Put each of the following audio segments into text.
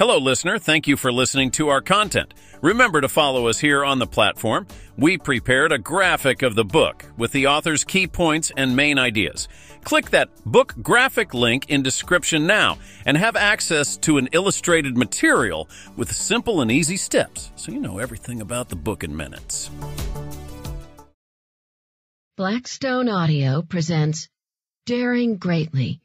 Hello, listener. Thank you for listening to our content. Remember to follow us here on the platform. We prepared a graphic of the book with the author's key points and main ideas. Click that book graphic link in description now and have access to an illustrated material with simple and easy steps so you know everything about the book in minutes. Blackstone Audio presents Daring Greatly: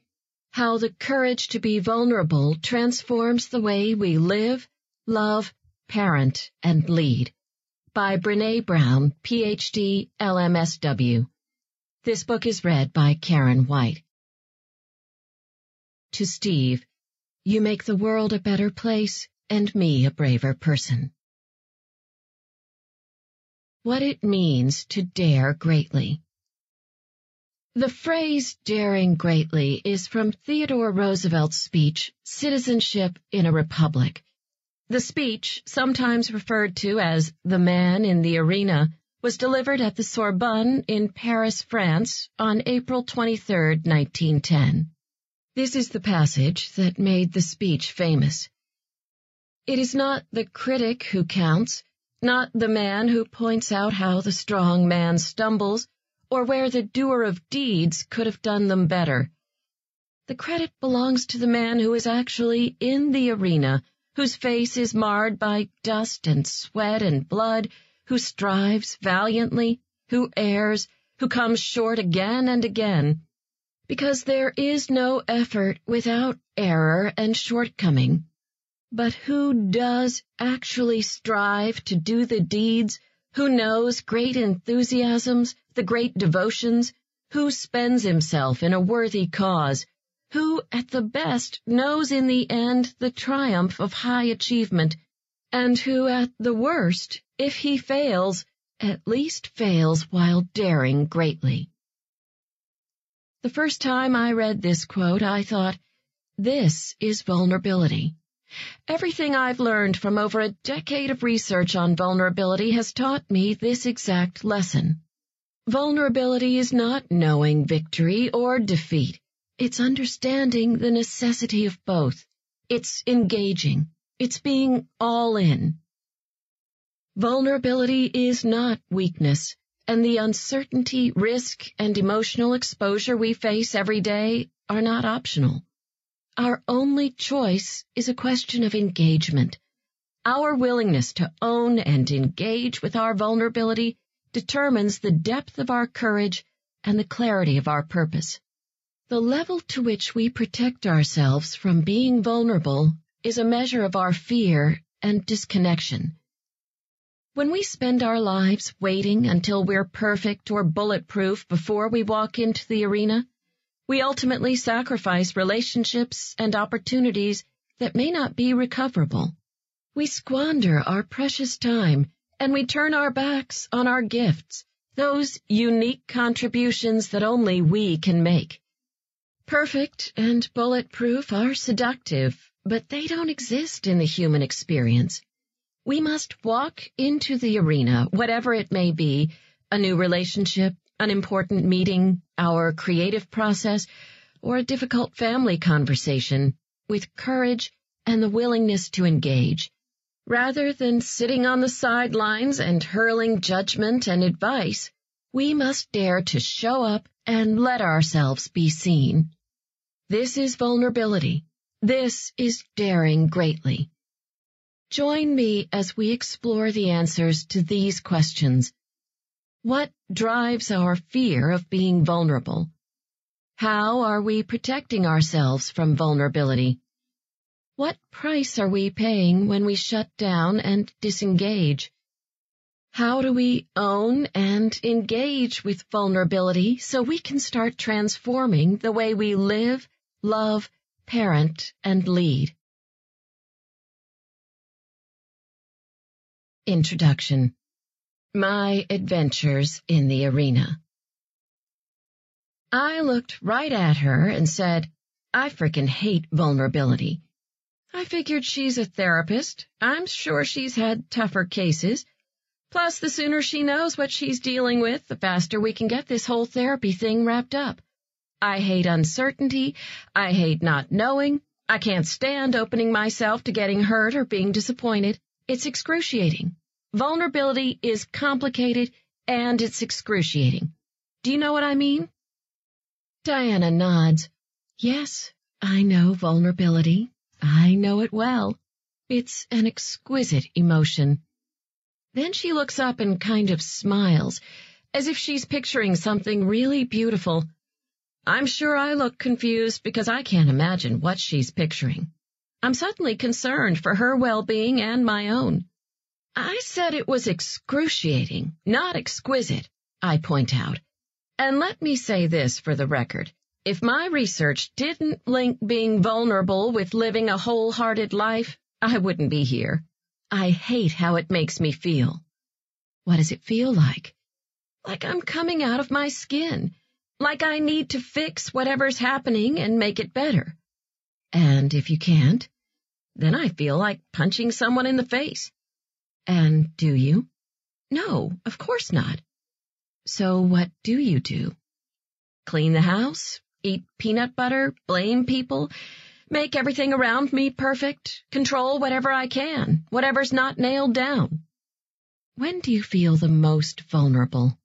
How the Courage to be Vulnerable Transforms the Way We Live, Love, Parent, and Lead by Brené Brown, PhD, LMSW. This book is read by Karen White. To Steve, you make the world a better place and me a braver person. What it means to dare greatly. The phrase daring greatly is from Theodore Roosevelt's speech, Citizenship in a Republic. The speech, sometimes referred to as The Man in the Arena, was delivered at the Sorbonne in Paris, France, on April 23, 1910. This is the passage that made the speech famous. It is not the critic who counts, not the man who points out how the strong man stumbles, or where the doer of deeds could have done them better. The credit belongs to the man who is actually in the arena, whose face is marred by dust and sweat and blood, who strives valiantly, who errs, who comes short again and again, because there is no effort without error and shortcoming. But who does actually strive to do the deeds, who knows great enthusiasms, the great devotions, who spends himself in a worthy cause, who at the best knows in the end the triumph of high achievement, and who at the worst, if he fails, at least fails while daring greatly. The first time I read this quote, I thought, this is vulnerability. Everything I've learned from over a decade of research on vulnerability has taught me this exact lesson. Vulnerability is not knowing victory or defeat. It's understanding the necessity of both. It's engaging. It's being all in. Vulnerability is not weakness, and the uncertainty, risk, and emotional exposure we face every day are not optional. Our only choice is a question of engagement. Our willingness to own and engage with our vulnerability determines the depth of our courage and the clarity of our purpose. The level to which we protect ourselves from being vulnerable is a measure of our fear and disconnection. When we spend our lives waiting until we're perfect or bulletproof before we walk into the arena, we ultimately sacrifice relationships and opportunities that may not be recoverable. We squander our precious time, and we turn our backs on our gifts, those unique contributions that only we can make. Perfect and bulletproof are seductive, but they don't exist in the human experience. We must walk into the arena, whatever it may be, a new relationship, an important meeting, our creative process, or a difficult family conversation, with courage and the willingness to engage, rather than sitting on the sidelines and hurling judgment and advice. We must dare to show up and let ourselves be seen. This is vulnerability. This is daring greatly. Join me as we explore the answers to these questions. What drives our fear of being vulnerable? How are we protecting ourselves from vulnerability? What price are we paying when we shut down and disengage? How do we own and engage with vulnerability so we can start transforming the way we live, love, parent, and lead? Introduction. My Adventures in the Arena. I looked right at her and said, I frickin' hate vulnerability. I figured she's a therapist. I'm sure she's had tougher cases. Plus, the sooner she knows what she's dealing with, the faster we can get this whole therapy thing wrapped up. I hate uncertainty. I hate not knowing. I can't stand opening myself to getting hurt or being disappointed. It's excruciating. Vulnerability is complicated, and it's excruciating. Do you know what I mean? Diana nods. Yes, I know vulnerability. I know it well. It's an exquisite emotion. Then she looks up and kind of smiles, as if she's picturing something really beautiful. I'm sure I look confused because I can't imagine what she's picturing. I'm suddenly concerned for her well-being and my own. I said it was excruciating, not exquisite, I point out. And let me say this for the record. If my research didn't link being vulnerable with living a wholehearted life, I wouldn't be here. I hate how it makes me feel. What does it feel like? Like I'm coming out of my skin. Like I need to fix whatever's happening and make it better. And if you can't, then I feel like punching someone in the face. And do you? No, of course not. So what do you do? Clean the house, eat peanut butter, blame people, make everything around me perfect, control whatever I can, whatever's not nailed down. When do you feel the most vulnerable?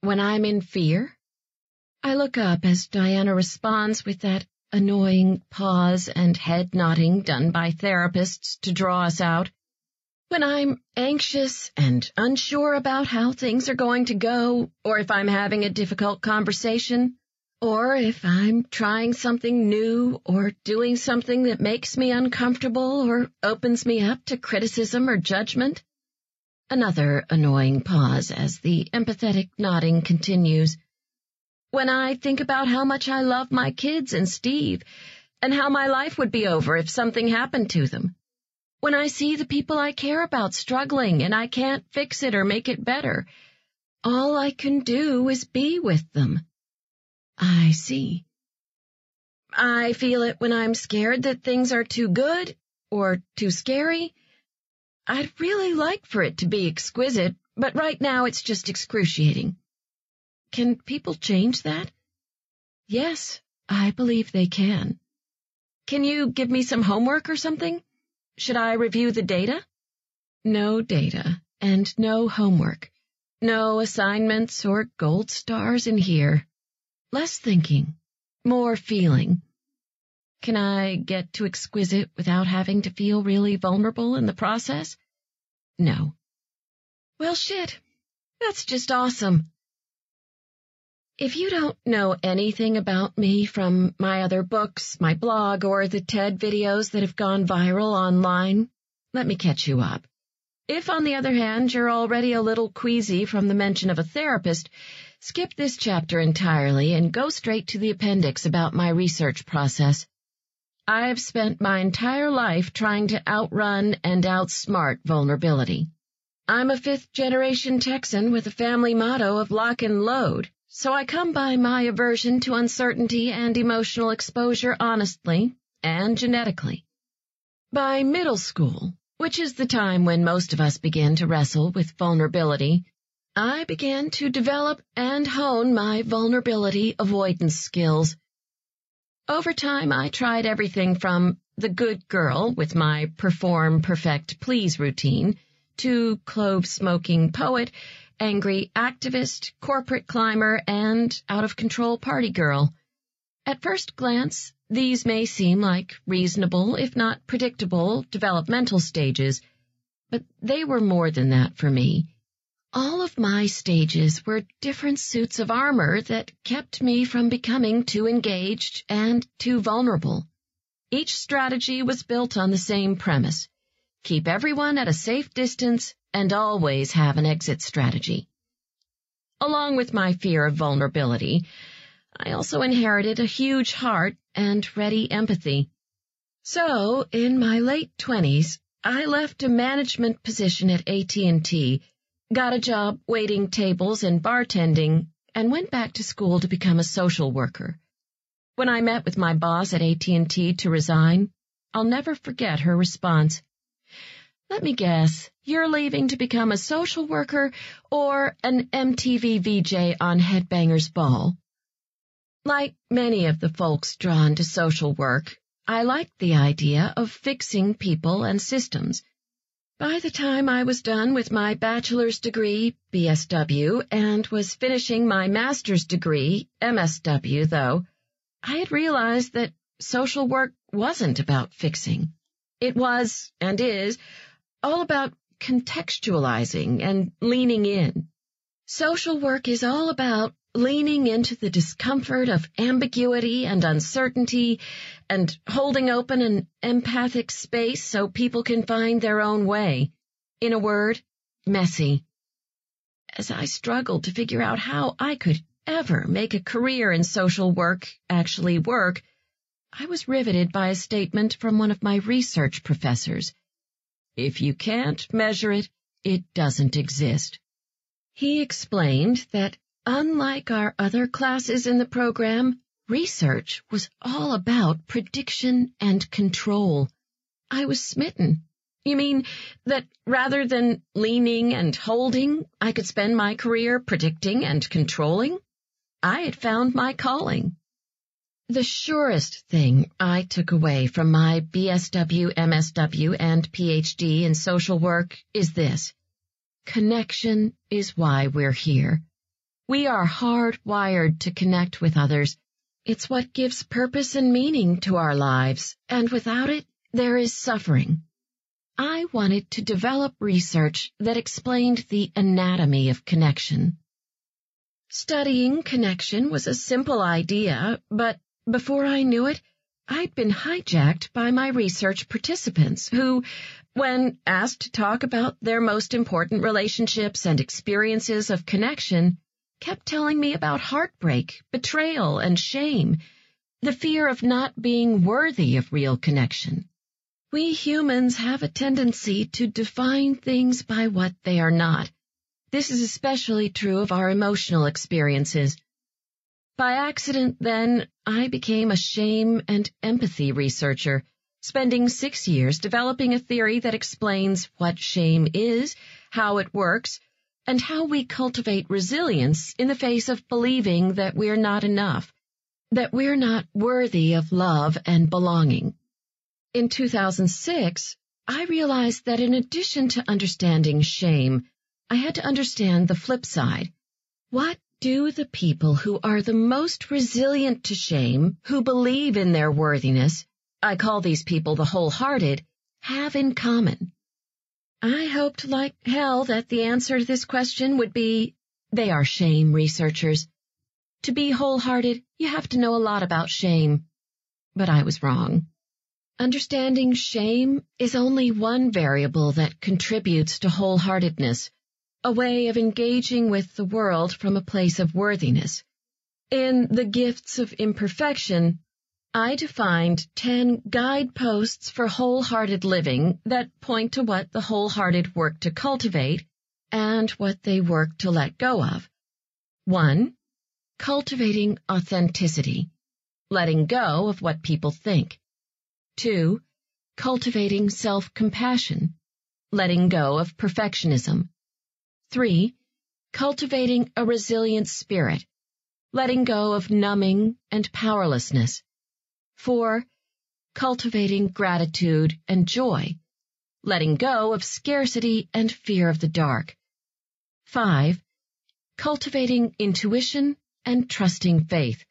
When I'm in fear? I look up as Diana responds with that annoying pause and head nodding done by therapists to draw us out. When I'm anxious and unsure about how things are going to go, or if I'm having a difficult conversation, or if I'm trying something new or doing something that makes me uncomfortable or opens me up to criticism or judgment. Another annoying pause as the empathetic nodding continues. When I think about how much I love my kids and Steve, and how my life would be over if something happened to them. When I see the people I care about struggling and I can't fix it or make it better, all I can do is be with them. I see. I feel it when I'm scared that things are too good or too scary. I'd really like for it to be exquisite, but right now it's just excruciating. Can people change that? Yes, I believe they can. Can you give me some homework or something? Should I review the data? No data and no homework. No assignments or gold stars in here. Less thinking, more feeling. Can I get to exquisite without having to feel really vulnerable in the process? No. Well, shit. That's just awesome. If you don't know anything about me from my other books, my blog, or the TED videos that have gone viral online, let me catch you up. If, on the other hand, you're already a little queasy from the mention of a therapist, skip this chapter entirely and go straight to the appendix about my research process. I've spent my entire life trying to outrun and outsmart vulnerability. I'm a fifth-generation Texan with a family motto of lock and load. So I come by my aversion to uncertainty and emotional exposure honestly and genetically. By middle school, which is the time when most of us begin to wrestle with vulnerability, I began to develop and hone my vulnerability avoidance skills. Over time, I tried everything from the good girl with my perform, perfect, please routine to clove-smoking poet, angry activist, corporate climber, and out-of-control party girl. At first glance, these may seem like reasonable, if not predictable, developmental stages, but they were more than that for me. All of my stages were different suits of armor that kept me from becoming too engaged and too vulnerable. Each strategy was built on the same premise. Keep everyone at a safe distance and always have an exit strategy. Along with my fear of vulnerability, I also inherited a huge heart and ready empathy. So, in my late 20s, I left a management position at AT&T, got a job waiting tables and bartending, and went back to school to become a social worker. When I met with my boss at AT&T to resign, I'll never forget her response. Let me guess, you're leaving to become a social worker or an MTV VJ on Headbanger's Ball. Like many of the folks drawn to social work, I liked the idea of fixing people and systems. By the time I was done with my bachelor's degree, BSW, and was finishing my master's degree, MSW, though, I had realized that social work wasn't about fixing. It was, and is, all about contextualizing and leaning in. Social work is all about leaning into the discomfort of ambiguity and uncertainty and holding open an empathic space so people can find their own way. In a word, messy. As I struggled to figure out how I could ever make a career in social work actually work, I was riveted by a statement from one of my research professors. If you can't measure it, it doesn't exist. He explained that unlike our other classes in the program, research was all about prediction and control. I was smitten. You mean that rather than leaning and holding, I could spend my career predicting and controlling? I had found my calling. The surest thing I took away from my BSW, MSW, and PhD in social work is this. Connection is why we're here. We are hardwired to connect with others. It's what gives purpose and meaning to our lives, and without it, there is suffering. I wanted to develop research that explained the anatomy of connection. Studying connection was a simple idea, but before I knew it, I'd been hijacked by my research participants who, when asked to talk about their most important relationships and experiences of connection, kept telling me about heartbreak, betrayal, and shame, the fear of not being worthy of real connection. We humans have a tendency to define things by what they are not. This is especially true of our emotional experiences. By accident, then, I became a shame and empathy researcher, spending 6 years developing a theory that explains what shame is, how it works, and how we cultivate resilience in the face of believing that we're not enough, that we're not worthy of love and belonging. In 2006, I realized that in addition to understanding shame, I had to understand the flip side. What do the people who are the most resilient to shame, who believe in their worthiness, I call these people the wholehearted, have in common? I hoped like hell that the answer to this question would be, they are shame researchers. To be wholehearted, you have to know a lot about shame. But I was wrong. Understanding shame is only one variable that contributes to wholeheartedness, a way of engaging with the world from a place of worthiness. In The Gifts of Imperfection, I defined 10 guideposts for wholehearted living that point to what the wholehearted work to cultivate and what they work to let go of. 1. Cultivating authenticity, letting go of what people think. 2. Cultivating self-compassion, letting go of perfectionism. 3. Cultivating a resilient spirit, letting go of numbing and powerlessness. 4. Cultivating gratitude and joy, letting go of scarcity and fear of the dark. 5. Cultivating intuition and trusting faith,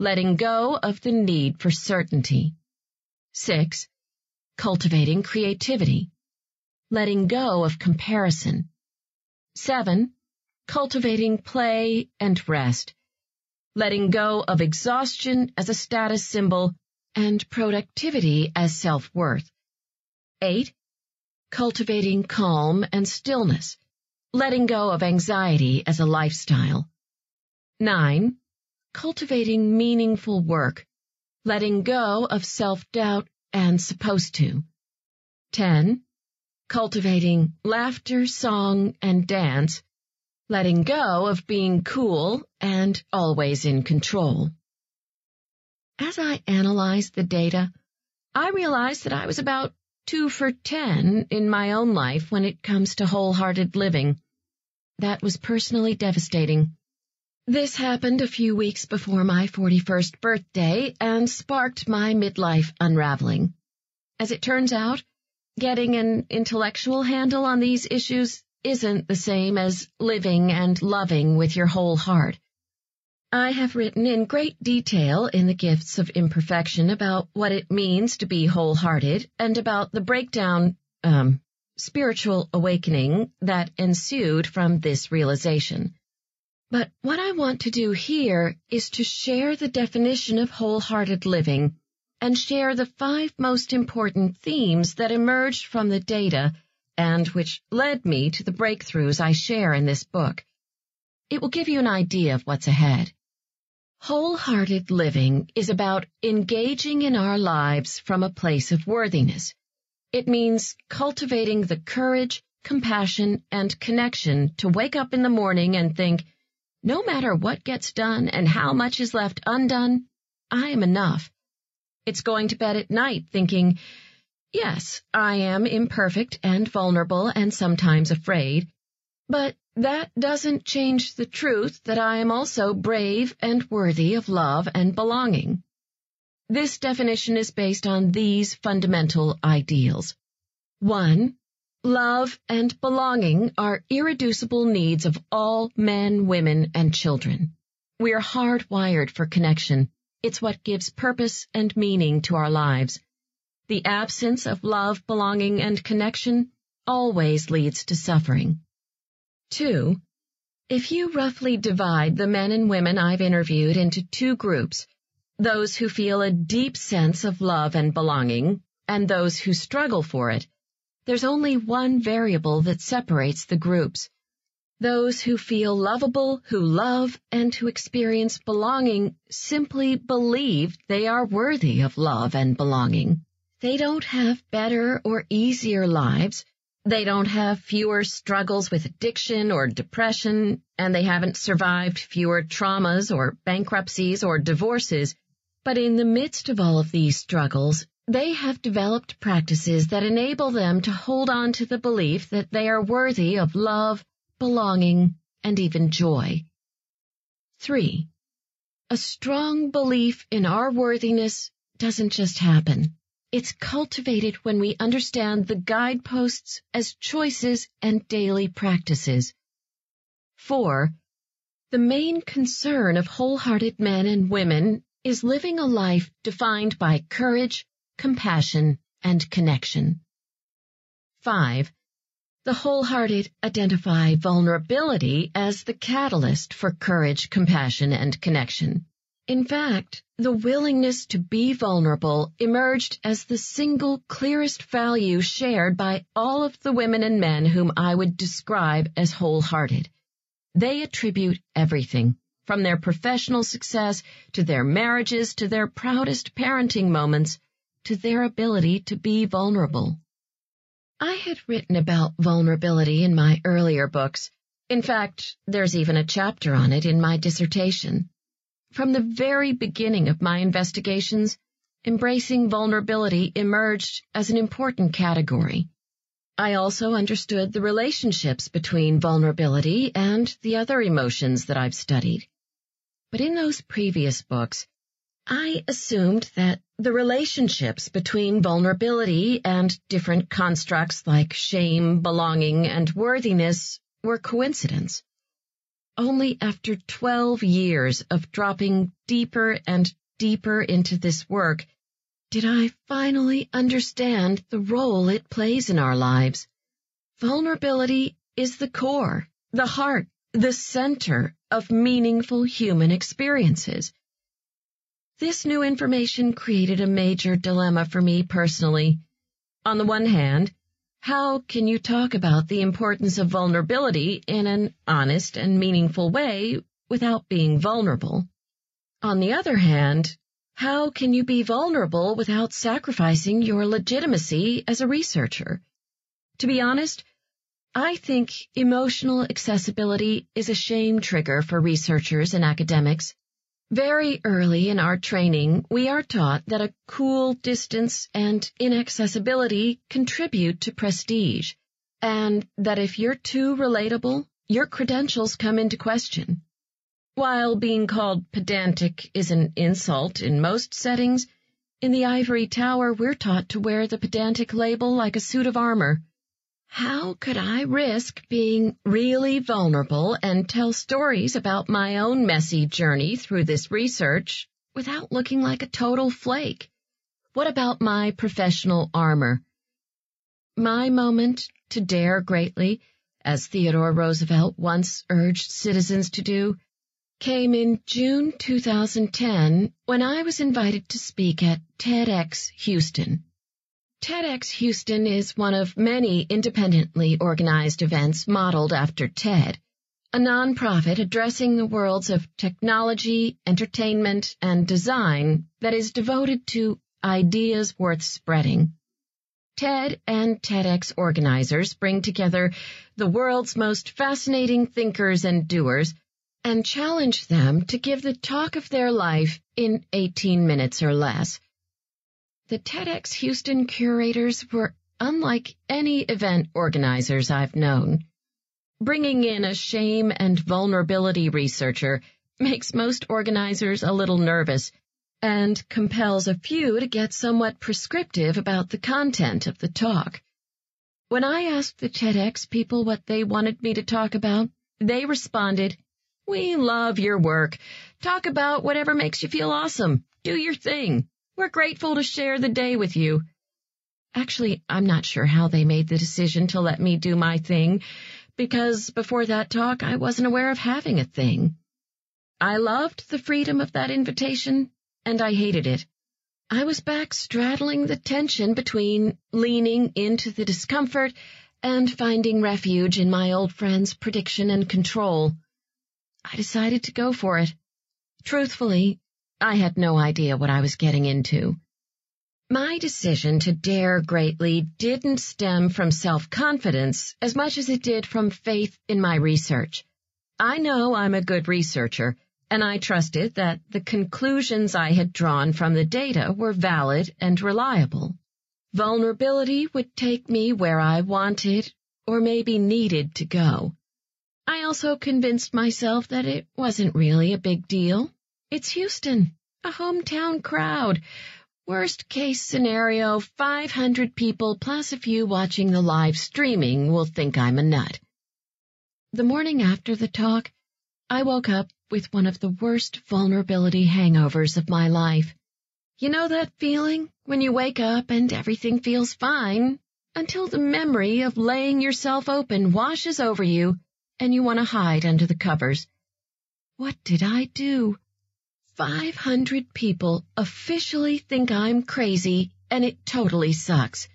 letting go of the need for certainty. 6. Cultivating creativity, letting go of comparison. 7. Cultivating play and rest, letting go of exhaustion as a status symbol and productivity as self-worth. 8. Cultivating calm and stillness, letting go of anxiety as a lifestyle. 9. Cultivating meaningful work, letting go of self-doubt and supposed to. 10. Cultivating laughter, song, and dance, letting go of being cool and always in control. As I analyzed the data, I realized that I was about 2 for 10 in my own life when it comes to wholehearted living. That was personally devastating. This happened a few weeks before my 41st birthday and sparked my midlife unraveling. As it turns out, getting an intellectual handle on these issues isn't the same as living and loving with your whole heart. I have written in great detail in The Gifts of Imperfection about what it means to be wholehearted and about the breakdown, spiritual awakening that ensued from this realization. But what I want to do here is to share the definition of wholehearted living and share the 5 most important themes that emerged from the data and which led me to the breakthroughs I share in this book. It will give you an idea of what's ahead. Wholehearted living is about engaging in our lives from a place of worthiness. It means cultivating the courage, compassion, and connection to wake up in the morning and think, no matter what gets done and how much is left undone, I am enough. It's going to bed at night thinking, yes, I am imperfect and vulnerable and sometimes afraid, but that doesn't change the truth that I am also brave and worthy of love and belonging. This definition is based on these fundamental ideals. 1. Love and belonging are irreducible needs of all men, women, and children. We are hardwired for connection. It's what gives purpose and meaning to our lives. The absence of love, belonging, and connection always leads to suffering. 2. If you roughly divide the men and women I've interviewed into 2 groups, those who feel a deep sense of love and belonging, and those who struggle for it, there's only one variable that separates the groups. Those who feel lovable, who love, and who experience belonging simply believe they are worthy of love and belonging. They don't have better or easier lives. They don't have fewer struggles with addiction or depression, and they haven't survived fewer traumas or bankruptcies or divorces. But in the midst of all of these struggles, they have developed practices that enable them to hold on to the belief that they are worthy of love, belonging, and even joy. 3. A strong belief in our worthiness doesn't just happen. It's cultivated when we understand the guideposts as choices and daily practices. 4. The main concern of wholehearted men and women is living a life defined by courage, compassion, and connection. 5. The wholehearted identify vulnerability as the catalyst for courage, compassion, and connection. In fact, the willingness to be vulnerable emerged as the single clearest value shared by all of the women and men whom I would describe as wholehearted. They attribute everything, from their professional success to their marriages to their proudest parenting moments, to their ability to be vulnerable. I had written about vulnerability in my earlier books. In fact, there's even a chapter on it in my dissertation. From the very beginning of my investigations, embracing vulnerability emerged as an important category. I also understood the relationships between vulnerability and the other emotions that I've studied. But in those previous books, I assumed that the relationships between vulnerability and different constructs like shame, belonging, and worthiness were coincidence. Only after 12 years of dropping deeper and deeper into this work did I finally understand the role it plays in our lives. Vulnerability is the core, the heart, the center of meaningful human experiences. This new information created a major dilemma for me personally. On the one hand, how can you talk about the importance of vulnerability in an honest and meaningful way without being vulnerable? On the other hand, how can you be vulnerable without sacrificing your legitimacy as a researcher? To be honest, I think emotional accessibility is a shame trigger for researchers and academics. Very early in our training, we are taught that a cool distance and inaccessibility contribute to prestige, and that if you're too relatable, your credentials come into question. While being called pedantic is an insult in most settings, in the ivory tower we're taught to wear the pedantic label like a suit of armor. How could I risk being really vulnerable and tell stories about my own messy journey through this research without looking like a total flake? What about my professional armor? My moment to dare greatly, as Theodore Roosevelt once urged citizens to do, came in June 2010 when I was invited to speak at TEDx Houston. TEDx Houston is one of many independently organized events modeled after TED, a nonprofit addressing the worlds of technology, entertainment, and design that is devoted to ideas worth spreading. TED and TEDx organizers bring together the world's most fascinating thinkers and doers and challenge them to give the talk of their life in 18 minutes or less. The TEDx Houston curators were unlike any event organizers I've known. Bringing in a shame and vulnerability researcher makes most organizers a little nervous and compels a few to get somewhat prescriptive about the content of the talk. When I asked the TEDx people what they wanted me to talk about, they responded, "We love your work. Talk about whatever makes you feel awesome. Do your thing. We're grateful to share the day with you." Actually, I'm not sure how they made the decision to let me do my thing, because before that talk, I wasn't aware of having a thing. I loved the freedom of that invitation, and I hated it. I was back straddling the tension between leaning into the discomfort and finding refuge in my old friend's prediction and control. I decided to go for it. Truthfully, I had no idea what I was getting into. My decision to dare greatly didn't stem from self-confidence as much as it did from faith in my research. I know I'm a good researcher, and I trusted that the conclusions I had drawn from the data were valid and reliable. Vulnerability would take me where I wanted or maybe needed to go. I also convinced myself that it wasn't really a big deal. It's Houston, a hometown crowd. Worst-case scenario, 500 people plus a few watching the live streaming will think I'm a nut. The morning after the talk, I woke up with one of the worst vulnerability hangovers of my life. You know that feeling when you wake up and everything feels fine until the memory of laying yourself open washes over you and you want to hide under the covers? What did I do? 500 people officially think I'm crazy, and it totally sucks.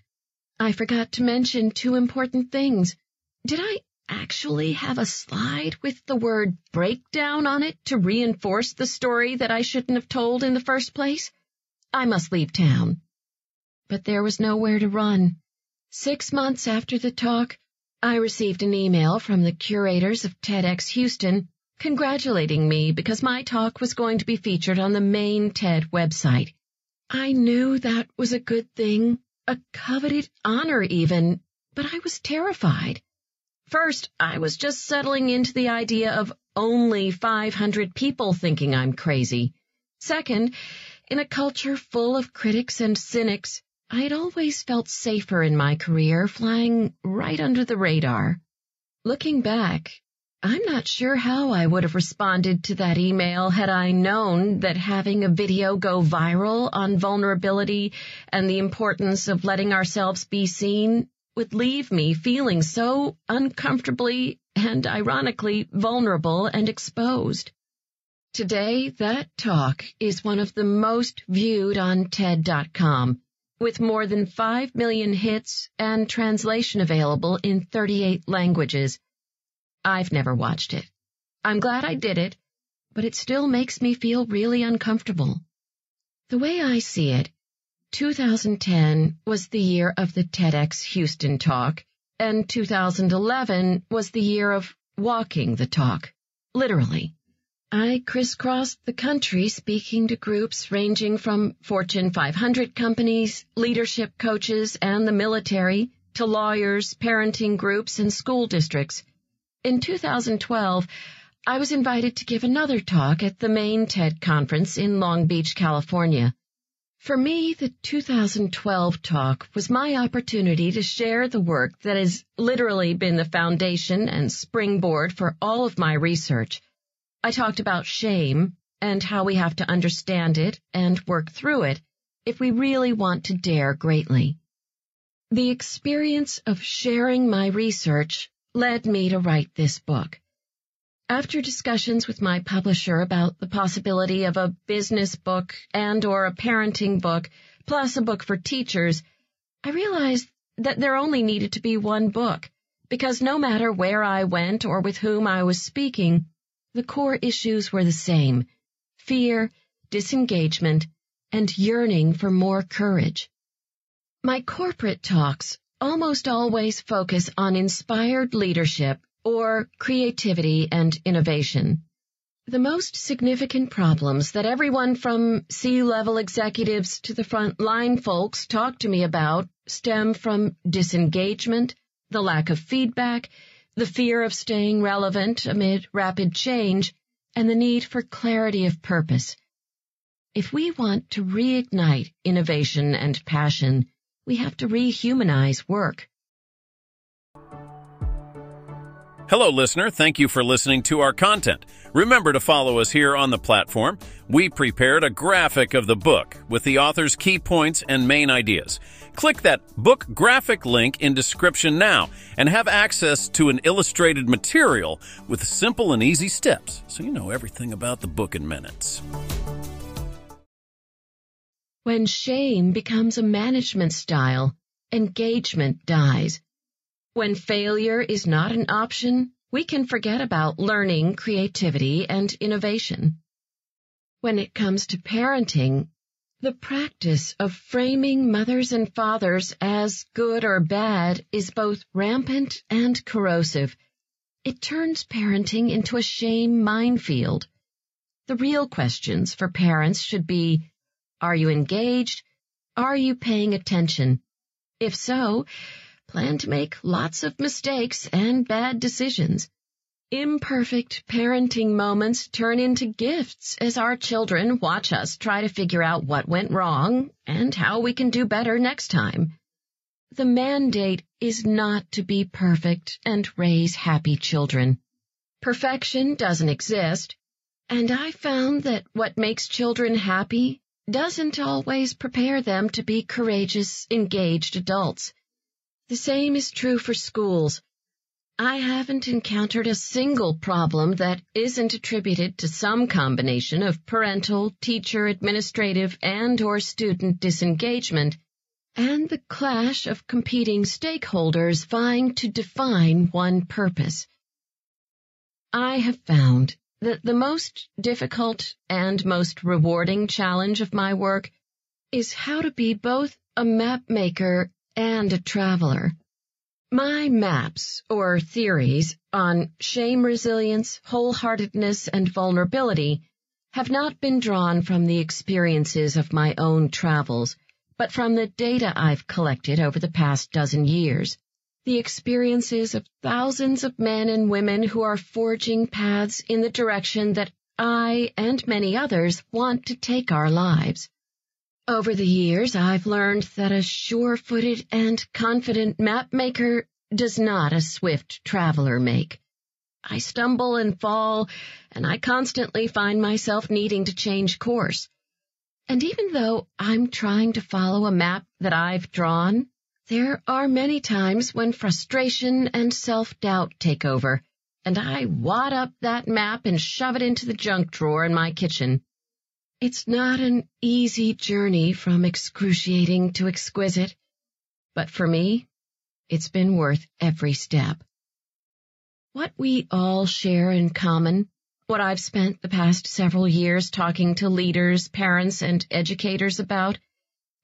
I forgot to mention two important things. Did I actually have a slide with the word breakdown on it to reinforce the story that I shouldn't have told in the first place? I must leave town. But there was nowhere to run. 6 months after the talk, I received an email from the curators of TEDx Houston congratulating me because my talk was going to be featured on the main TED website. I knew that was a good thing, a coveted honor even, but I was terrified. First, I was just settling into the idea of only 500 people thinking I'm crazy. Second, in a culture full of critics and cynics, I had always felt safer in my career flying right under the radar. Looking back, I'm not sure how I would have responded to that email had I known that having a video go viral on vulnerability and the importance of letting ourselves be seen would leave me feeling so uncomfortably and ironically vulnerable and exposed. Today, that talk is one of the most viewed on TED.com, with more than 5 million hits and translation available in 38 languages. I've never watched it. I'm glad I did it, but it still makes me feel really uncomfortable. The way I see it, 2010 was the year of the TEDx Houston talk, and 2011 was the year of walking the talk, literally. I crisscrossed the country speaking to groups ranging from Fortune 500 companies, leadership coaches, and the military, to lawyers, parenting groups, and school districts. In 2012, I was invited to give another talk at the main TED conference in Long Beach, California. For me, the 2012 talk was my opportunity to share the work that has literally been the foundation and springboard for all of my research. I talked about shame and how we have to understand it and work through it if we really want to dare greatly. The experience of sharing my research led me to write this book. After discussions with my publisher about the possibility of a business book and/or a parenting book, plus a book for teachers, I realized that there only needed to be one book, because no matter where I went or with whom I was speaking, the core issues were the same: fear, disengagement, and yearning for more courage. My corporate talks almost always focus on inspired leadership or creativity and innovation. The most significant problems that everyone from C-level executives to the frontline folks talk to me about stem from disengagement, the lack of feedback, the fear of staying relevant amid rapid change, and the need for clarity of purpose. If we want to reignite innovation and passion, we have to rehumanize work. Hello, listener. Thank you for listening to our content. Remember to follow us here on the platform. We prepared a graphic of the book with the author's key points and main ideas. Click that book graphic link in description now and have access to an illustrated material with simple and easy steps, so you know everything about the book in minutes. When shame becomes a management style, engagement dies. When failure is not an option, we can forget about learning, creativity, and innovation. When it comes to parenting, the practice of framing mothers and fathers as good or bad is both rampant and corrosive. It turns parenting into a shame minefield. The real questions for parents should be: are you engaged? Are you paying attention? If so, plan to make lots of mistakes and bad decisions. Imperfect parenting moments turn into gifts as our children watch us try to figure out what went wrong and how we can do better next time. The mandate is not to be perfect and raise happy children. Perfection doesn't exist, and I found that what makes children happy doesn't always prepare them to be courageous, engaged adults. The same is true for schools. I haven't encountered a single problem that isn't attributed to some combination of parental, teacher, administrative, and/or student disengagement, and the clash of competing stakeholders vying to define one purpose. I have found that the most difficult and most rewarding challenge of my work is how to be both a map maker and a traveler. My maps, or theories, on shame resilience, wholeheartedness, and vulnerability have not been drawn from the experiences of my own travels, but from the data I've collected over the past dozen years. The experiences of thousands of men and women who are forging paths in the direction that I and many others want to take our lives. Over the years, I've learned that a sure-footed and confident mapmaker does not a swift traveler make. I stumble and fall, and I constantly find myself needing to change course. And even though I'm trying to follow a map that I've drawn, there are many times when frustration and self-doubt take over, and I wad up that map and shove it into the junk drawer in my kitchen. It's not an easy journey from excruciating to exquisite, but for me, it's been worth every step. What we all share in common, what I've spent the past several years talking to leaders, parents, and educators about,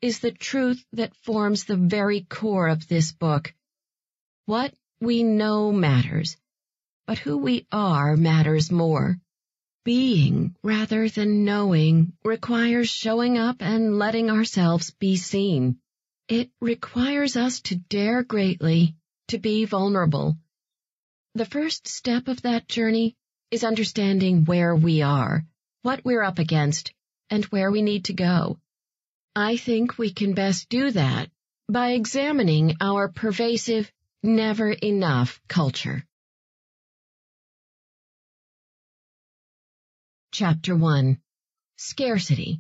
is the truth that forms the very core of this book. What we know matters, but who we are matters more. Being rather than knowing requires showing up and letting ourselves be seen. It requires us to dare greatly, to be vulnerable. The first step of that journey is understanding where we are, what we're up against, and where we need to go. I think we can best do that by examining our pervasive never enough culture. Chapter 1. Scarcity.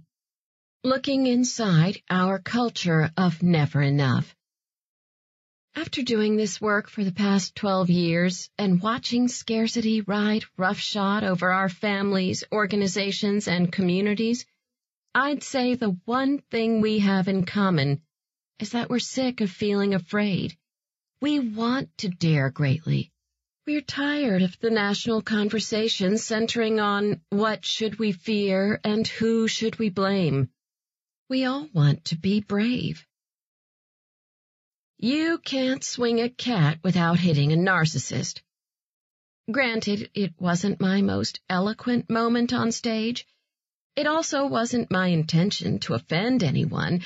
Looking inside our culture of never enough. After doing this work for the past 12 years and watching scarcity ride roughshod over our families, organizations, and communities, I'd say the one thing we have in common is that we're sick of feeling afraid. We want to dare greatly. We're tired of the national conversation centering on what should we fear and who should we blame. We all want to be brave. You can't swing a cat without hitting a narcissist. Granted, it wasn't my most eloquent moment on stage. It also wasn't my intention to offend anyone,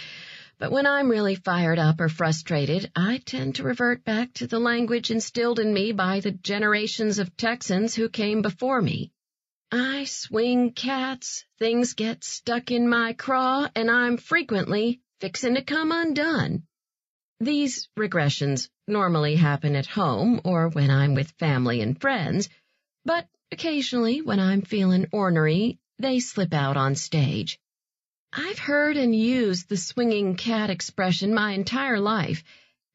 but when I'm really fired up or frustrated, I tend to revert back to the language instilled in me by the generations of Texans who came before me. I swing cats, things get stuck in my craw, and I'm frequently fixin' to come undone. These regressions normally happen at home or when I'm with family and friends, but occasionally when I'm feeling ornery, they slip out on stage. I've heard and used the swinging cat expression my entire life,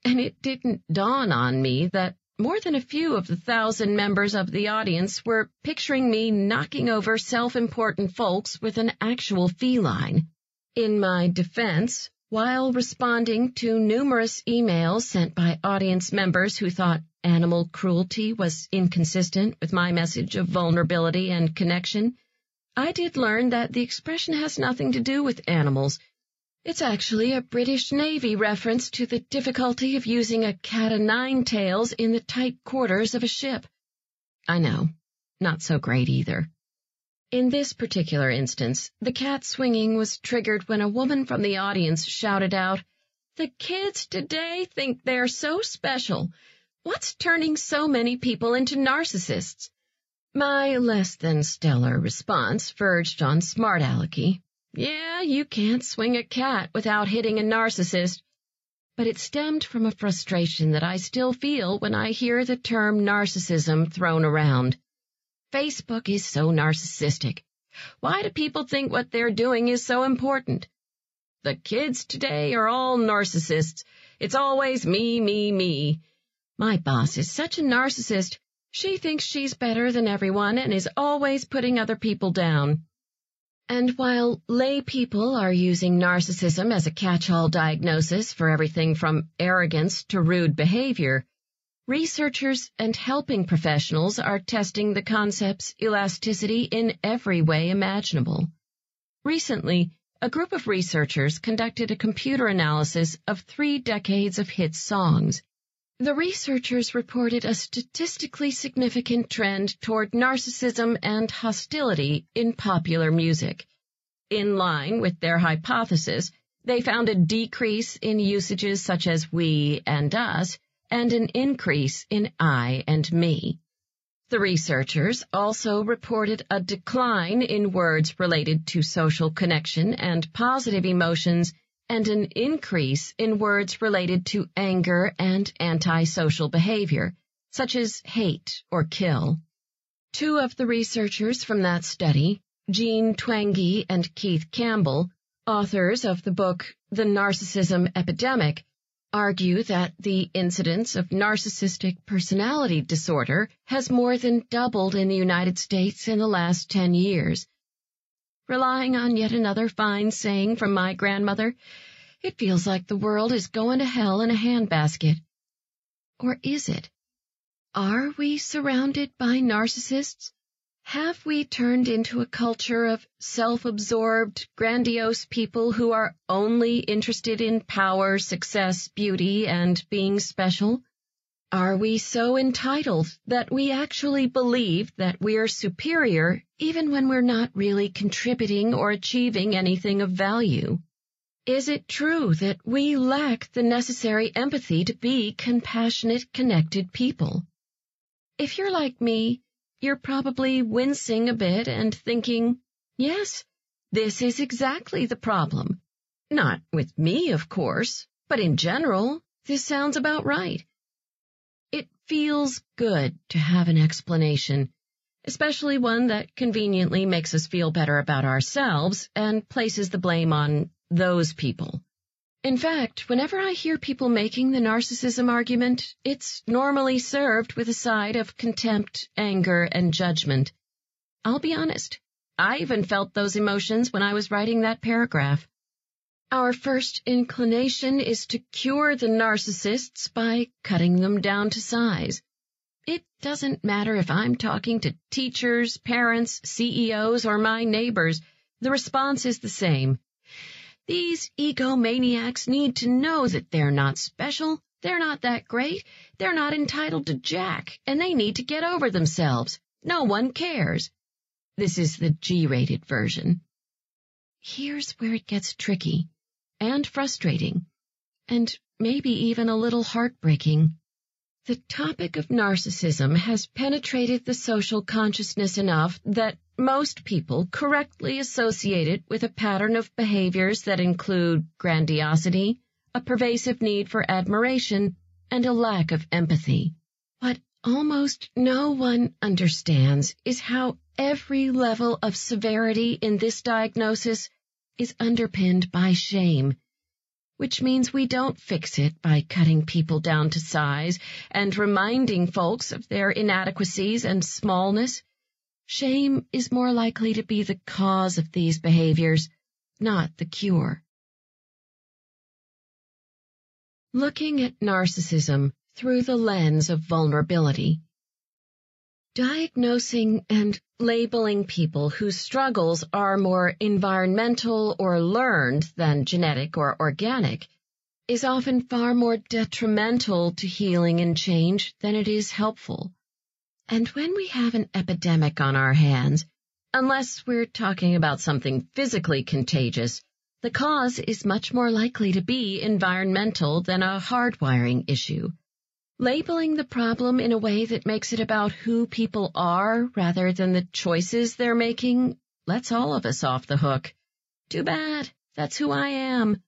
and it didn't dawn on me that more than a few of the 1,000 members of the audience were picturing me knocking over self-important folks with an actual feline. In my defense, while responding to numerous emails sent by audience members who thought animal cruelty was inconsistent with my message of vulnerability and connection, I did learn that the expression has nothing to do with animals. It's actually a British Navy reference to the difficulty of using a cat-o'-nine-tails in the tight quarters of a ship. I know, not so great either. In this particular instance, the cat swinging was triggered when a woman from the audience shouted out, "The kids today think they're so special. What's turning so many people into narcissists?" My less-than-stellar response verged on smart-alecky. Yeah, you can't swing a cat without hitting a narcissist. But it stemmed from a frustration that I still feel when I hear the term narcissism thrown around. Facebook is so narcissistic. Why do people think what they're doing is so important? The kids today are all narcissists. It's always me, me, me. My boss is such a narcissist. She thinks she's better than everyone and is always putting other people down. And while lay people are using narcissism as a catch-all diagnosis for everything from arrogance to rude behavior, researchers and helping professionals are testing the concept's elasticity in every way imaginable. Recently, a group of researchers conducted a computer analysis of 3 decades of hit songs. The researchers reported a statistically significant trend toward narcissism and hostility in popular music. In line with their hypothesis, they found a decrease in usages such as we and us, and an increase in I and me. The researchers also reported a decline in words related to social connection and positive emotions, and an increase in words related to anger and antisocial behavior, such as hate or kill. 2 of the researchers from that study, Jean Twenge and Keith Campbell, authors of the book The Narcissism Epidemic, argue that the incidence of narcissistic personality disorder has more than doubled in the United States in the last 10 years. Relying on yet another fine saying from my grandmother, it feels like the world is going to hell in a handbasket. Or is it? Are we surrounded by narcissists? Have we turned into a culture of self-absorbed, grandiose people who are only interested in power, success, beauty, and being special? Are we so entitled that we actually believe that we're superior even when we're not really contributing or achieving anything of value? Is it true that we lack the necessary empathy to be compassionate, connected people? If you're like me, you're probably wincing a bit and thinking, yes, this is exactly the problem. Not with me, of course, but in general, this sounds about right. It feels good to have an explanation, especially one that conveniently makes us feel better about ourselves and places the blame on those people. In fact, whenever I hear people making the narcissism argument, it's normally served with a side of contempt, anger, and judgment. I'll be honest, I even felt those emotions when I was writing that paragraph. Our first inclination is to cure the narcissists by cutting them down to size. It doesn't matter if I'm talking to teachers, parents, CEOs, or my neighbors. The response is the same. These egomaniacs need to know that they're not special, they're not that great, they're not entitled to jack, and they need to get over themselves. No one cares. This is the G-rated version. Here's where it gets tricky and frustrating, and maybe even a little heartbreaking. The topic of narcissism has penetrated the social consciousness enough that most people correctly associate it with a pattern of behaviors that include grandiosity, a pervasive need for admiration, and a lack of empathy. What almost no one understands is how every level of severity in this diagnosis is underpinned by shame, which means we don't fix it by cutting people down to size and reminding folks of their inadequacies and smallness. Shame is more likely to be the cause of these behaviors, not the cure. Looking at narcissism through the lens of vulnerability. Diagnosing and labeling people whose struggles are more environmental or learned than genetic or organic is often far more detrimental to healing and change than it is helpful. And when we have an epidemic on our hands, unless we're talking about something physically contagious, the cause is much more likely to be environmental than a hardwiring issue. Labeling the problem in a way that makes it about who people are rather than the choices they're making lets all of us off the hook. Too bad. That's who I am.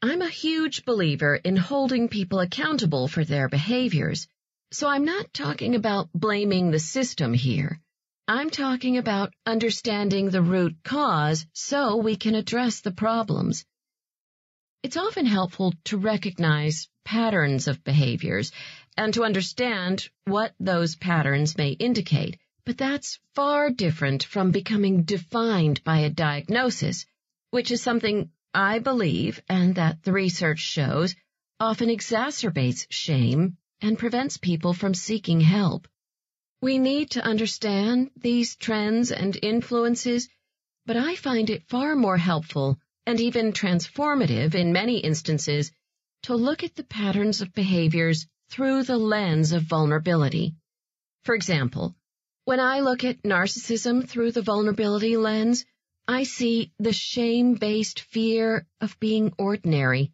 I'm a huge believer in holding people accountable for their behaviors. So I'm not talking about blaming the system here. I'm talking about understanding the root cause so we can address the problems. It's often helpful to recognize patterns of behaviors and to understand what those patterns may indicate, but that's far different from becoming defined by a diagnosis, which is something I believe, and that the research shows, often exacerbates shame and prevents people from seeking help. We need to understand these trends and influences, but I find it far more helpful and even transformative in many instances to look at the patterns of behaviors through the lens of vulnerability. For example, when I look at narcissism through the vulnerability lens, I see the shame-based fear of being ordinary.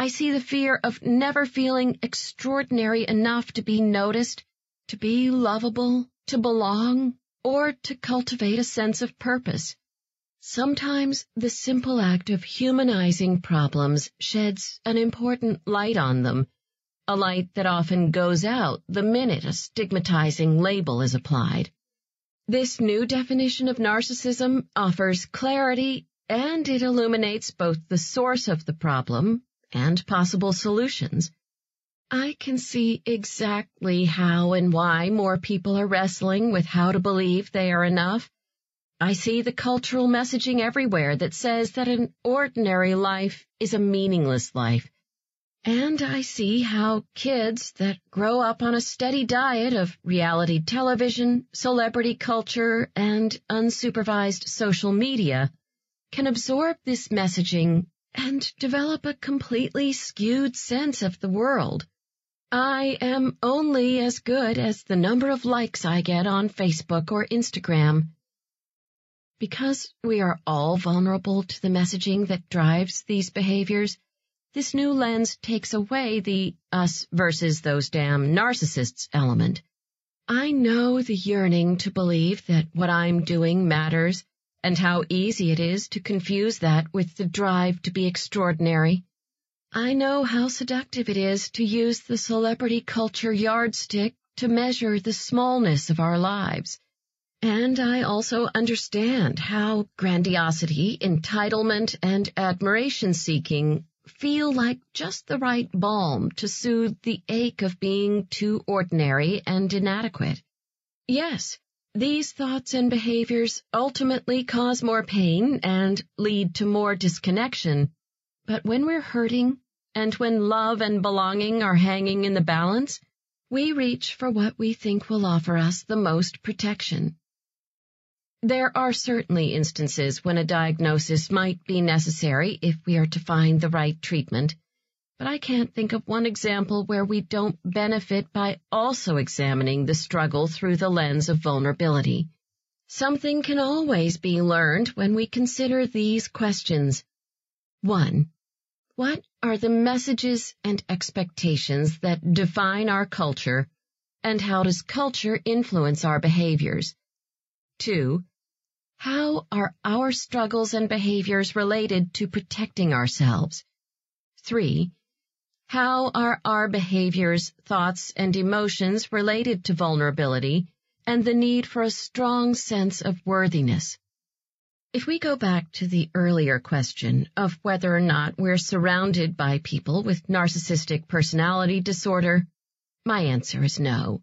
I see the fear of never feeling extraordinary enough to be noticed, to be lovable, to belong, or to cultivate a sense of purpose. Sometimes the simple act of humanizing problems sheds an important light on them, a light that often goes out the minute a stigmatizing label is applied. This new definition of narcissism offers clarity, and it illuminates both the source of the problem and possible solutions. I can see exactly how and why more people are wrestling with how to believe they are enough. I see the cultural messaging everywhere that says that an ordinary life is a meaningless life. And I see how kids that grow up on a steady diet of reality television, celebrity culture, and unsupervised social media can absorb this messaging and develop a completely skewed sense of the world. I am only as good as the number of likes I get on Facebook or Instagram. Because we are all vulnerable to the messaging that drives these behaviors, this new lens takes away the us versus those damn narcissists element. I know the yearning to believe that what I'm doing matters and how easy it is to confuse that with the drive to be extraordinary. I know how seductive it is to use the celebrity culture yardstick to measure the smallness of our lives. And I also understand how grandiosity, entitlement, and admiration-seeking feel like just the right balm to soothe the ache of being too ordinary and inadequate. Yes, these thoughts and behaviors ultimately cause more pain and lead to more disconnection, but when we're hurting and when love and belonging are hanging in the balance, we reach for what we think will offer us the most protection. There are certainly instances when a diagnosis might be necessary if we are to find the right treatment, but I can't think of one example where we don't benefit by also examining the struggle through the lens of vulnerability. Something can always be learned when we consider these questions. 1. What are the messages and expectations that define our culture, and how does culture influence our behaviors? 2. How are our struggles and behaviors related to protecting ourselves? 3. How are our behaviors, thoughts, and emotions related to vulnerability and the need for a strong sense of worthiness? If we go back to the earlier question of whether or not we're surrounded by people with narcissistic personality disorder, my answer is no.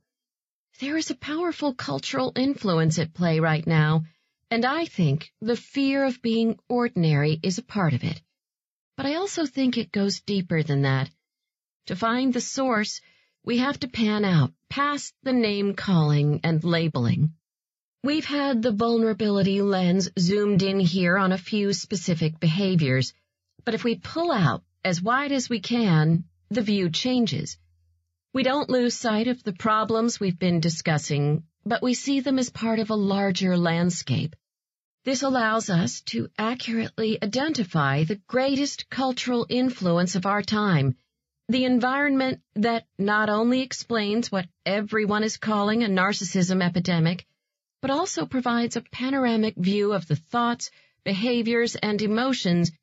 There is a powerful cultural influence at play right now, and I think the fear of being ordinary is a part of it. But I also think it goes deeper than that. To find the source, we have to pan out, past the name-calling and labeling. We've had the vulnerability lens zoomed in here on a few specific behaviors, but if we pull out as wide as we can, the view changes. We don't lose sight of the problems we've been discussing, but we see them as part of a larger landscape. This allows us to accurately identify the greatest cultural influence of our time, the environment that not only explains what everyone is calling a narcissism epidemic, but also provides a panoramic view of the thoughts, behaviors, and emotions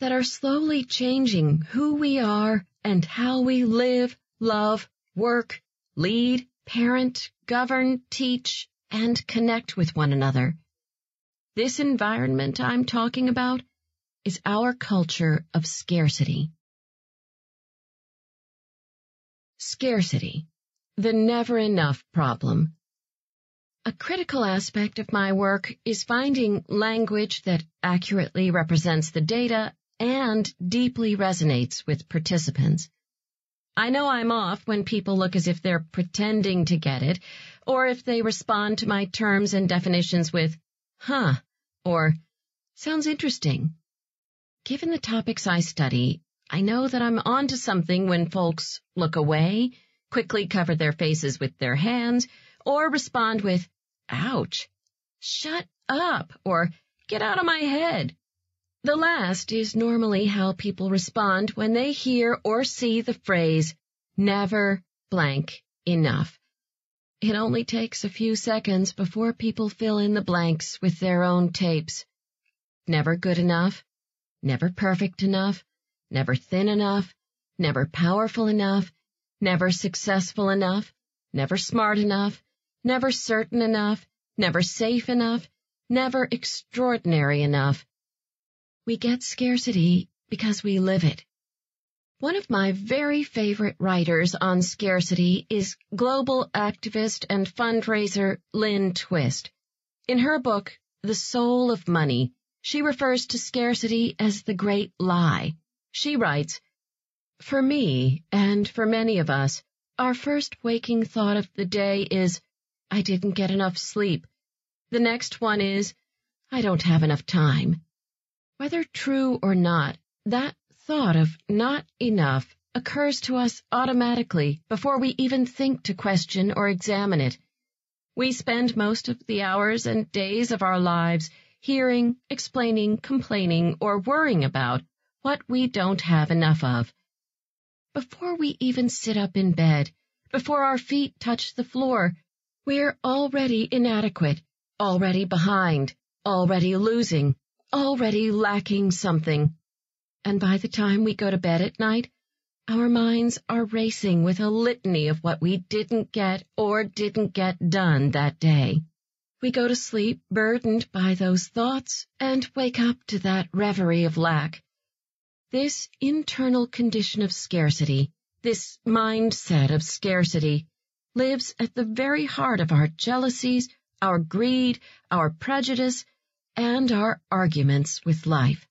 that are slowly changing who we are and how we live, love, work, lead, parent, govern, teach, and connect with one another. This environment I'm talking about is our culture of scarcity. Scarcity, the never enough problem. A critical aspect of my work is finding language that accurately represents the data and deeply resonates with participants. I know I'm off when people look as if they're pretending to get it, or if they respond to my terms and definitions with, huh, or sounds interesting. Given the topics I study, I know that I'm onto something when folks look away, quickly cover their faces with their hands, or respond with, ouch, shut up, or get out of my head. The last is normally how people respond when they hear or see the phrase, never blank enough. It only takes a few seconds before people fill in the blanks with their own tapes. Never good enough, never perfect enough, never thin enough, never powerful enough, never successful enough, never smart enough, never certain enough, never safe enough, never extraordinary enough. We get scarcity because we live it. One of my very favorite writers on scarcity is global activist and fundraiser Lynn Twist. In her book, The Soul of Money, she refers to scarcity as the great lie. She writes, "For me, and for many of us, our first waking thought of the day is, I didn't get enough sleep. The next one is, I don't have enough time." Whether true or not, that thought of not enough occurs to us automatically before we even think to question or examine it. We spend most of the hours and days of our lives hearing, explaining, complaining, or worrying about what we don't have enough of. Before we even sit up in bed, before our feet touch the floor, We're already inadequate, already behind, already losing, already lacking something. And by the time we go to bed at night, our minds are racing with a litany of what we didn't get or didn't get done that day. We go to sleep burdened by those thoughts and wake up to that reverie of lack. This internal condition of scarcity, this mindset of scarcity, lives at the very heart of our jealousies, our greed, our prejudice, and our arguments with life.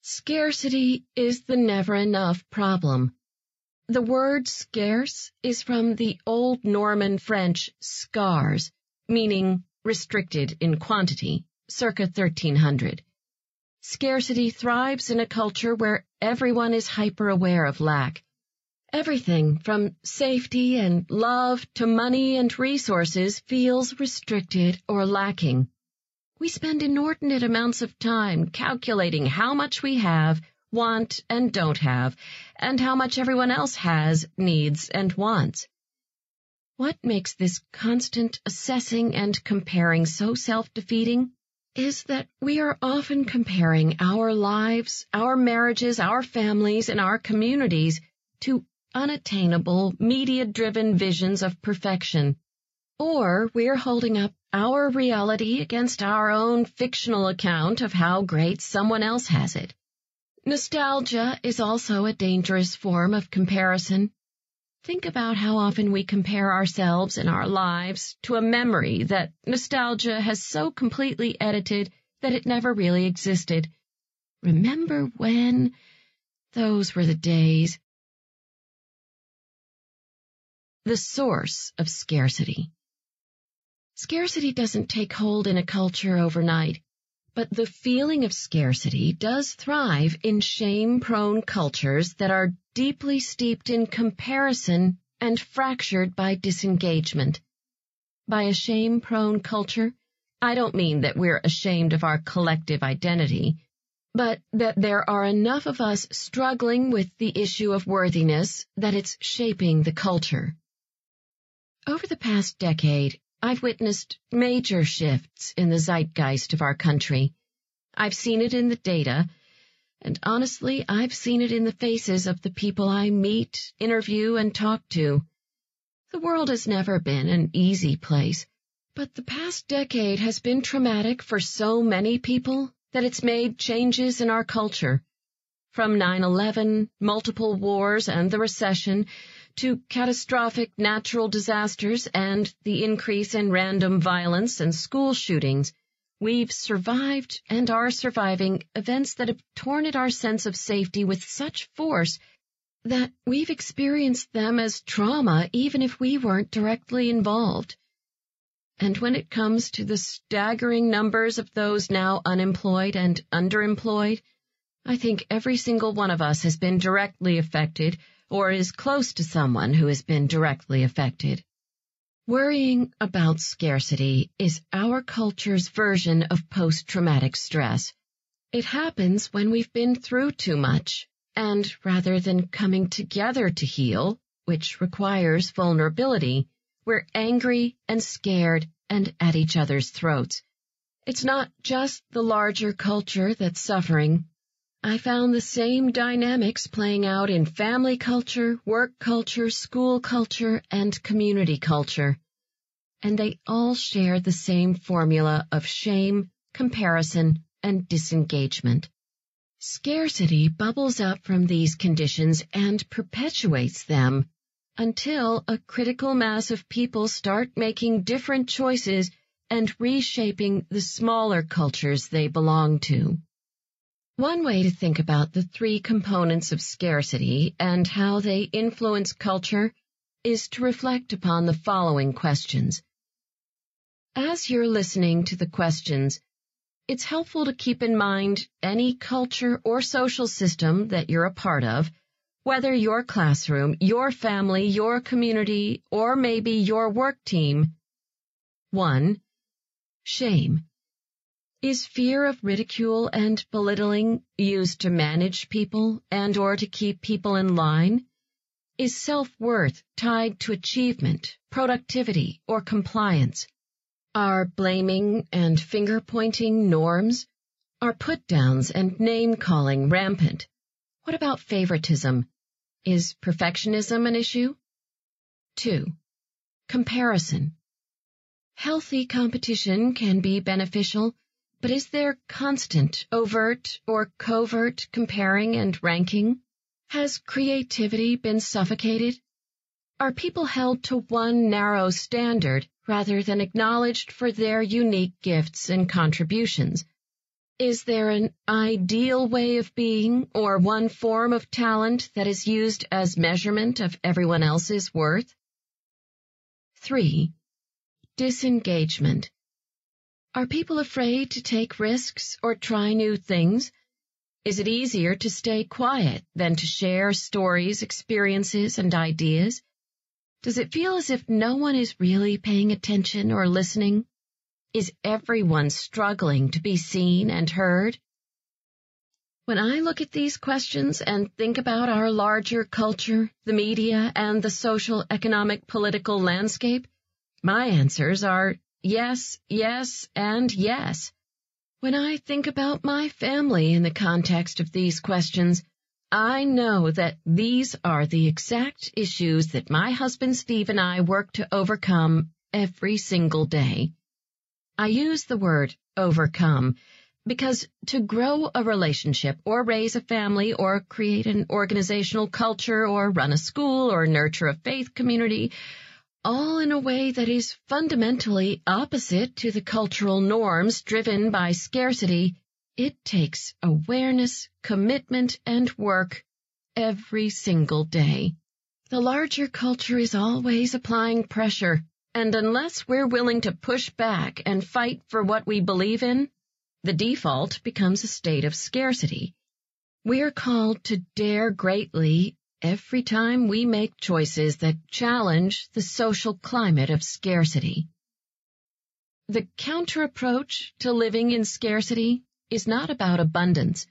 Scarcity is the never-enough problem. The word scarce is from the Old Norman French scars, meaning restricted in quantity, circa 1300. Scarcity thrives in a culture where everyone is hyper-aware of lack. Everything from safety and love to money and resources feels restricted or lacking. We spend inordinate amounts of time calculating how much we have, want, and don't have, and how much everyone else has, needs, and wants. What makes this constant assessing and comparing so self-defeating is that we are often comparing our lives, our marriages, our families, and our communities to unattainable, media-driven visions of perfection. Or we're holding up our reality against our own fictional account of how great someone else has it. Nostalgia is also a dangerous form of comparison. Think about how often we compare ourselves and our lives to a memory that nostalgia has so completely edited that it never really existed. Remember when? Those were the days. The source of scarcity. Scarcity doesn't take hold in a culture overnight, but the feeling of scarcity does thrive in shame-prone cultures that are deeply steeped in comparison and fractured by disengagement. By a shame-prone culture, I don't mean that we're ashamed of our collective identity, but that there are enough of us struggling with the issue of worthiness that it's shaping the culture. Over the past decade, I've witnessed major shifts in the zeitgeist of our country. I've seen it in the data, and honestly, I've seen it in the faces of the people I meet, interview, and talk to. The world has never been an easy place, but the past decade has been traumatic for so many people that it's made changes in our culture. From 9/11, multiple wars, and the recession, to catastrophic natural disasters and the increase in random violence and school shootings, we've survived and are surviving events that have torn at our sense of safety with such force that we've experienced them as trauma even if we weren't directly involved. And when it comes to the staggering numbers of those now unemployed and underemployed, I think every single one of us has been directly affected or is close to someone who has been directly affected. Worrying about scarcity is our culture's version of post-traumatic stress. It happens when we've been through too much, and rather than coming together to heal, which requires vulnerability, we're angry and scared and at each other's throats. It's not just the larger culture that's suffering. I found the same dynamics playing out in family culture, work culture, school culture, and community culture. And they all share the same formula of shame, comparison, and disengagement. Scarcity bubbles up from these conditions and perpetuates them until a critical mass of people start making different choices and reshaping the smaller cultures they belong to. One way to think about the three components of scarcity and how they influence culture is to reflect upon the following questions. As you're listening to the questions, it's helpful to keep in mind any culture or social system that you're a part of, whether your classroom, your family, your community, or maybe your work team. 1. Shame. Is fear of ridicule and belittling used to manage people and/or to keep people in line? Is self-worth tied to achievement, productivity, or compliance? Are blaming and finger-pointing norms? Are put-downs and name-calling rampant? What about favoritism? Is perfectionism an issue? 2. Comparison. Healthy competition can be beneficial, but is there constant, overt, or covert comparing and ranking? Has creativity been suffocated? Are people held to one narrow standard rather than acknowledged for their unique gifts and contributions? Is there an ideal way of being or one form of talent that is used as measurement of everyone else's worth? 3. Disengagement. Are people afraid to take risks or try new things? Is it easier to stay quiet than to share stories, experiences, and ideas? Does it feel as if no one is really paying attention or listening? Is everyone struggling to be seen and heard? When I look at these questions and think about our larger culture, the media, and the social, economic, political landscape, my answers are yes, yes, and yes. When I think about my family in the context of these questions, I know that these are the exact issues that my husband Steve and I work to overcome every single day. I use the word overcome because to grow a relationship or raise a family or create an organizational culture or run a school or nurture a faith community, all in a way that is fundamentally opposite to the cultural norms driven by scarcity, it takes awareness, commitment, and work every single day. The larger culture is always applying pressure, and unless we're willing to push back and fight for what we believe in, the default becomes a state of scarcity. We're called to dare greatly every time we make choices that challenge the social climate of scarcity. The counter-approach to living in scarcity is not about abundance.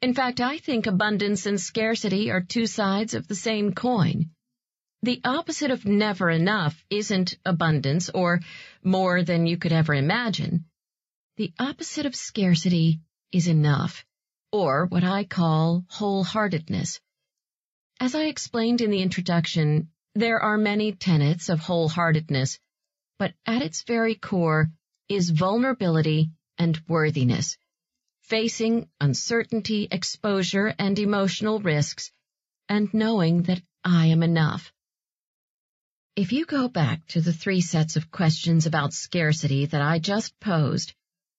In fact, I think abundance and scarcity are two sides of the same coin. The opposite of never enough isn't abundance or more than you could ever imagine. The opposite of scarcity is enough, or what I call wholeheartedness. As I explained in the introduction, there are many tenets of wholeheartedness, but at its very core is vulnerability and worthiness, facing uncertainty, exposure, and emotional risks, and knowing that I am enough. If you go back to the three sets of questions about scarcity that I just posed,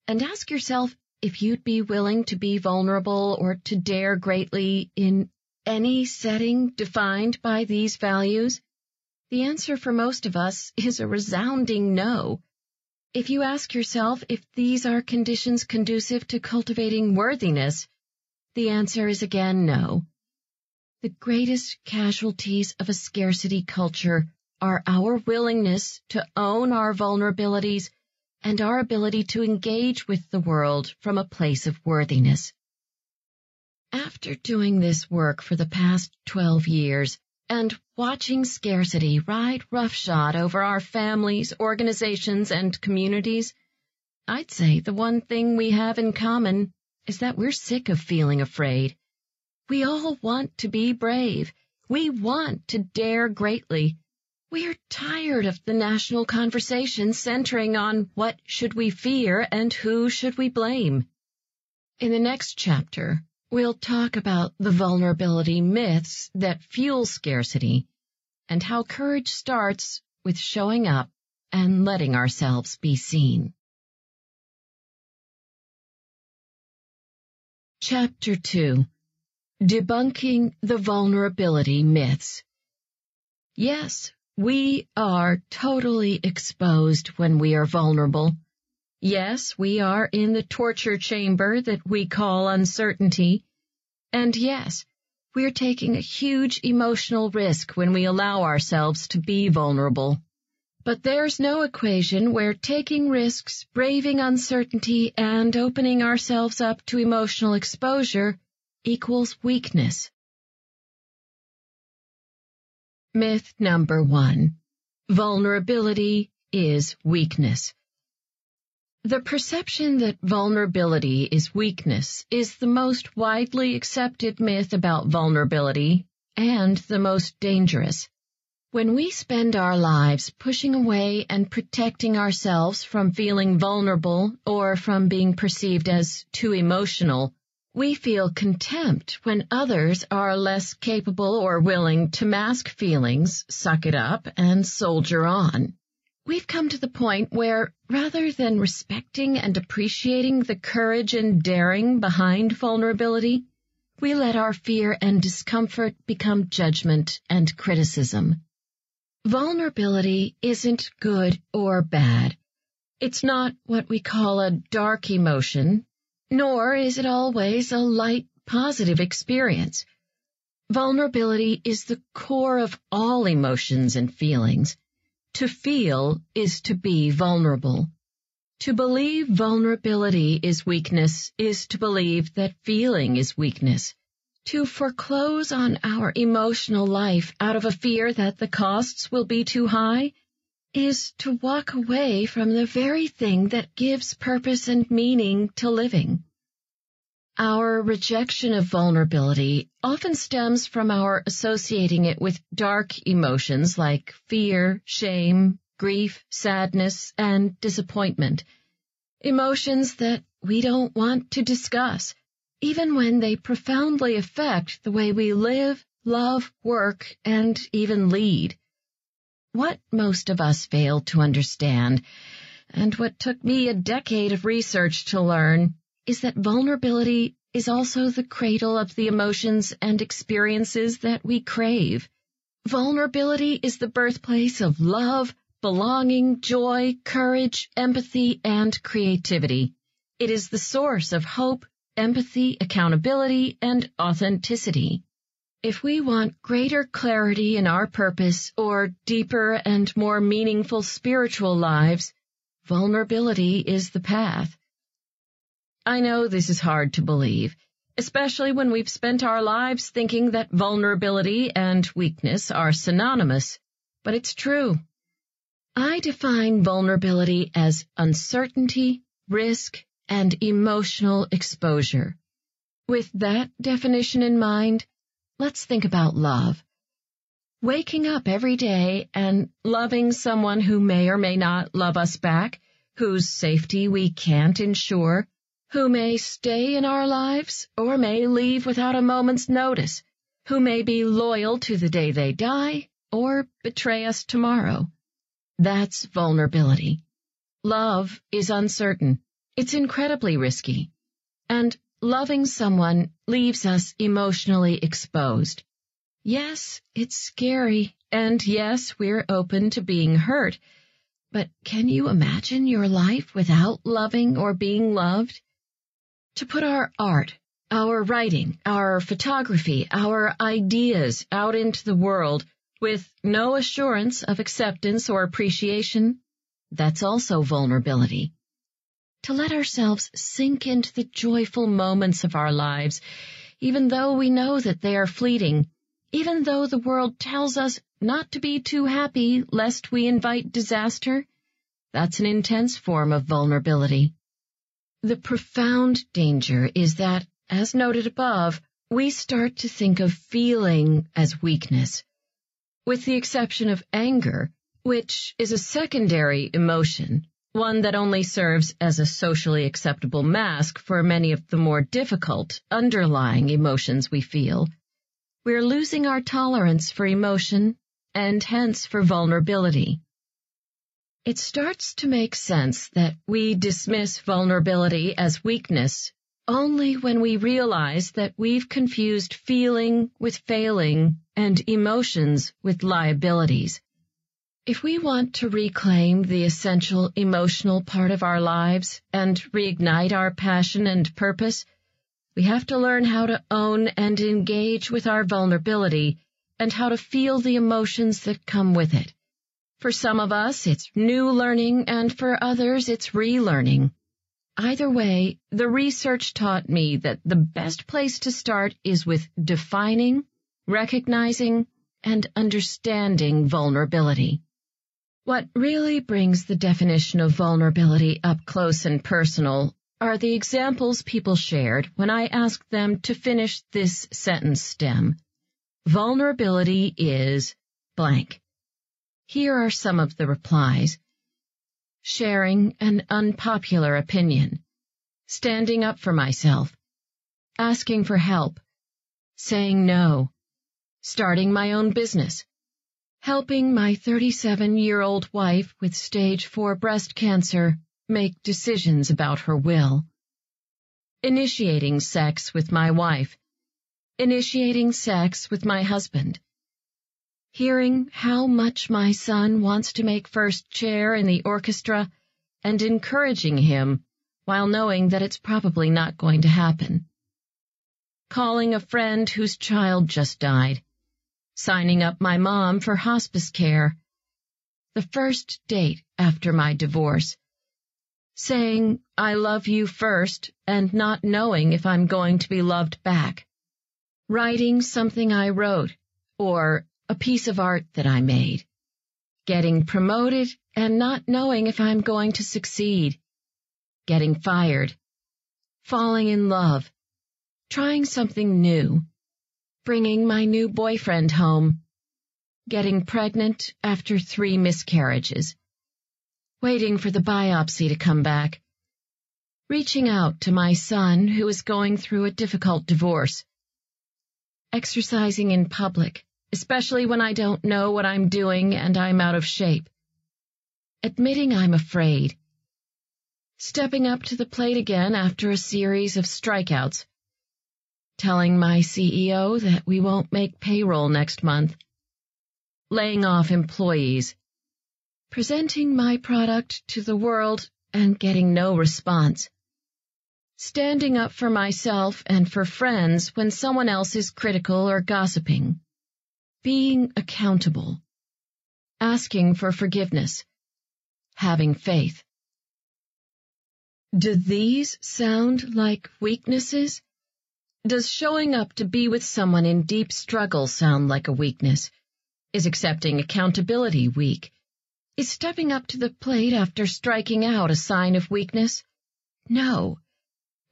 and ask yourself if you'd be willing to be vulnerable or to dare greatly in any setting defined by these values? The answer for most of us is a resounding no. If you ask yourself if these are conditions conducive to cultivating worthiness, the answer is again no. The greatest casualties of a scarcity culture are our willingness to own our vulnerabilities and our ability to engage with the world from a place of worthiness. After doing this work for the past 12 years and watching scarcity ride roughshod over our families, organizations, and communities, I'd say the one thing we have in common is that we're sick of feeling afraid. We all want to be brave. We want to dare greatly. We're tired of the national conversation centering on what should we fear and who should we blame. In the next chapter, we'll talk about the vulnerability myths that fuel scarcity and how courage starts with showing up and letting ourselves be seen. Chapter 2. Debunking the vulnerability myths. Yes, we are totally exposed when we are vulnerable. Yes, we are in the torture chamber that we call uncertainty. And yes, we're taking a huge emotional risk when we allow ourselves to be vulnerable. But there's no equation where taking risks, braving uncertainty, and opening ourselves up to emotional exposure equals weakness. Myth number one, vulnerability is weakness. The perception that vulnerability is weakness is the most widely accepted myth about vulnerability and the most dangerous. When we spend our lives pushing away and protecting ourselves from feeling vulnerable or from being perceived as too emotional, we feel contempt when others are less capable or willing to mask feelings, suck it up, and soldier on. We've come to the point where, rather than respecting and appreciating the courage and daring behind vulnerability, we let our fear and discomfort become judgment and criticism. Vulnerability isn't good or bad. It's not what we call a dark emotion, nor is it always a light, positive experience. Vulnerability is the core of all emotions and feelings. To feel is to be vulnerable. To believe vulnerability is weakness is to believe that feeling is weakness. To foreclose on our emotional life out of a fear that the costs will be too high is to walk away from the very thing that gives purpose and meaning to living. Our rejection of vulnerability often stems from our associating it with dark emotions like fear, shame, grief, sadness, and disappointment, emotions that we don't want to discuss, even when they profoundly affect the way we live, love, work, and even lead. What most of us fail to understand, and what took me a decade of research to learn, is that vulnerability is also the cradle of the emotions and experiences that we crave. Vulnerability is the birthplace of love, belonging, joy, courage, empathy, and creativity. It is the source of hope, empathy, accountability, and authenticity. If we want greater clarity in our purpose or deeper and more meaningful spiritual lives, vulnerability is the path. I know this is hard to believe, especially when we've spent our lives thinking that vulnerability and weakness are synonymous, but it's true. I define vulnerability as uncertainty, risk, and emotional exposure. With that definition in mind, let's think about love. Waking up every day and loving someone who may or may not love us back, whose safety we can't ensure, who may stay in our lives or may leave without a moment's notice, who may be loyal to the day they die or betray us tomorrow. That's vulnerability. Love is uncertain. It's incredibly risky. And loving someone leaves us emotionally exposed. Yes, it's scary, and yes, we're open to being hurt. But can you imagine your life without loving or being loved? To put our art, our writing, our photography, our ideas out into the world with no assurance of acceptance or appreciation, that's also vulnerability. To let ourselves sink into the joyful moments of our lives, even though we know that they are fleeting, even though the world tells us not to be too happy lest we invite disaster, that's an intense form of vulnerability. The profound danger is that, as noted above, we start to think of feeling as weakness. With the exception of anger, which is a secondary emotion, one that only serves as a socially acceptable mask for many of the more difficult underlying emotions we feel, we're losing our tolerance for emotion and hence for vulnerability. It starts to make sense that we dismiss vulnerability as weakness only when we realize that we've confused feeling with failing and emotions with liabilities. If we want to reclaim the essential emotional part of our lives and reignite our passion and purpose, we have to learn how to own and engage with our vulnerability and how to feel the emotions that come with it. For some of us, it's new learning, and for others, it's relearning. Either way, the research taught me that the best place to start is with defining, recognizing, and understanding vulnerability. What really brings the definition of vulnerability up close and personal are the examples people shared when I asked them to finish this sentence stem. Vulnerability is blank. Here are some of the replies. Sharing an unpopular opinion. Standing up for myself. Asking for help. Saying no. Starting my own business. Helping my 37-year-old wife with stage 4 breast cancer make decisions about her will. Initiating sex with my wife. Initiating sex with my husband. Hearing how much my son wants to make first chair in the orchestra and encouraging him while knowing that it's probably not going to happen. Calling a friend whose child just died. Signing up my mom for hospice care. The first date after my divorce. Saying, I love you first and not knowing if I'm going to be loved back. Writing something I wrote or a piece of art that I made. Getting promoted and not knowing if I'm going to succeed. Getting fired. Falling in love. Trying something new. Bringing my new boyfriend home. Getting pregnant after 3 miscarriages. Waiting for the biopsy to come back. Reaching out to my son who is going through a difficult divorce. Exercising in public, especially when I don't know what I'm doing and I'm out of shape. Admitting I'm afraid. Stepping up to the plate again after a series of strikeouts. Telling my CEO that we won't make payroll next month. Laying off employees. Presenting my product to the world and getting no response. Standing up for myself and for friends when someone else is critical or gossiping. Being accountable. Asking for forgiveness. Having faith. Do these sound like weaknesses? Does showing up to be with someone in deep struggle sound like a weakness? Is accepting accountability weak? Is stepping up to the plate after striking out a sign of weakness? No.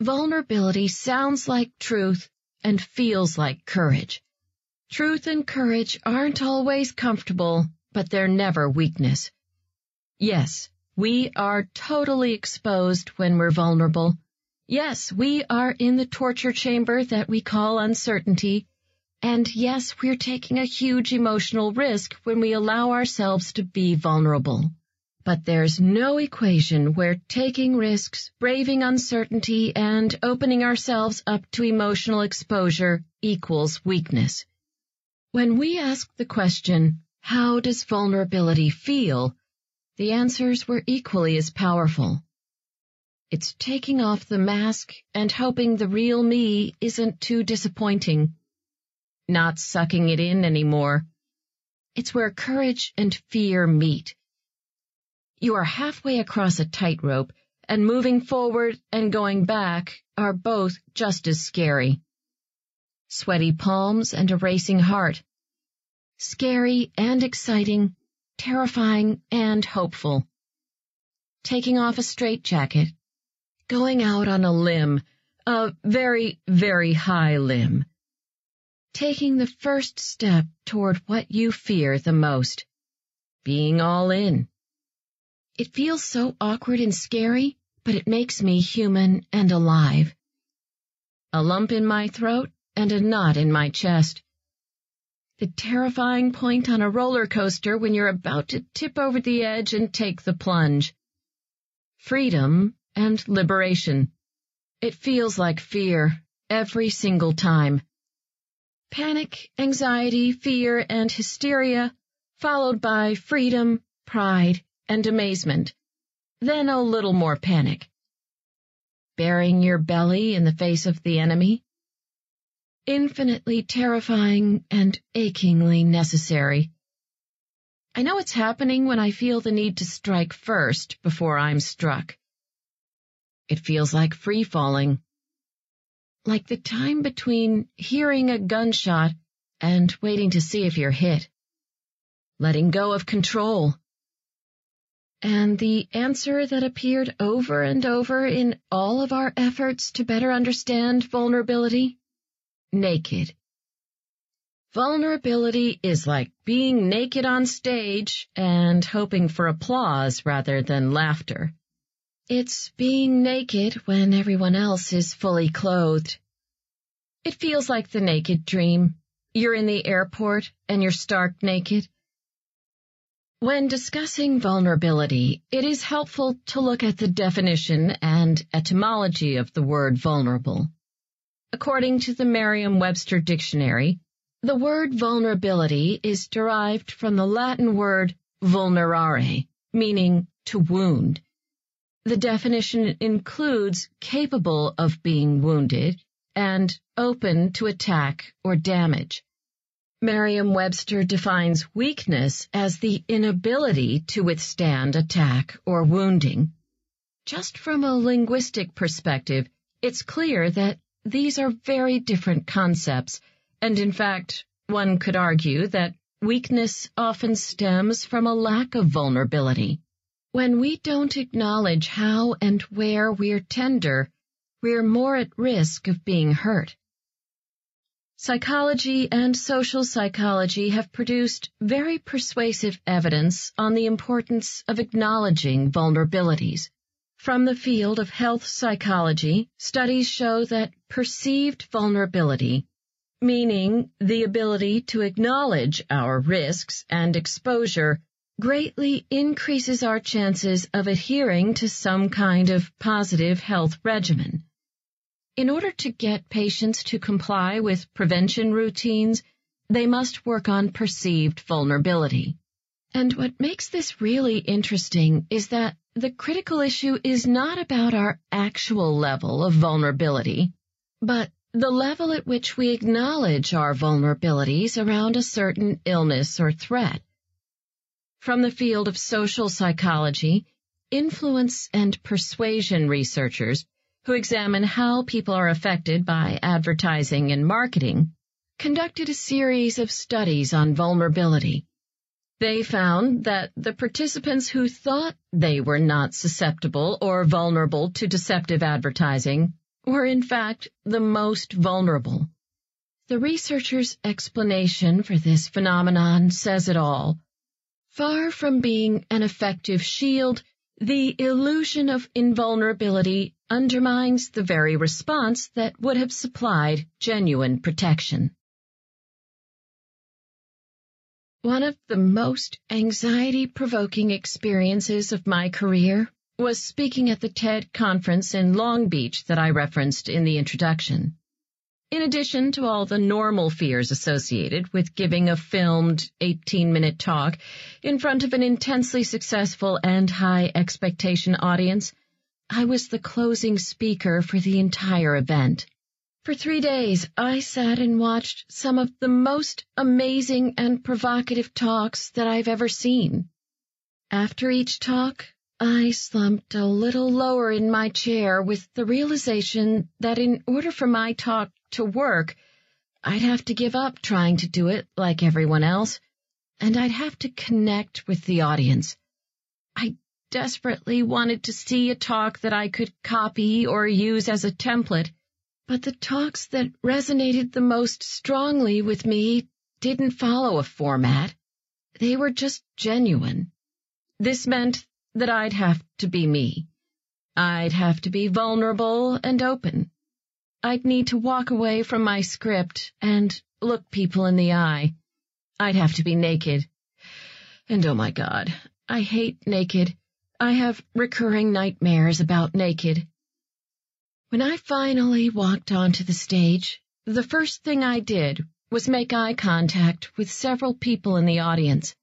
Vulnerability sounds like truth and feels like courage. Truth and courage aren't always comfortable, but they're never weakness. Yes, we are totally exposed when we're vulnerable. Yes, we are in the torture chamber that we call uncertainty. And yes, we're taking a huge emotional risk when we allow ourselves to be vulnerable. But there's no equation where taking risks, braving uncertainty, and opening ourselves up to emotional exposure equals weakness. When we asked the question, how does vulnerability feel? The answers were equally as powerful. It's taking off the mask and hoping the real me isn't too disappointing. Not sucking it in anymore. It's where courage and fear meet. You are halfway across a tightrope, and moving forward and going back are both just as scary. Sweaty palms and a racing heart. Scary and exciting, terrifying and hopeful. Taking off a straitjacket. Going out on a limb, a very, very high limb. Taking the first step toward what you fear the most. Being all in. It feels so awkward and scary, but it makes me human and alive. A lump in my throat. And a knot in my chest. The terrifying point on a roller coaster when you're about to tip over the edge and take the plunge. Freedom and liberation. It feels like fear every single time. Panic, anxiety, fear, and hysteria, followed by freedom, pride, and amazement. Then a little more panic. Burying your belly in the face of the enemy. Infinitely terrifying and achingly necessary. I know it's happening when I feel the need to strike first before I'm struck. It feels like free falling. Like the time between hearing a gunshot and waiting to see if you're hit. Letting go of control. And the answer that appeared over and over in all of our efforts to better understand vulnerability? Naked. Vulnerability is like being naked on stage and hoping for applause rather than laughter. It's being naked when everyone else is fully clothed. It feels like the naked dream. You're in the airport and you're stark naked. When discussing vulnerability, it is helpful to look at the definition and etymology of the word vulnerable. According to the Merriam-Webster Dictionary, the word vulnerability is derived from the Latin word vulnerare, meaning to wound. The definition includes capable of being wounded and open to attack or damage. Merriam-Webster defines weakness as the inability to withstand attack or wounding. Just from a linguistic perspective, it's clear that these are very different concepts, and in fact, one could argue that weakness often stems from a lack of vulnerability. When we don't acknowledge how and where we're tender, we're more at risk of being hurt. Psychology and social psychology have produced very persuasive evidence on the importance of acknowledging vulnerabilities. From the field of health psychology, studies show that perceived vulnerability, meaning the ability to acknowledge our risks and exposure, greatly increases our chances of adhering to some kind of positive health regimen. In order to get patients to comply with prevention routines, they must work on perceived vulnerability. And what makes this really interesting is that the critical issue is not about our actual level of vulnerability, but the level at which we acknowledge our vulnerabilities around a certain illness or threat. From the field of social psychology, influence and persuasion researchers who examine how people are affected by advertising and marketing, conducted a series of studies on vulnerability. They found that the participants who thought they were not susceptible or vulnerable to deceptive advertising were in fact the most vulnerable. The researchers' explanation for this phenomenon says it all. Far from being an effective shield, the illusion of invulnerability undermines the very response that would have supplied genuine protection. One of the most anxiety-provoking experiences of my career was speaking at the TED conference in Long Beach that I referenced in the introduction. In addition to all the normal fears associated with giving a filmed 18-minute talk in front of an intensely successful and high-expectation audience, I was the closing speaker for the entire event. For 3 days, I sat and watched some of the most amazing and provocative talks that I've ever seen. After each talk, I slumped a little lower in my chair with the realization that in order for my talk to work, I'd have to give up trying to do it like everyone else, and I'd have to connect with the audience. I desperately wanted to see a talk that I could copy or use as a template, but the talks that resonated the most strongly with me didn't follow a format. They were just genuine. This meant that I'd have to be me. I'd have to be vulnerable and open. I'd need to walk away from my script and look people in the eye. I'd have to be naked. And oh my God, I hate naked. I have recurring nightmares about naked. When I finally walked onto the stage, the first thing I did was make eye contact with several people in the audience.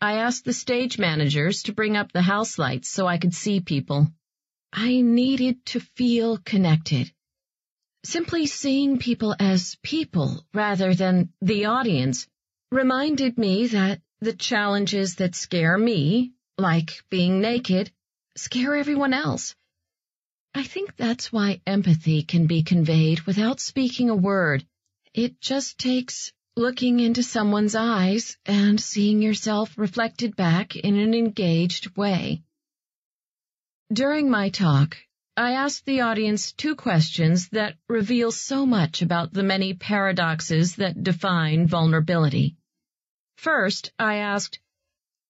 I asked the stage managers to bring up the house lights so I could see people. I needed to feel connected. Simply seeing people as people rather than the audience reminded me that the challenges that scare me, like being naked, scare everyone else. I think that's why empathy can be conveyed without speaking a word. It just takes looking into someone's eyes and seeing yourself reflected back in an engaged way. During my talk, I asked the audience two questions that reveal so much about the many paradoxes that define vulnerability. First, I asked,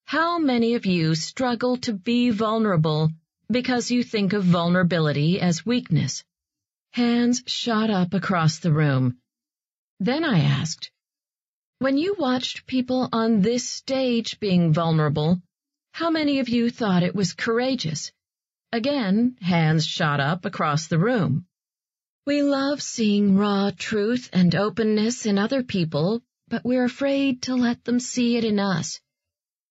how many of you struggle to be vulnerable because you think of vulnerability as weakness? Hands shot up across the room. Then I asked, when you watched people on this stage being vulnerable, how many of you thought it was courageous? Again, hands shot up across the room. We love seeing raw truth and openness in other people, but we're afraid to let them see it in us.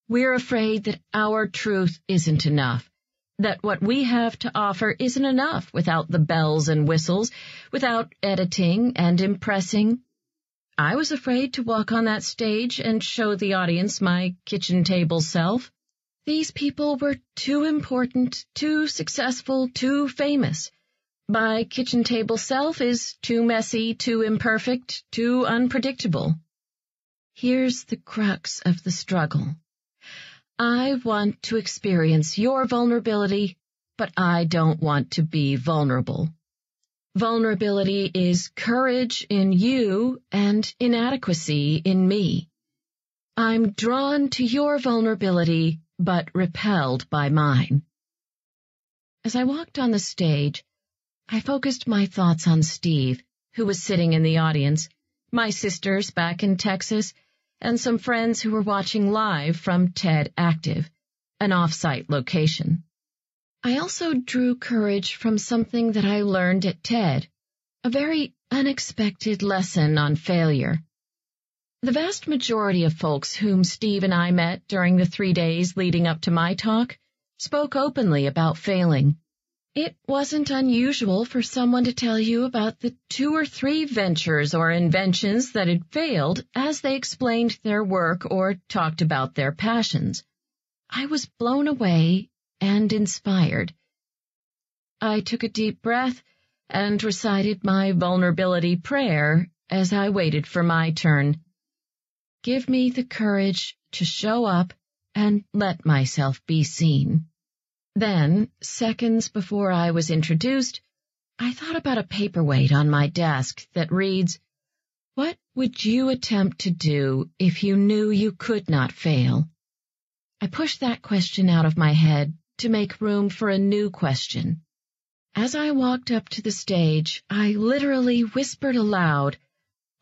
We're afraid that our truth isn't enough, that what we have to offer isn't enough without the bells and whistles, without editing and impressing. I was afraid to walk on that stage and show the audience my kitchen table self. These people were too important, too successful, too famous. My kitchen table self is too messy, too imperfect, too unpredictable. Here's the crux of the struggle. I want to experience your vulnerability, but I don't want to be vulnerable. Vulnerability is courage in you and inadequacy in me. I'm drawn to your vulnerability, but repelled by mine. As I walked on the stage, I focused my thoughts on Steve, who was sitting in the audience, my sisters back in Texas, and some friends who were watching live from TED Active, an off-site location. I also drew courage from something that I learned at TED, a very unexpected lesson on failure. The vast majority of folks whom Steve and I met during the 3 days leading up to my talk spoke openly about failing. It wasn't unusual for someone to tell you about the 2 or 3 ventures or inventions that had failed as they explained their work or talked about their passions. I was blown away and inspired. I took a deep breath and recited my vulnerability prayer as I waited for my turn. Give me the courage to show up and let myself be seen. Then, seconds before I was introduced, I thought about a paperweight on my desk that reads, "What would you attempt to do if you knew you could not fail?" I pushed that question out of my head to make room for a new question. As I walked up to the stage, I literally whispered aloud,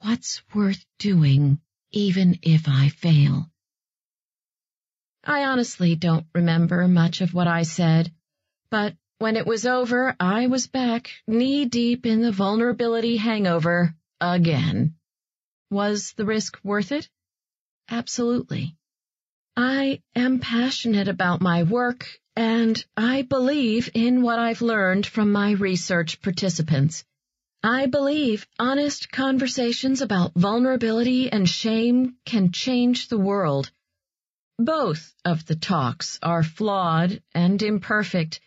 "What's worth doing, even if I fail?" I honestly don't remember much of what I said, but when it was over, I was back knee-deep in the vulnerability hangover again. Was the risk worth it? Absolutely. I am passionate about my work, and I believe in what I've learned from my research participants. I believe honest conversations about vulnerability and shame can change the world. Both of the talks are flawed and imperfect,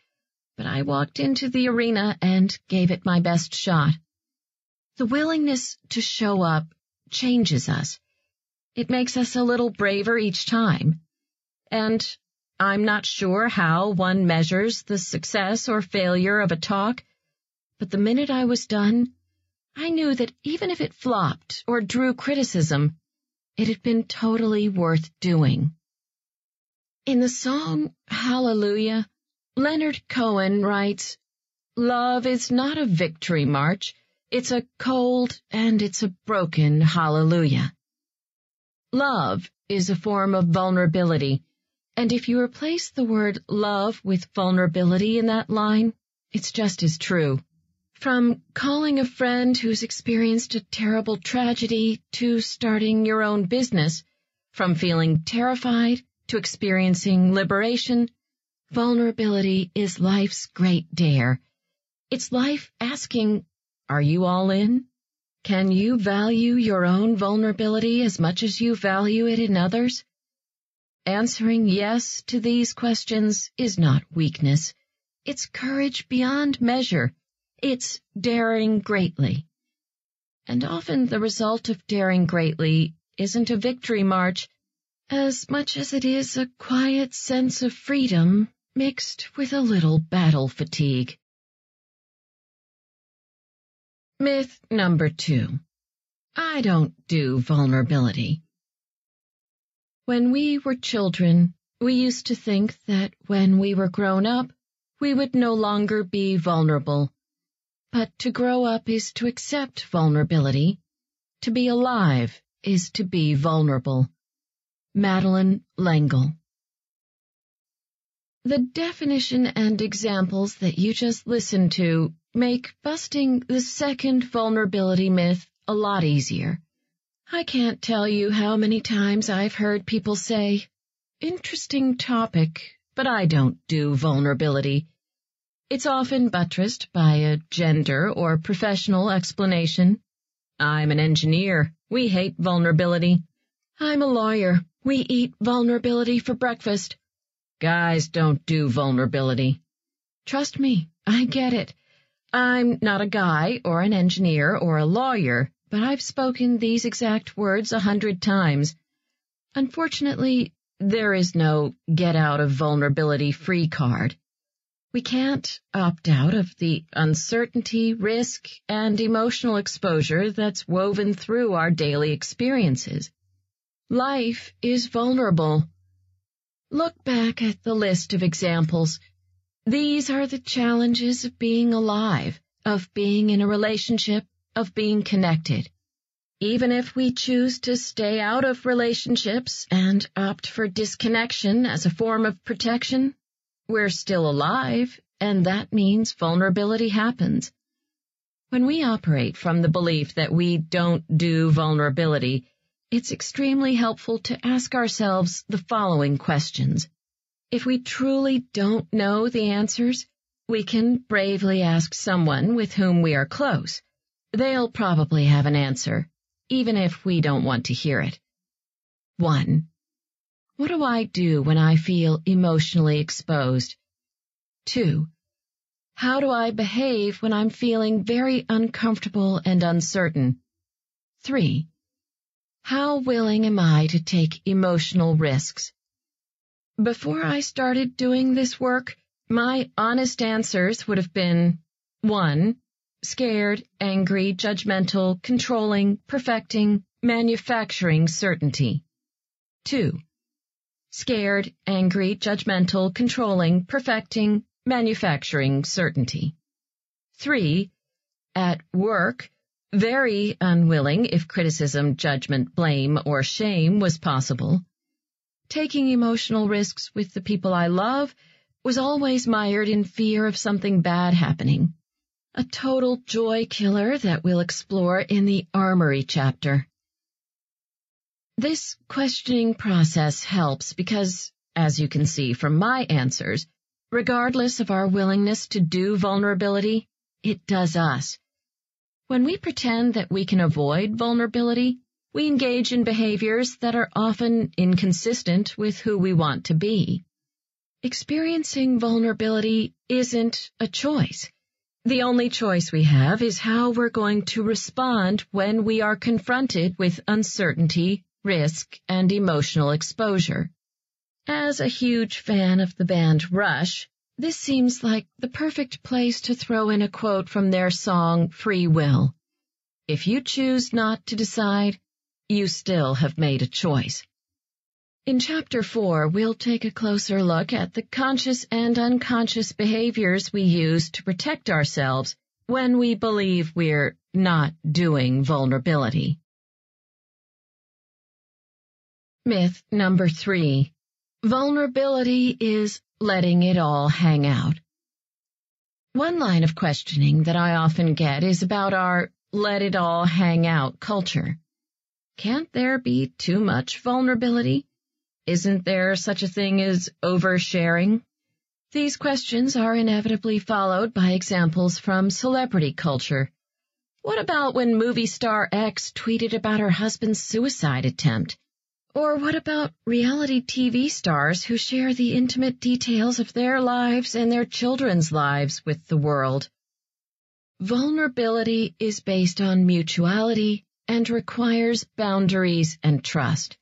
but I walked into the arena and gave it my best shot. The willingness to show up changes us. It makes us a little braver each time. And I'm not sure how one measures the success or failure of a talk, but the minute I was done, I knew that even if it flopped or drew criticism, it had been totally worth doing. In the song Hallelujah, Leonard Cohen writes, "Love is not a victory march, it's a cold and it's a broken hallelujah." Love is a form of vulnerability, and if you replace the word love with vulnerability in that line, it's just as true. From calling a friend who's experienced a terrible tragedy to starting your own business, from feeling terrified to experiencing liberation, vulnerability is life's great dare. It's life asking, are you all in? Can you value your own vulnerability as much as you value it in others? Answering yes to these questions is not weakness. It's courage beyond measure. It's daring greatly. and often the result of Daring Greatly isn't a victory march, as much as it is a quiet sense of freedom mixed with a little battle fatigue. Myth number 2. I don't do vulnerability. When we were children, we used to think that when we were grown up, we would no longer be vulnerable. But to grow up is to accept vulnerability. To be alive is to be vulnerable. Madeline L'Engle. The definition and examples that you just listened to make busting the second vulnerability myth a lot easier. I can't tell you how many times I've heard people say, "Interesting topic, but I don't do vulnerability." It's often buttressed by a gender or professional explanation. I'm an engineer. We hate vulnerability. I'm a lawyer. We eat vulnerability for breakfast. Guys don't do vulnerability. Trust me, I get it. I'm not a guy or an engineer or a lawyer, but I've spoken these exact words 100 times. Unfortunately, there is no get-out-of-vulnerability-free card. We can't opt out of the uncertainty, risk, and emotional exposure that's woven through our daily experiences. Life is vulnerable. Look back at the list of examples. These are the challenges of being alive, of being in a relationship, of being connected. Even if we choose to stay out of relationships and opt for disconnection as a form of protection, we're still alive, and that means vulnerability happens. When we operate from the belief that we don't do vulnerability, it's extremely helpful to ask ourselves the following questions. If we truly don't know the answers, we can bravely ask someone with whom we are close. They'll probably have an answer, even if we don't want to hear it. 1. What do I do when I feel emotionally exposed? 2. How do I behave when I'm feeling very uncomfortable and uncertain? 3. How willing am I to take emotional risks? Before I started doing this work, my honest answers would have been 1. Scared, angry, judgmental, controlling, perfecting, manufacturing certainty. 2. Scared, angry, judgmental, controlling, perfecting, manufacturing certainty. 3. At work, very unwilling if criticism, judgment, blame, or shame was possible. Taking emotional risks with the people I love was always mired in fear of something bad happening, a total joy killer that we'll explore in the Armory chapter. This questioning process helps because, as you can see from my answers, regardless of our willingness to do vulnerability, it does us. When we pretend that we can avoid vulnerability, we engage in behaviors that are often inconsistent with who we want to be. Experiencing vulnerability isn't a choice. The only choice we have is how we're going to respond when we are confronted with uncertainty, risk, and emotional exposure. As a huge fan of the band Rush, this seems like the perfect place to throw in a quote from their song Free Will. If you choose not to decide, you still have made a choice. In Chapter 4, we'll take a closer look at the conscious and unconscious behaviors we use to protect ourselves when we believe we're not doing vulnerability. Myth number 3. Vulnerability is letting it all hang out. One line of questioning that I often get is about our let it all hang out culture. Can't there be too much vulnerability? Isn't there such a thing as oversharing? These questions are inevitably followed by examples from celebrity culture. What about when movie star X tweeted about her husband's suicide attempt? Or what about reality TV stars who share the intimate details of their lives and their children's lives with the world? Vulnerability is based on mutuality and requires boundaries and trust.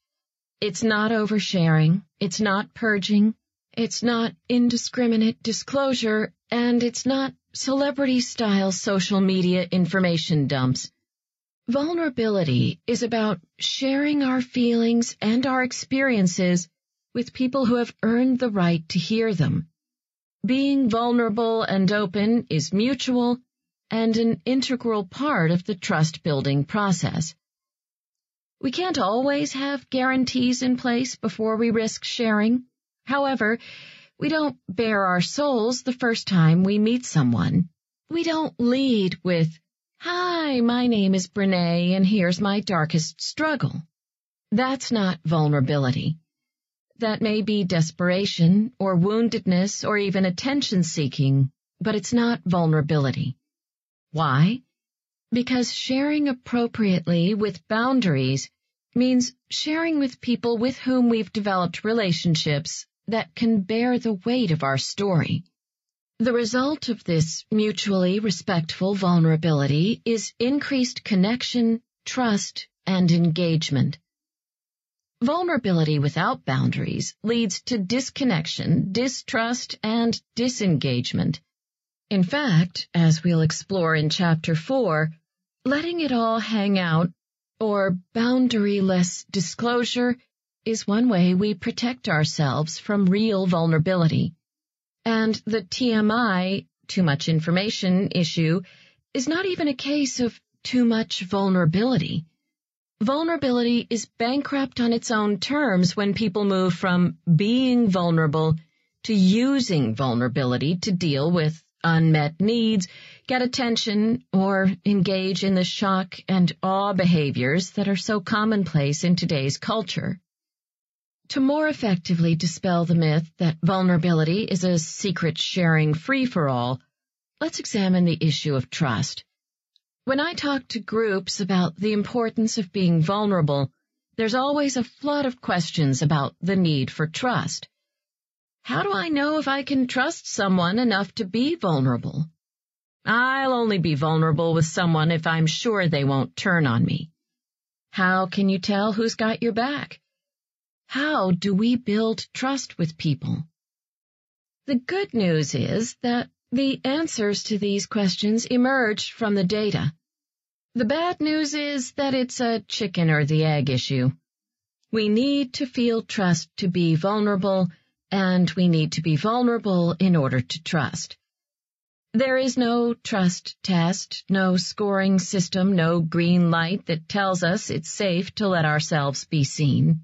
It's not oversharing, it's not purging, it's not indiscriminate disclosure, and it's not celebrity-style social media information dumps. Vulnerability is about sharing our feelings and our experiences with people who have earned the right to hear them. Being vulnerable and open is mutual and an integral part of the trust-building process. We can't always have guarantees in place before we risk sharing. However, we don't bare our souls the first time we meet someone. We don't lead with, "Hi, my name is Brené, and here's my darkest struggle." That's not vulnerability. That may be desperation or woundedness or even attention-seeking, but it's not vulnerability. Why? Because sharing appropriately with boundaries means sharing with people with whom we've developed relationships that can bear the weight of our story. The result of this mutually respectful vulnerability is increased connection, trust, and engagement. Vulnerability without boundaries leads to disconnection, distrust, and disengagement. In fact, as we'll explore in Chapter 4, letting it all hang out, or boundaryless disclosure, is one way we protect ourselves from real vulnerability. And the TMI, too much information, issue is not even a case of too much vulnerability. Vulnerability is bankrupt on its own terms when people move from being vulnerable to using vulnerability to deal with unmet needs, get attention, or engage in the shock and awe behaviors that are so commonplace in today's culture. To more effectively dispel the myth that vulnerability is a secret sharing free-for-all, let's examine the issue of trust. When I talk to groups about the importance of being vulnerable, there's always a flood of questions about the need for trust. How do I know if I can trust someone enough to be vulnerable? I'll only be vulnerable with someone if I'm sure they won't turn on me. How can you tell who's got your back? How do we build trust with people? The good news is that the answers to these questions emerge from the data. The bad news is that it's a chicken or the egg issue. We need to feel trust to be vulnerable, and we need to be vulnerable in order to trust. There is no trust test, no scoring system, no green light that tells us it's safe to let ourselves be seen.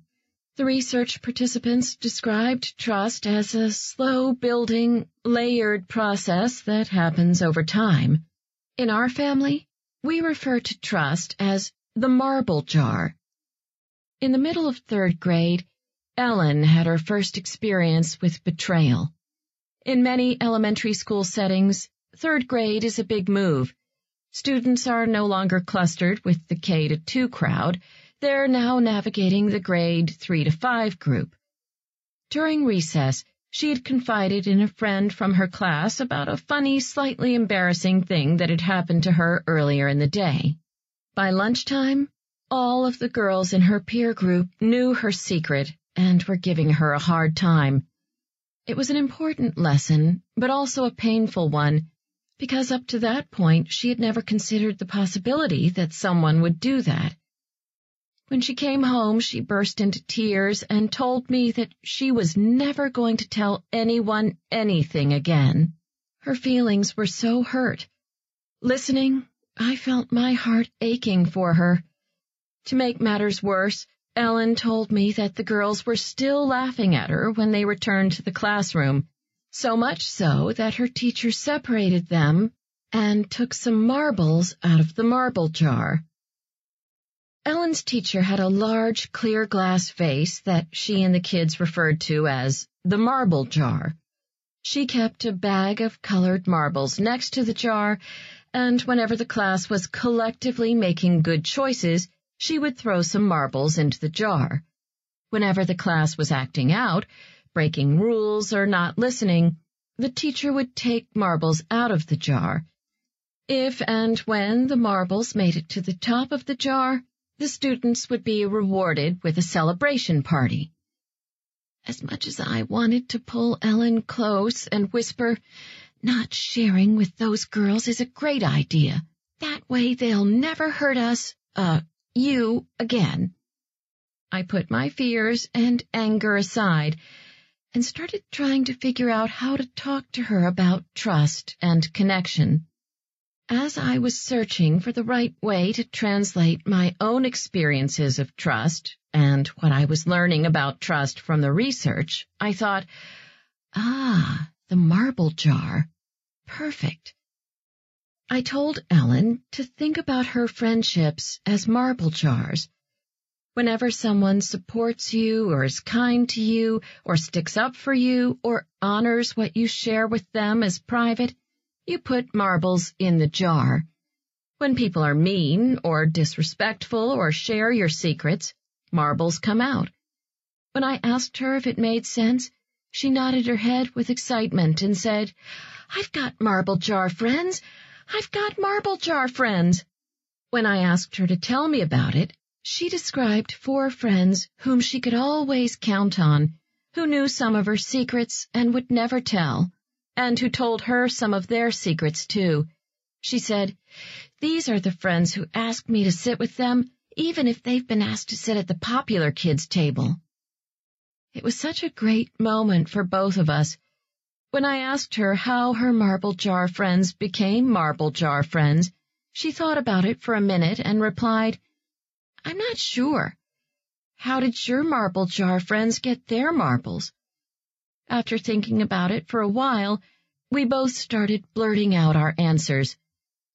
The research participants described trust as a slow-building, layered process that happens over time. In our family, we refer to trust as the marble jar. In the middle of third grade, Ellen had her first experience with betrayal. In many elementary school settings, third grade is a big move. Students are no longer clustered with the K to 2 crowd. They're now navigating the grade 3 to 5 group. During recess, she had confided in a friend from her class about a funny, slightly embarrassing thing that had happened to her earlier in the day. By lunchtime, all of the girls in her peer group knew her secret and were giving her a hard time. It was an important lesson, but also a painful one, because up to that point she had never considered the possibility that someone would do that. When she came home, she burst into tears and told me that she was never going to tell anyone anything again. Her feelings were so hurt. Listening, I felt my heart aching for her. To make matters worse, Ellen told me that the girls were still laughing at her when they returned to the classroom, so much so that her teacher separated them and took some marbles out of the marble jar. Ellen's teacher had a large, clear glass vase that she and the kids referred to as the marble jar. She kept a bag of colored marbles next to the jar, and whenever the class was collectively making good choices, she would throw some marbles into the jar. Whenever the class was acting out, breaking rules or not listening, the teacher would take marbles out of the jar. If and when the marbles made it to the top of the jar, the students would be rewarded with a celebration party. As much as I wanted to pull Ellen close and whisper, "Not sharing with those girls is a great idea. That way they'll never hurt us, you again," I put my fears and anger aside and started trying to figure out how to talk to her about trust and connection. As I was searching for the right way to translate my own experiences of trust and what I was learning about trust from the research, I thought, the marble jar. Perfect. I told Ellen to think about her friendships as marble jars. Whenever someone supports you or is kind to you or sticks up for you or honors what you share with them as private, you put marbles in the jar. When people are mean or disrespectful or share your secrets, marbles come out. When I asked her if it made sense, she nodded her head with excitement and said, "I've got marble jar friends. I've got marble jar friends." When I asked her to tell me about it, she described 4 friends whom she could always count on, who knew some of her secrets and would never tell, and who told her some of their secrets, too. She said, "These are the friends who ask me to sit with them, even if they've been asked to sit at the popular kids' table." It was such a great moment for both of us. When I asked her how her marble jar friends became marble jar friends, she thought about it for a minute and replied, "I'm not sure. How did your marble jar friends get their marbles?" After thinking about it for a while, we both started blurting out our answers.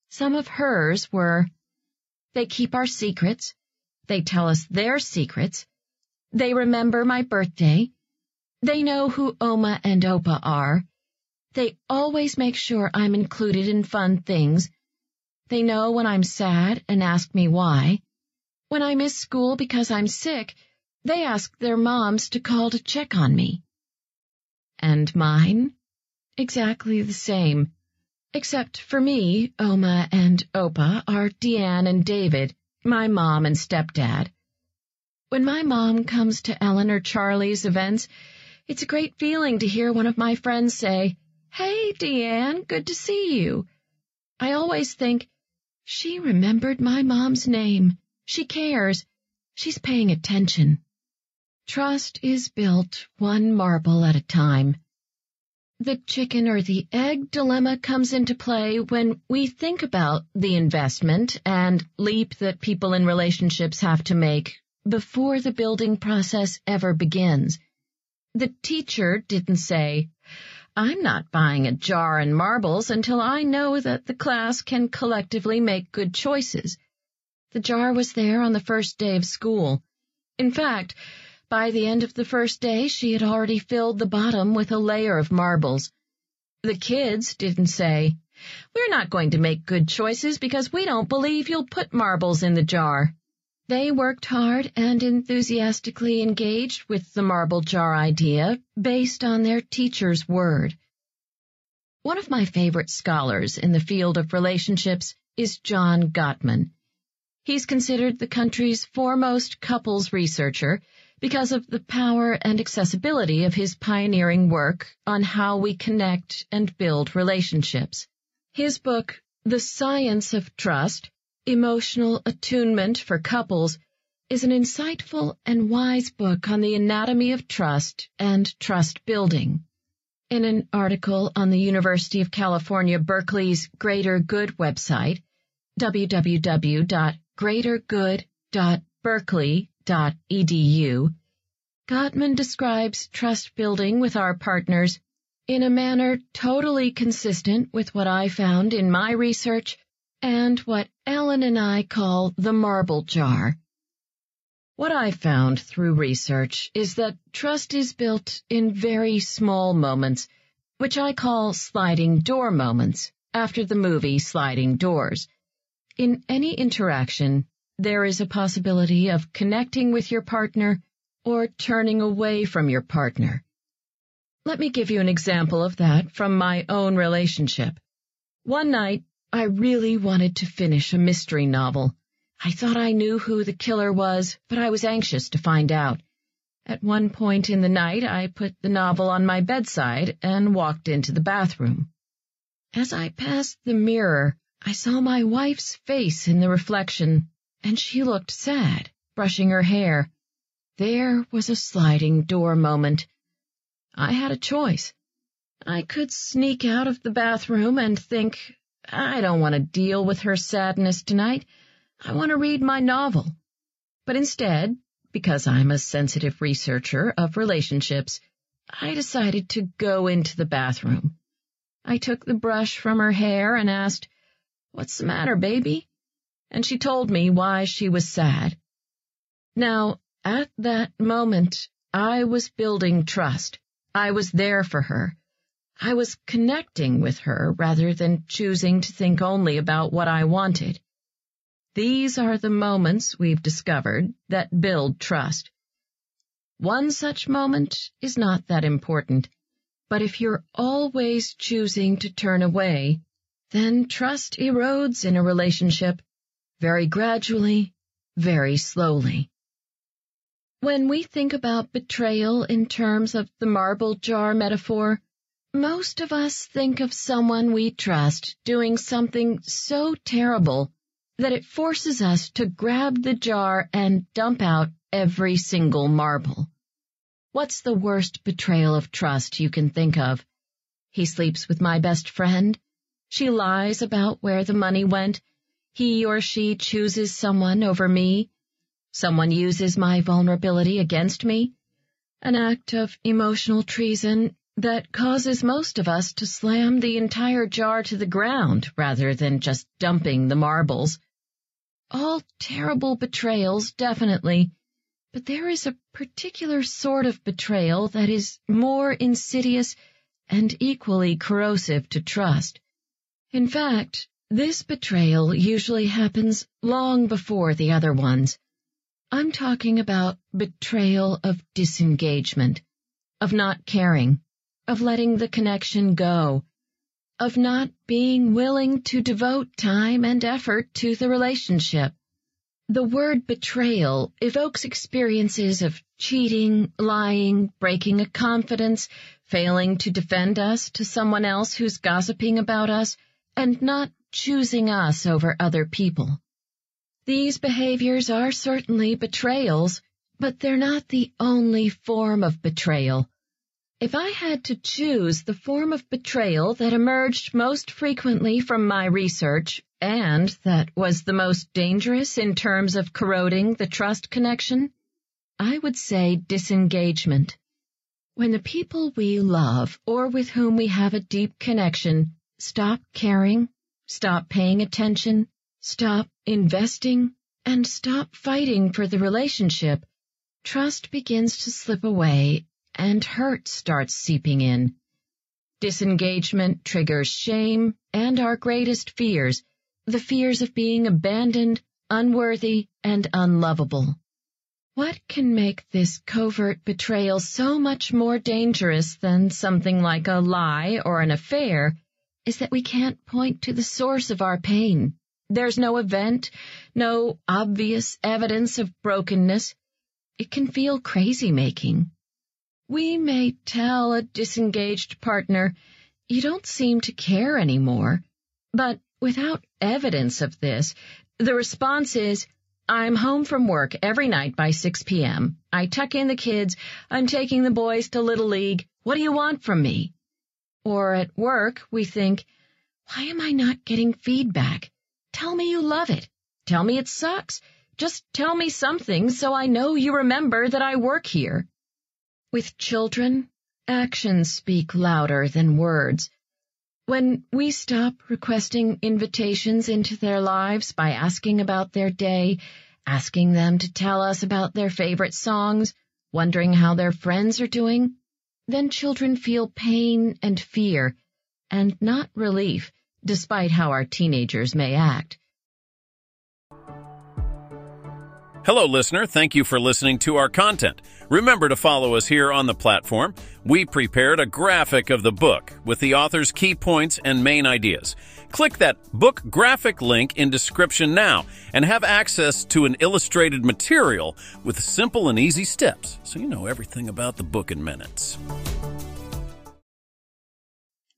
Some of hers were, "They keep our secrets. They tell us their secrets. They remember my birthday. They know who Oma and Opa are. They always make sure I'm included in fun things. They know when I'm sad and ask me why. When I miss school because I'm sick, they ask their moms to call to check on me." And mine? Exactly the same. Except for me, Oma and Opa are Deanne and David, my mom and stepdad. When my mom comes to Ellen or Charlie's events, it's a great feeling to hear one of my friends say, "Hey, Deanne, good to see you." I always think, she remembered my mom's name. She cares. She's paying attention. Trust is built one marble at a time. The chicken or the egg dilemma comes into play when we think about the investment and leap that people in relationships have to make before the building process ever begins. The teacher didn't say, "I'm not buying a jar and marbles until I know that the class can collectively make good choices." The jar was there on the first day of school. In fact, by the end of the first day, she had already filled the bottom with a layer of marbles. The kids didn't say, "We're not going to make good choices because we don't believe you'll put marbles in the jar." They worked hard and enthusiastically engaged with the marble jar idea based on their teacher's word. One of my favorite scholars in the field of relationships is John Gottman. He's considered the country's foremost couples researcher because of the power and accessibility of his pioneering work on how we connect and build relationships. His book, The Science of Trust, Emotional Attunement for Couples, is an insightful and wise book on the anatomy of trust and trust building. In an article on the University of California, Berkeley's Greater Good website, www.greatergood.berkeley.edu, Gottman describes trust building with our partners in a manner totally consistent with what I found in my research and what Ellen and I call the marble jar. What I found through research is that trust is built in very small moments, which I call sliding door moments, after the movie Sliding Doors. In any interaction, there is a possibility of connecting with your partner or turning away from your partner. Let me give you an example of that from my own relationship. One night, I really wanted to finish a mystery novel. I thought I knew who the killer was, but I was anxious to find out. At one point in the night, I put the novel on my bedside and walked into the bathroom. As I passed the mirror, I saw my wife's face in the reflection, and she looked sad, brushing her hair. There was a sliding door moment. I had a choice. I could sneak out of the bathroom and think, I don't want to deal with her sadness tonight. I want to read my novel. But instead, because I'm a sensitive researcher of relationships, I decided to go into the bathroom. I took the brush from her hair and asked, "What's the matter, baby?" And she told me why she was sad. Now, at that moment, I was building trust. I was there for her. I was connecting with her rather than choosing to think only about what I wanted. These are the moments we've discovered that build trust. One such moment is not that important, but if you're always choosing to turn away, then trust erodes in a relationship, very gradually, very slowly. When we think about betrayal in terms of the marble jar metaphor, most of us think of someone we trust doing something so terrible that it forces us to grab the jar and dump out every single marble. What's the worst betrayal of trust you can think of? He sleeps with my best friend. She lies about where the money went. He or she chooses someone over me. Someone uses my vulnerability against me. An act of emotional treason that causes most of us to slam the entire jar to the ground rather than just dumping the marbles. All terrible betrayals, definitely, but there is a particular sort of betrayal that is more insidious and equally corrosive to trust. In fact, this betrayal usually happens long before the other ones. I'm talking about betrayal of disengagement, of not caring, of letting the connection go, of not being willing to devote time and effort to the relationship. The word betrayal evokes experiences of cheating, lying, breaking a confidence, failing to defend us to someone else who's gossiping about us, and not choosing us over other people. These behaviors are certainly betrayals, but they're not the only form of betrayal. If I had to choose the form of betrayal that emerged most frequently from my research, and that was the most dangerous in terms of corroding the trust connection, I would say disengagement. When the people we love or with whom we have a deep connection stop caring, stop paying attention, stop investing, and stop fighting for the relationship, trust begins to slip away and hurt starts seeping in. Disengagement triggers shame and our greatest fears, the fears of being abandoned, unworthy, and unlovable. What can make this covert betrayal so much more dangerous than something like a lie or an affair is that we can't point to the source of our pain. There's no event, no obvious evidence of brokenness. It can feel crazy-making. We may tell a disengaged partner, "You don't seem to care anymore." But without evidence of this, the response is, "I'm home from work every night by 6 p.m. I tuck in the kids. I'm taking the boys to Little League. What do you want from me?" Or at work, we think, "Why am I not getting feedback? Tell me you love it. Tell me it sucks. Just tell me something so I know you remember that I work here." With children, actions speak louder than words. When we stop requesting invitations into their lives by asking about their day, asking them to tell us about their favorite songs, wondering how their friends are doing, then children feel pain and fear, and not relief, despite how our teenagers may act. Hello, listener. Thank you for listening to our content. Remember to follow us here on the platform. We prepared a graphic of the book with the author's key points and main ideas. Click that book graphic link in description now and have access to an illustrated material with simple and easy steps so you know everything about the book in minutes.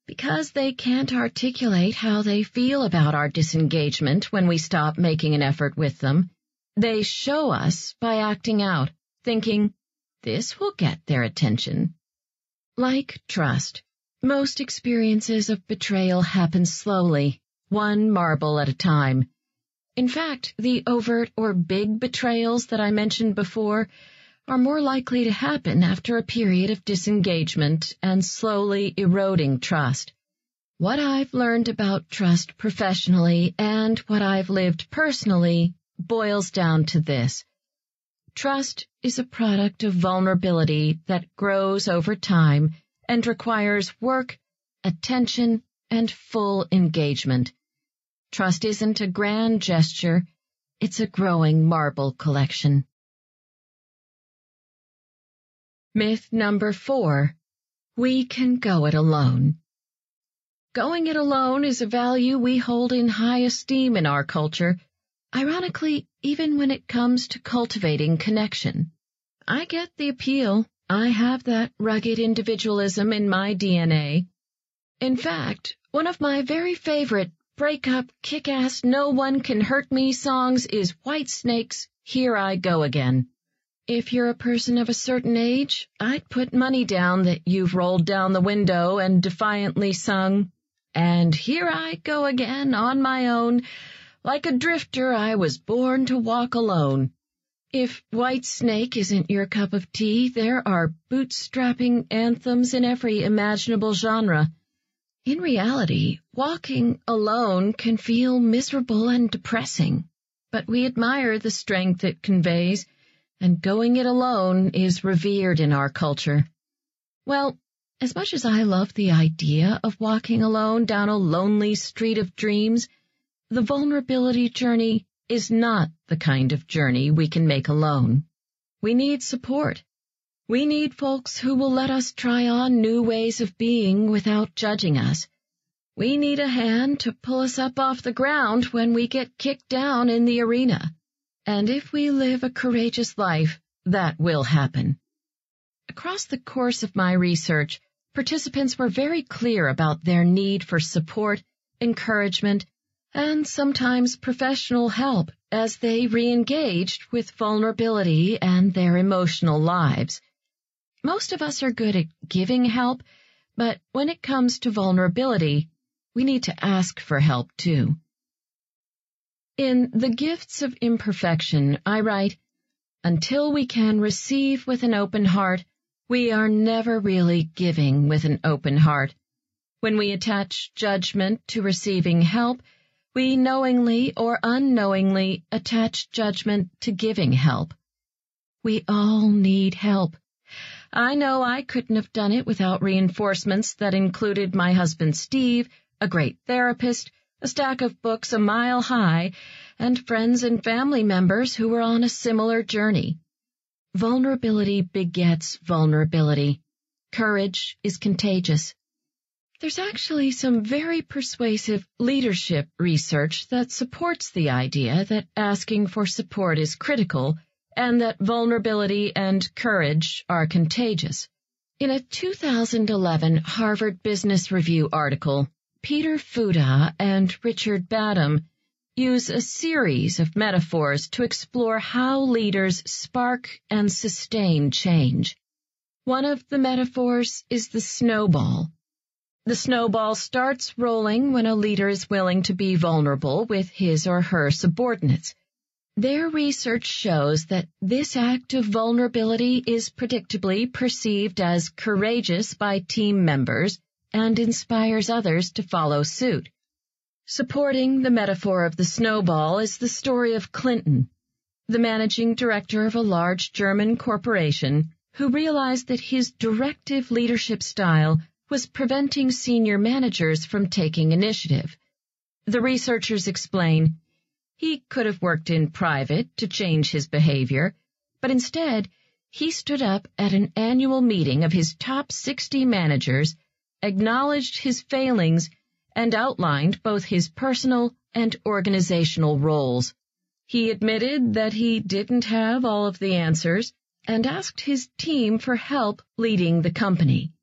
Because they can't articulate how they feel about our disengagement when we stop making an effort with them, they show us by acting out, thinking, this will get their attention. Like trust, most experiences of betrayal happen slowly, one marble at a time. In fact, the overt or big betrayals that I mentioned before are more likely to happen after a period of disengagement and slowly eroding trust. What I've learned about trust professionally and what I've lived personally boils down to this. Trust is a product of vulnerability that grows over time and requires work, attention, and full engagement. Trust isn't a grand gesture, it's a growing marble collection. Myth number 4. We can go it alone. Going it alone is a value we hold in high esteem in our culture, ironically, even when it comes to cultivating connection. I get the appeal. I have that rugged individualism in my DNA. In fact, one of my very favorite breakup, kick-ass, no-one-can-hurt-me songs is Whitesnake's Here I Go Again. If you're a person of a certain age, I'd put money down that you've rolled down the window and defiantly sung, "And here I go again on my own, like a drifter I was born to walk alone." If Whitesnake isn't your cup of tea, there are bootstrapping anthems in every imaginable genre. In reality, walking alone can feel miserable and depressing, but we admire the strength it conveys, and going it alone is revered in our culture. Well, as much as I love the idea of walking alone down a lonely street of dreams, the vulnerability journey is not the kind of journey we can make alone. We need support. We need folks who will let us try on new ways of being without judging us. We need a hand to pull us up off the ground when we get kicked down in the arena. And if we live a courageous life, that will happen. Across the course of my research, participants were very clear about their need for support, encouragement, and sometimes professional help as they re-engaged with vulnerability and their emotional lives. Most of us are good at giving help, but when it comes to vulnerability, we need to ask for help too. In The Gifts of Imperfection, I write, "Until we can receive with an open heart, we are never really giving with an open heart. When we attach judgment to receiving help, we knowingly or unknowingly attach judgment to giving help." We all need help. I know I couldn't have done it without reinforcements that included my husband Steve, a great therapist, a stack of books a mile high, and friends and family members who were on a similar journey. Vulnerability begets vulnerability. Courage is contagious. There's actually some very persuasive leadership research that supports the idea that asking for support is critical and that vulnerability and courage are contagious. In a 2011 Harvard Business Review article, Peter Fuda and Richard Badham use a series of metaphors to explore how leaders spark and sustain change. One of the metaphors is the snowball. The snowball starts rolling when a leader is willing to be vulnerable with his or her subordinates. Their research shows that this act of vulnerability is predictably perceived as courageous by team members and inspires others to follow suit. Supporting the metaphor of the snowball is the story of Clinton, the managing director of a large German corporation, who realized that his directive leadership style was preventing senior managers from taking initiative. The researchers explain, He could have worked in private to change his behavior, but instead he stood up at an annual meeting of his top 60 managers, acknowledged his failings, and outlined both his personal and organizational roles. He admitted that he didn't have all of the answers and asked his team for help leading the company.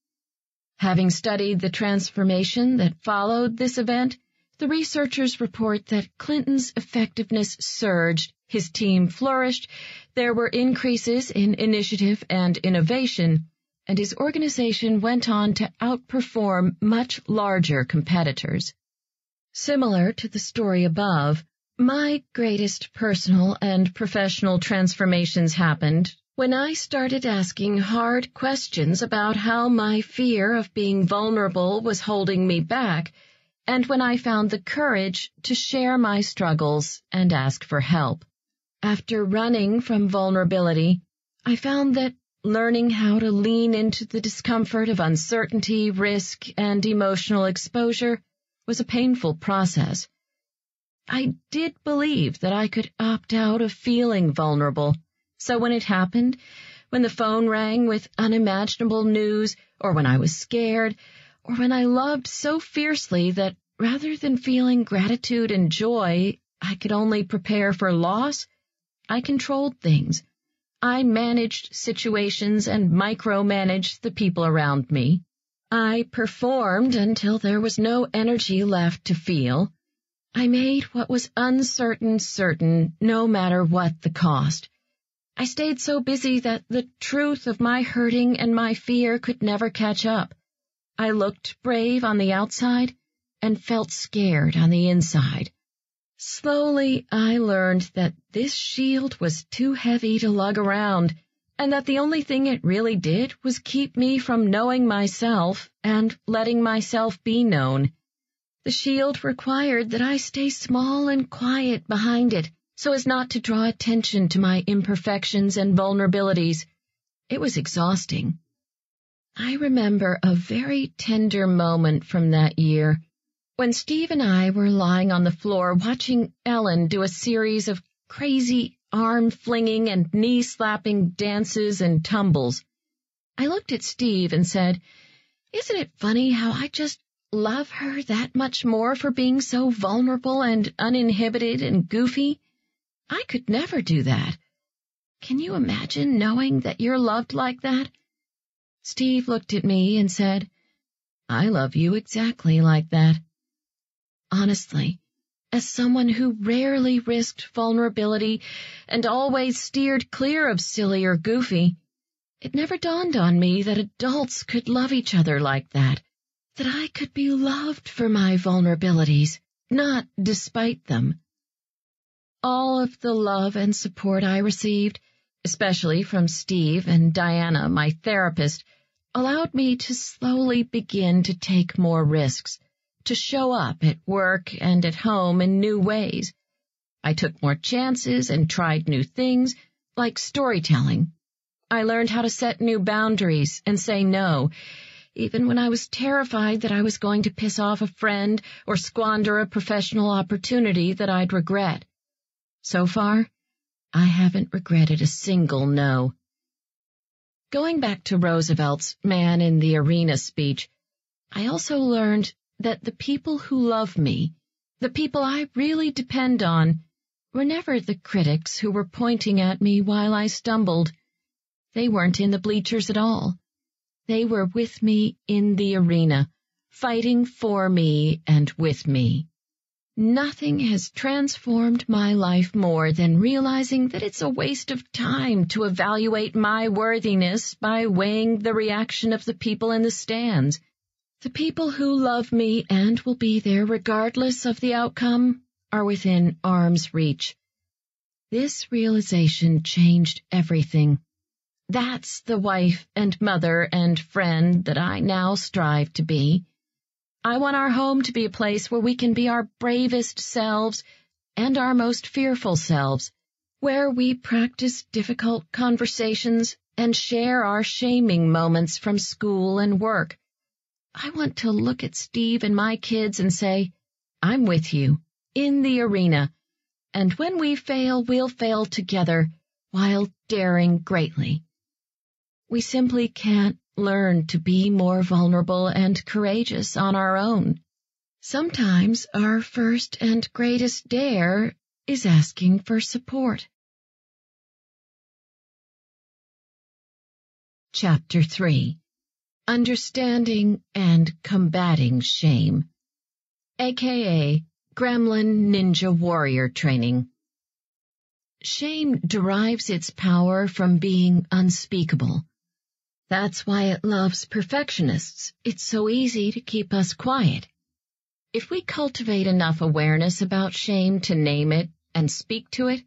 Having studied the transformation that followed this event, the researchers report that Clinton's effectiveness surged, his team flourished, there were increases in initiative and innovation, and his organization went on to outperform much larger competitors. Similar to the story above, my greatest personal and professional transformations happened when I started asking hard questions about how my fear of being vulnerable was holding me back, and when I found the courage to share my struggles and ask for help. After running from vulnerability, I found that learning how to lean into the discomfort of uncertainty, risk, and emotional exposure was a painful process. I did believe that I could opt out of feeling vulnerable, so when it happened, when the phone rang with unimaginable news, or when I was scared, or when I loved so fiercely that rather than feeling gratitude and joy, I could only prepare for loss, I controlled things. I managed situations and micromanaged the people around me. I performed until there was no energy left to feel. I made what was uncertain certain, no matter what the cost. I stayed so busy that the truth of my hurting and my fear could never catch up. I looked brave on the outside and felt scared on the inside. Slowly, I learned that this shield was too heavy to lug around, and that the only thing it really did was keep me from knowing myself and letting myself be known. The shield required that I stay small and quiet behind it, so as not to draw attention to my imperfections and vulnerabilities. It was exhausting. I remember a very tender moment from that year, when Steve and I were lying on the floor watching Ellen do a series of crazy arm-flinging and knee-slapping dances and tumbles. I looked at Steve and said, "Isn't it funny how I just love her that much more for being so vulnerable and uninhibited and goofy? I could never do that. Can you imagine knowing that you're loved like that?" Steve looked at me and said, "I love you exactly like that." Honestly, as someone who rarely risked vulnerability and always steered clear of silly or goofy, it never dawned on me that adults could love each other like that, that I could be loved for my vulnerabilities, not despite them. All of the love and support I received, especially from Steve and Diana, my therapist, allowed me to slowly begin to take more risks, to show up at work and at home in new ways. I took more chances and tried new things, like storytelling. I learned how to set new boundaries and say no, even when I was terrified that I was going to piss off a friend or squander a professional opportunity that I'd regret. So far, I haven't regretted a single no. Going back to Roosevelt's Man in the Arena speech, I also learned that the people who love me, the people I really depend on, were never the critics who were pointing at me while I stumbled. They weren't in the bleachers at all. They were with me in the arena, fighting for me and with me. Nothing has transformed my life more than realizing that it's a waste of time to evaluate my worthiness by weighing the reaction of the people in the stands. The people who love me and will be there regardless of the outcome are within arm's reach. This realization changed everything. That's the wife and mother and friend that I now strive to be. I want our home to be a place where we can be our bravest selves and our most fearful selves, where we practice difficult conversations and share our shaming moments from school and work. I want to look at Steve and my kids and say, "I'm with you, in the arena. And when we fail, we'll fail together while daring greatly. We simply can't learn to be more vulnerable and courageous on our own. Sometimes our first and greatest dare is asking for support. Chapter 3. Understanding and Combating Shame, a.k.a. Gremlin Ninja Warrior Training. Shame derives its power from being unspeakable. That's why it loves perfectionists. It's so easy to keep us quiet. If we cultivate enough awareness about shame to name it and speak to it,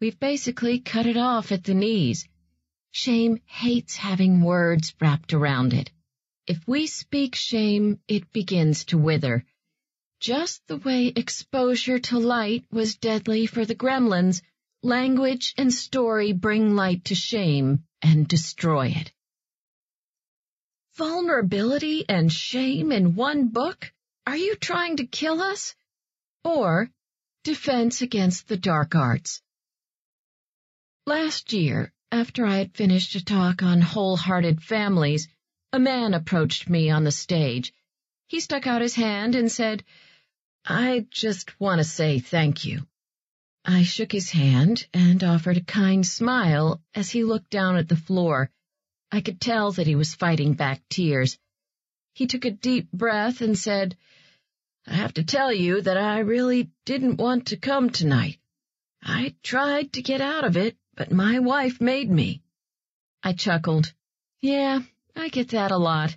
we've basically cut it off at the knees. Shame hates having words wrapped around it. If we speak shame, it begins to wither. Just the way exposure to light was deadly for the gremlins, language and story bring light to shame and destroy it. Vulnerability and shame in one book? Are you trying to kill us? Or Defense Against the Dark Arts. Last year, after I had finished a talk on wholehearted families, a man approached me on the stage. He stuck out his hand and said, "I just want to say thank you." I shook his hand and offered a kind smile as he looked down at the floor. I could tell that he was fighting back tears. He took a deep breath and said, "I have to tell you that I really didn't want to come tonight. I tried to get out of it, but my wife made me." I chuckled. "Yeah, I get that a lot.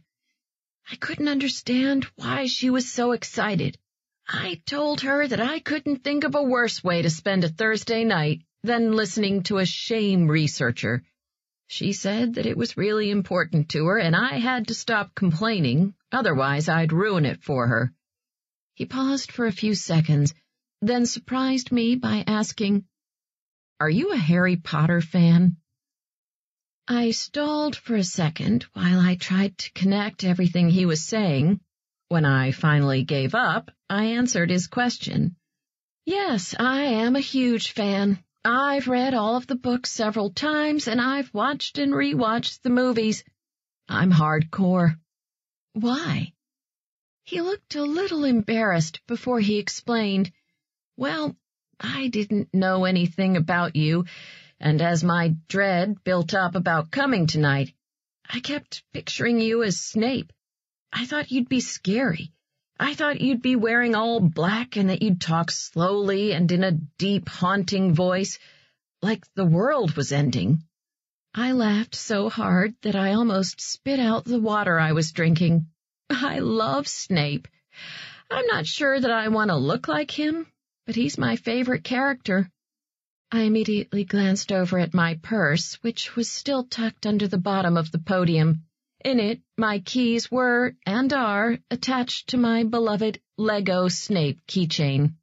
I couldn't understand why she was so excited. I told her that I couldn't think of a worse way to spend a Thursday night than listening to a shame researcher. She said that it was really important to her, and I had to stop complaining, otherwise I'd ruin it for her." He paused for a few seconds, then surprised me by asking, "Are you a Harry Potter fan?" I stalled for a second while I tried to connect everything he was saying. When I finally gave up, I answered his question. "Yes, I am a huge fan. I've read all of the books several times, and I've watched and rewatched the movies. I'm hardcore." "Why?" He looked a little embarrassed before he explained, "Well, I didn't know anything about you, and as my dread built up about coming tonight, I kept picturing you as Snape. I thought you'd be scary. I thought you'd be wearing all black and that you'd talk slowly and in a deep, haunting voice, like the world was ending." I laughed so hard that I almost spit out the water I was drinking. I love Snape. I'm not sure that I want to look like him, but he's my favorite character. I immediately glanced over at my purse, which was still tucked under the bottom of the podium. In it, my keys were, and are, attached to my beloved Lego Snape keychain.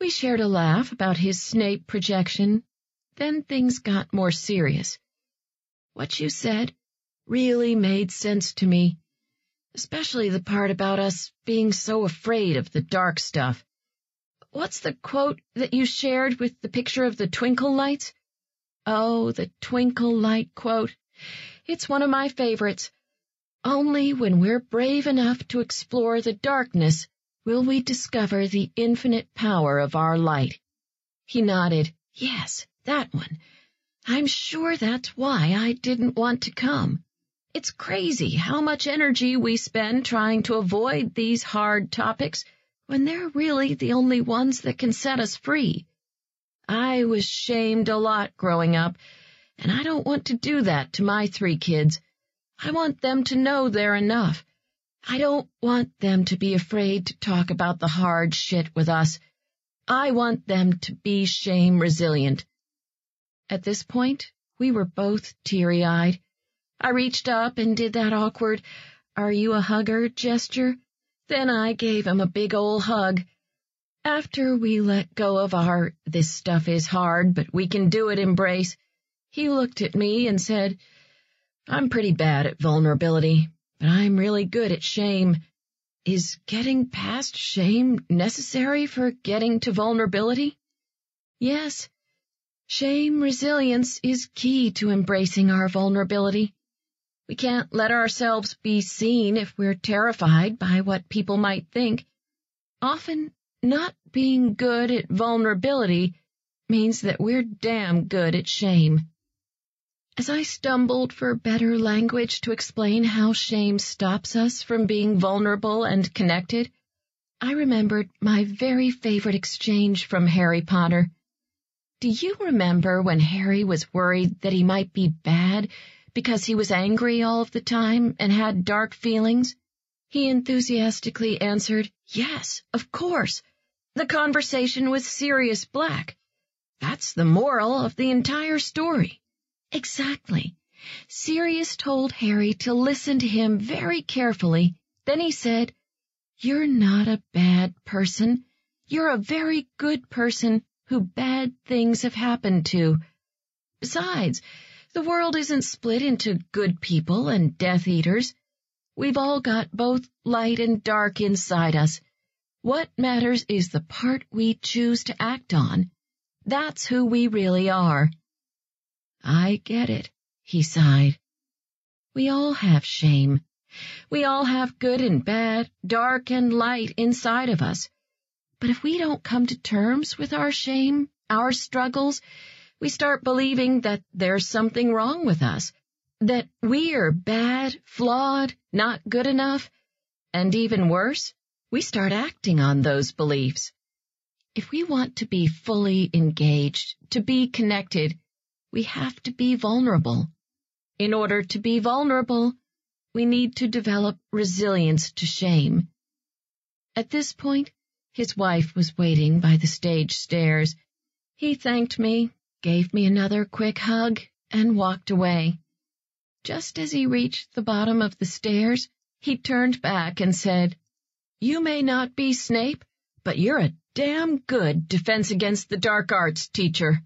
We shared a laugh about his Snape projection. Then things got more serious. "What you said really made sense to me, especially the part about us being so afraid of the dark stuff. What's the quote that you shared with the picture of the twinkle lights?" "Oh, the twinkle light quote. It's one of my favorites. Only when we're brave enough to explore the darkness will we discover the infinite power of our light." He nodded. "Yes, that one. I'm sure that's why I didn't want to come. It's crazy how much energy we spend trying to avoid these hard topics when they're really the only ones that can set us free. I was shamed a lot growing up, and I don't want to do that to my three kids. I want them to know they're enough. I don't want them to be afraid to talk about the hard shit with us. I want them to be shame-resilient." At this point, we were both teary-eyed. I reached up and did that awkward, "Are you a hugger?" gesture. Then I gave him a big ol' hug. After we let go of our "this stuff is hard, but we can do it" embrace, he looked at me and said, "I'm pretty bad at vulnerability, but I'm really good at shame. Is getting past shame necessary for getting to vulnerability?" Yes, shame resilience is key to embracing our vulnerability. We can't let ourselves be seen if we're terrified by what people might think. Often, not being good at vulnerability means that we're damn good at shame. As I stumbled for better language to explain how shame stops us from being vulnerable and connected, I remembered my very favorite exchange from Harry Potter. Do you remember when Harry was worried that he might be bad because he was angry all of the time and had dark feelings? He enthusiastically answered, "Yes, of course. The conversation with Sirius Black. That's the moral of the entire story." Exactly. Sirius told Harry to listen to him very carefully. Then he said, "You're not a bad person. You're a very good person who bad things have happened to. Besides, the world isn't split into good people and Death Eaters. We've all got both light and dark inside us. What matters is the part we choose to act on. That's who we really are." "I get it," he sighed. "We all have shame. We all have good and bad, dark and light inside of us. But if we don't come to terms with our shame, our struggles, we start believing that there's something wrong with us, that we're bad, flawed, not good enough, and even worse, we start acting on those beliefs. If we want to be fully engaged, to be connected, we have to be vulnerable. In order to be vulnerable, we need to develop resilience to shame." At this point, his wife was waiting by the stage stairs. He thanked me, gave me another quick hug, and walked away. Just as he reached the bottom of the stairs, he turned back and said, "You may not be Snape, but you're a damn good Defense Against the Dark Arts teacher."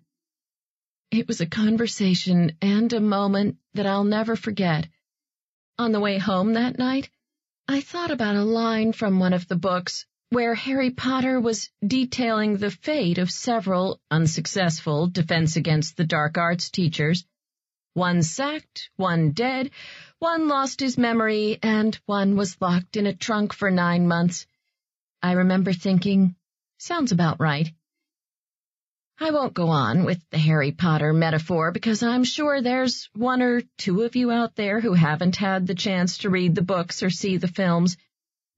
It was a conversation and a moment that I'll never forget. On the way home that night, I thought about a line from one of the books where Harry Potter was detailing the fate of several unsuccessful Defense Against the Dark Arts teachers. One sacked, one dead, one lost his memory, and one was locked in a trunk for 9 months. I remember thinking, sounds about right. I won't go on with the Harry Potter metaphor because I'm sure there's 1 or 2 of you out there who haven't had the chance to read the books or see the films,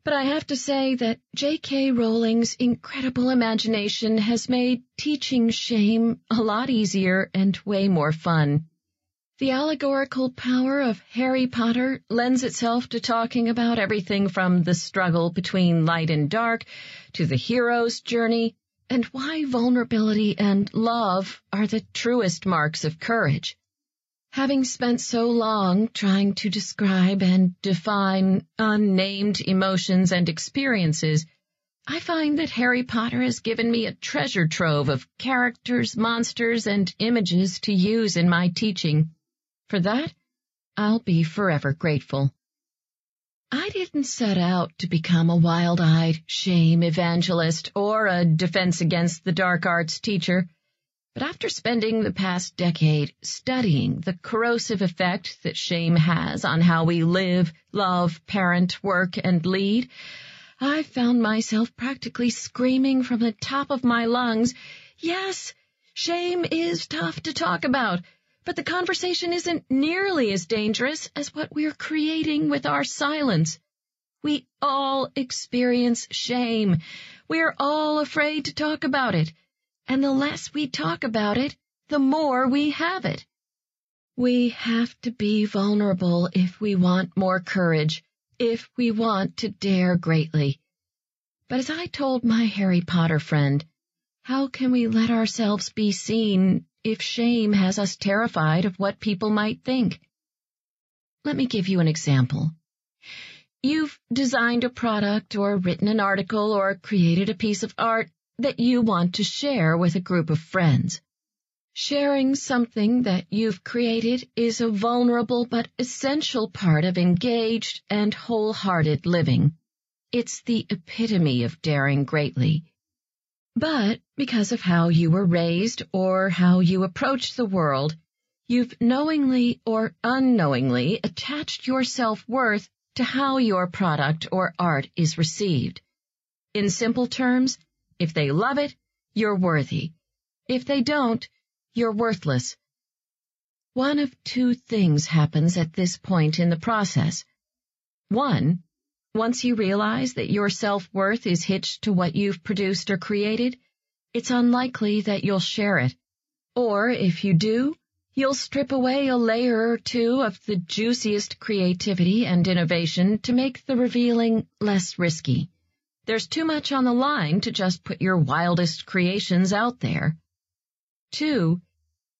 but I have to say that J.K. Rowling's incredible imagination has made teaching shame a lot easier and way more fun. The allegorical power of Harry Potter lends itself to talking about everything from the struggle between light and dark to the hero's journey, and why vulnerability and love are the truest marks of courage. Having spent so long trying to describe and define unnamed emotions and experiences, I find that Harry Potter has given me a treasure trove of characters, monsters, and images to use in my teaching. For that, I'll be forever grateful. I didn't set out to become a wild-eyed shame evangelist or a Defense Against the Dark Arts teacher, but after spending the past decade studying the corrosive effect that shame has on how we live, love, parent, work, and lead, I found myself practically screaming from the top of my lungs, "Yes, shame is tough to talk about. But the conversation isn't nearly as dangerous as what we're creating with our silence. We all experience shame. We're all afraid to talk about it. And the less we talk about it, the more we have it." We have to be vulnerable if we want more courage, if we want to dare greatly. But as I told my Harry Potter friend, how can we let ourselves be seen if shame has us terrified of what people might think? Let me give you an example. You've designed a product or written an article or created a piece of art that you want to share with a group of friends. Sharing something that you've created is a vulnerable but essential part of engaged and wholehearted living. It's the epitome of daring greatly. But because of how you were raised or how you approached the world, you've knowingly or unknowingly attached your self-worth to how your product or art is received. In simple terms, if they love it, you're worthy. If they don't, you're worthless. One of two things happens at this point in the process. One, once you realize that your self-worth is hitched to what you've produced or created, it's unlikely that you'll share it. Or if you do, you'll strip away a layer or two of the juiciest creativity and innovation to make the revealing less risky. There's too much on the line to just put your wildest creations out there. Two,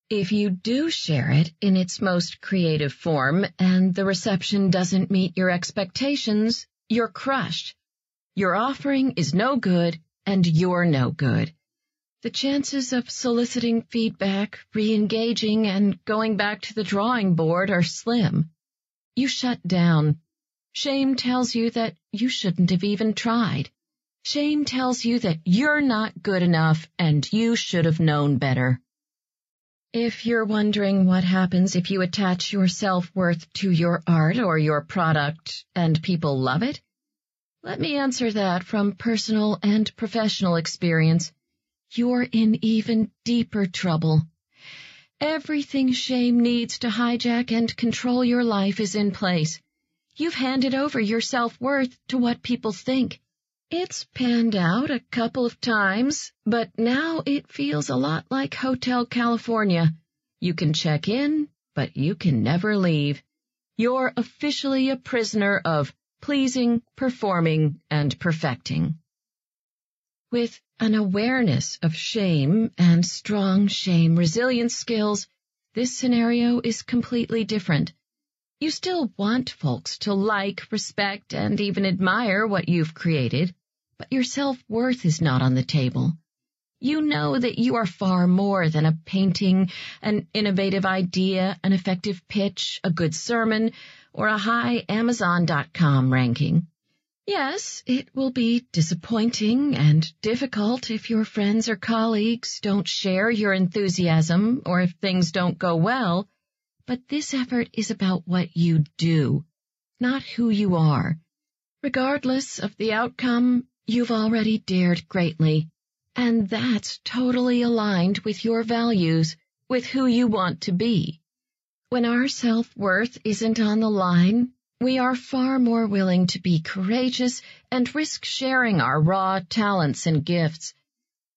if you do share it in its most creative form and the reception doesn't meet your expectations, you're crushed. Your offering is no good, and you're no good. The chances of soliciting feedback, re-engaging, and going back to the drawing board are slim. You shut down. Shame tells you that you shouldn't have even tried. Shame tells you that you're not good enough and you should have known better. If you're wondering what happens if you attach your self-worth to your art or your product and people love it, let me answer that from personal and professional experience. You're in even deeper trouble. Everything shame needs to hijack and control your life is in place. You've handed over your self-worth to what people think. It's panned out a couple of times, but now it feels a lot like Hotel California. You can check in, but you can never leave. You're officially a prisoner of pleasing, performing, and perfecting. With an awareness of shame and strong shame resilience skills, this scenario is completely different. You still want folks to like, respect, and even admire what you've created, but your self-worth is not on the table. You know that you are far more than a painting, an innovative idea, an effective pitch, a good sermon, or a high Amazon.com ranking. Yes, it will be disappointing and difficult if your friends or colleagues don't share your enthusiasm or if things don't go well, but this effort is about what you do, not who you are. Regardless of the outcome, you've already dared greatly, and that's totally aligned with your values, with who you want to be. When our self-worth isn't on the line, we are far more willing to be courageous and risk sharing our raw talents and gifts.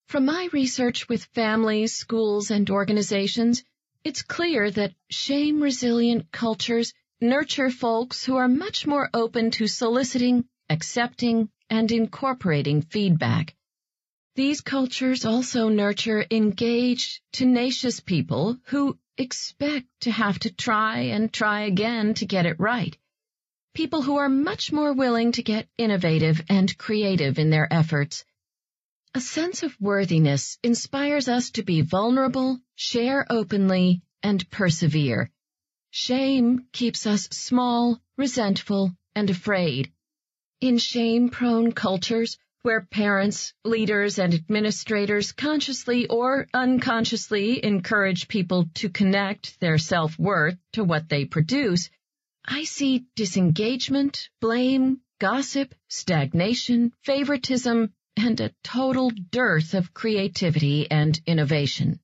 From my research with families, schools, and organizations, it's clear that shame-resilient cultures nurture folks who are much more open to soliciting, accepting, and incorporating feedback. These cultures also nurture engaged, tenacious people who expect to have to try and try again to get it right. People who are much more willing to get innovative and creative in their efforts. A sense of worthiness inspires us to be vulnerable, share openly, and persevere. Shame keeps us small, resentful, and afraid. In shame-prone cultures, where parents, leaders, and administrators consciously or unconsciously encourage people to connect their self-worth to what they produce, I see disengagement, blame, gossip, stagnation, favoritism, and a total dearth of creativity and innovation.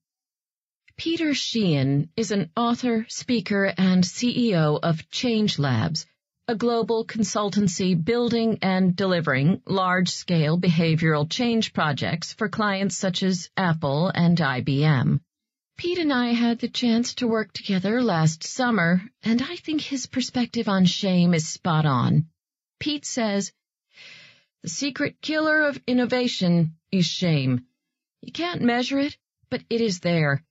Peter Sheehan is an author, speaker, and CEO of Change Labs, a global consultancy building and delivering large-scale behavioral change projects for clients such as Apple and IBM. Pete and I had the chance to work together last summer, and I think his perspective on shame is spot on. Pete says, "The secret killer of innovation is shame. You can't measure it, but it is there.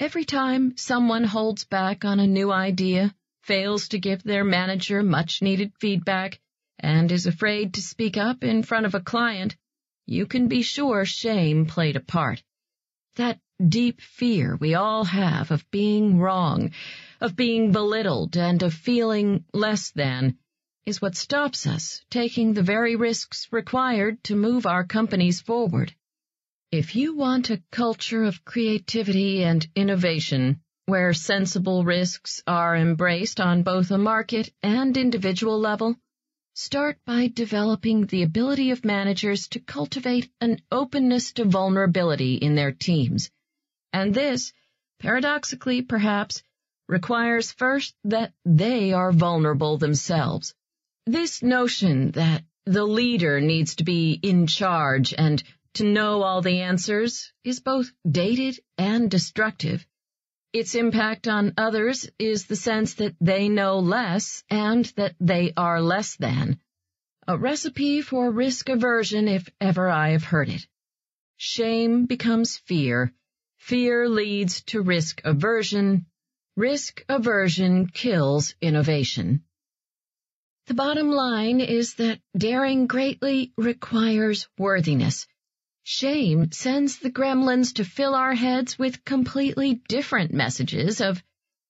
Every time someone holds back on a new idea, fails to give their manager much-needed feedback, and is afraid to speak up in front of a client, you can be sure shame played a part. That deep fear we all have of being wrong, of being belittled, and of feeling less than is what stops us taking the very risks required to move our companies forward. If you want a culture of creativity and innovation where sensible risks are embraced on both a market and individual level, start by developing the ability of managers to cultivate an openness to vulnerability in their teams. And this, paradoxically perhaps, requires first that they are vulnerable themselves. This notion that the leader needs to be in charge and to know all the answers is both dated and destructive. Its impact on others is the sense that they know less and that they are less than. A recipe for risk aversion, if ever I have heard it. Shame becomes fear. Fear leads to risk aversion. Risk aversion kills innovation. The bottom line is that daring greatly requires worthiness. Shame sends the gremlins to fill our heads with completely different messages of,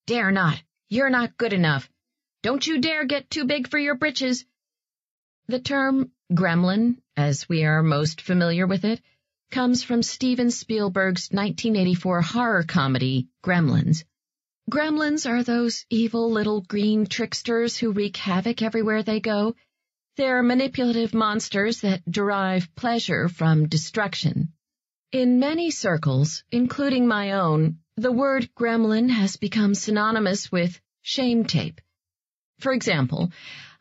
dare not, you're not good enough, don't you dare get too big for your britches. The term gremlin, as we are most familiar with it, comes from Steven Spielberg's 1984 horror comedy, Gremlins. Gremlins are those evil little green tricksters who wreak havoc everywhere they go. They're manipulative monsters that derive pleasure from destruction. In many circles, including my own, the word gremlin has become synonymous with shame tape. For example,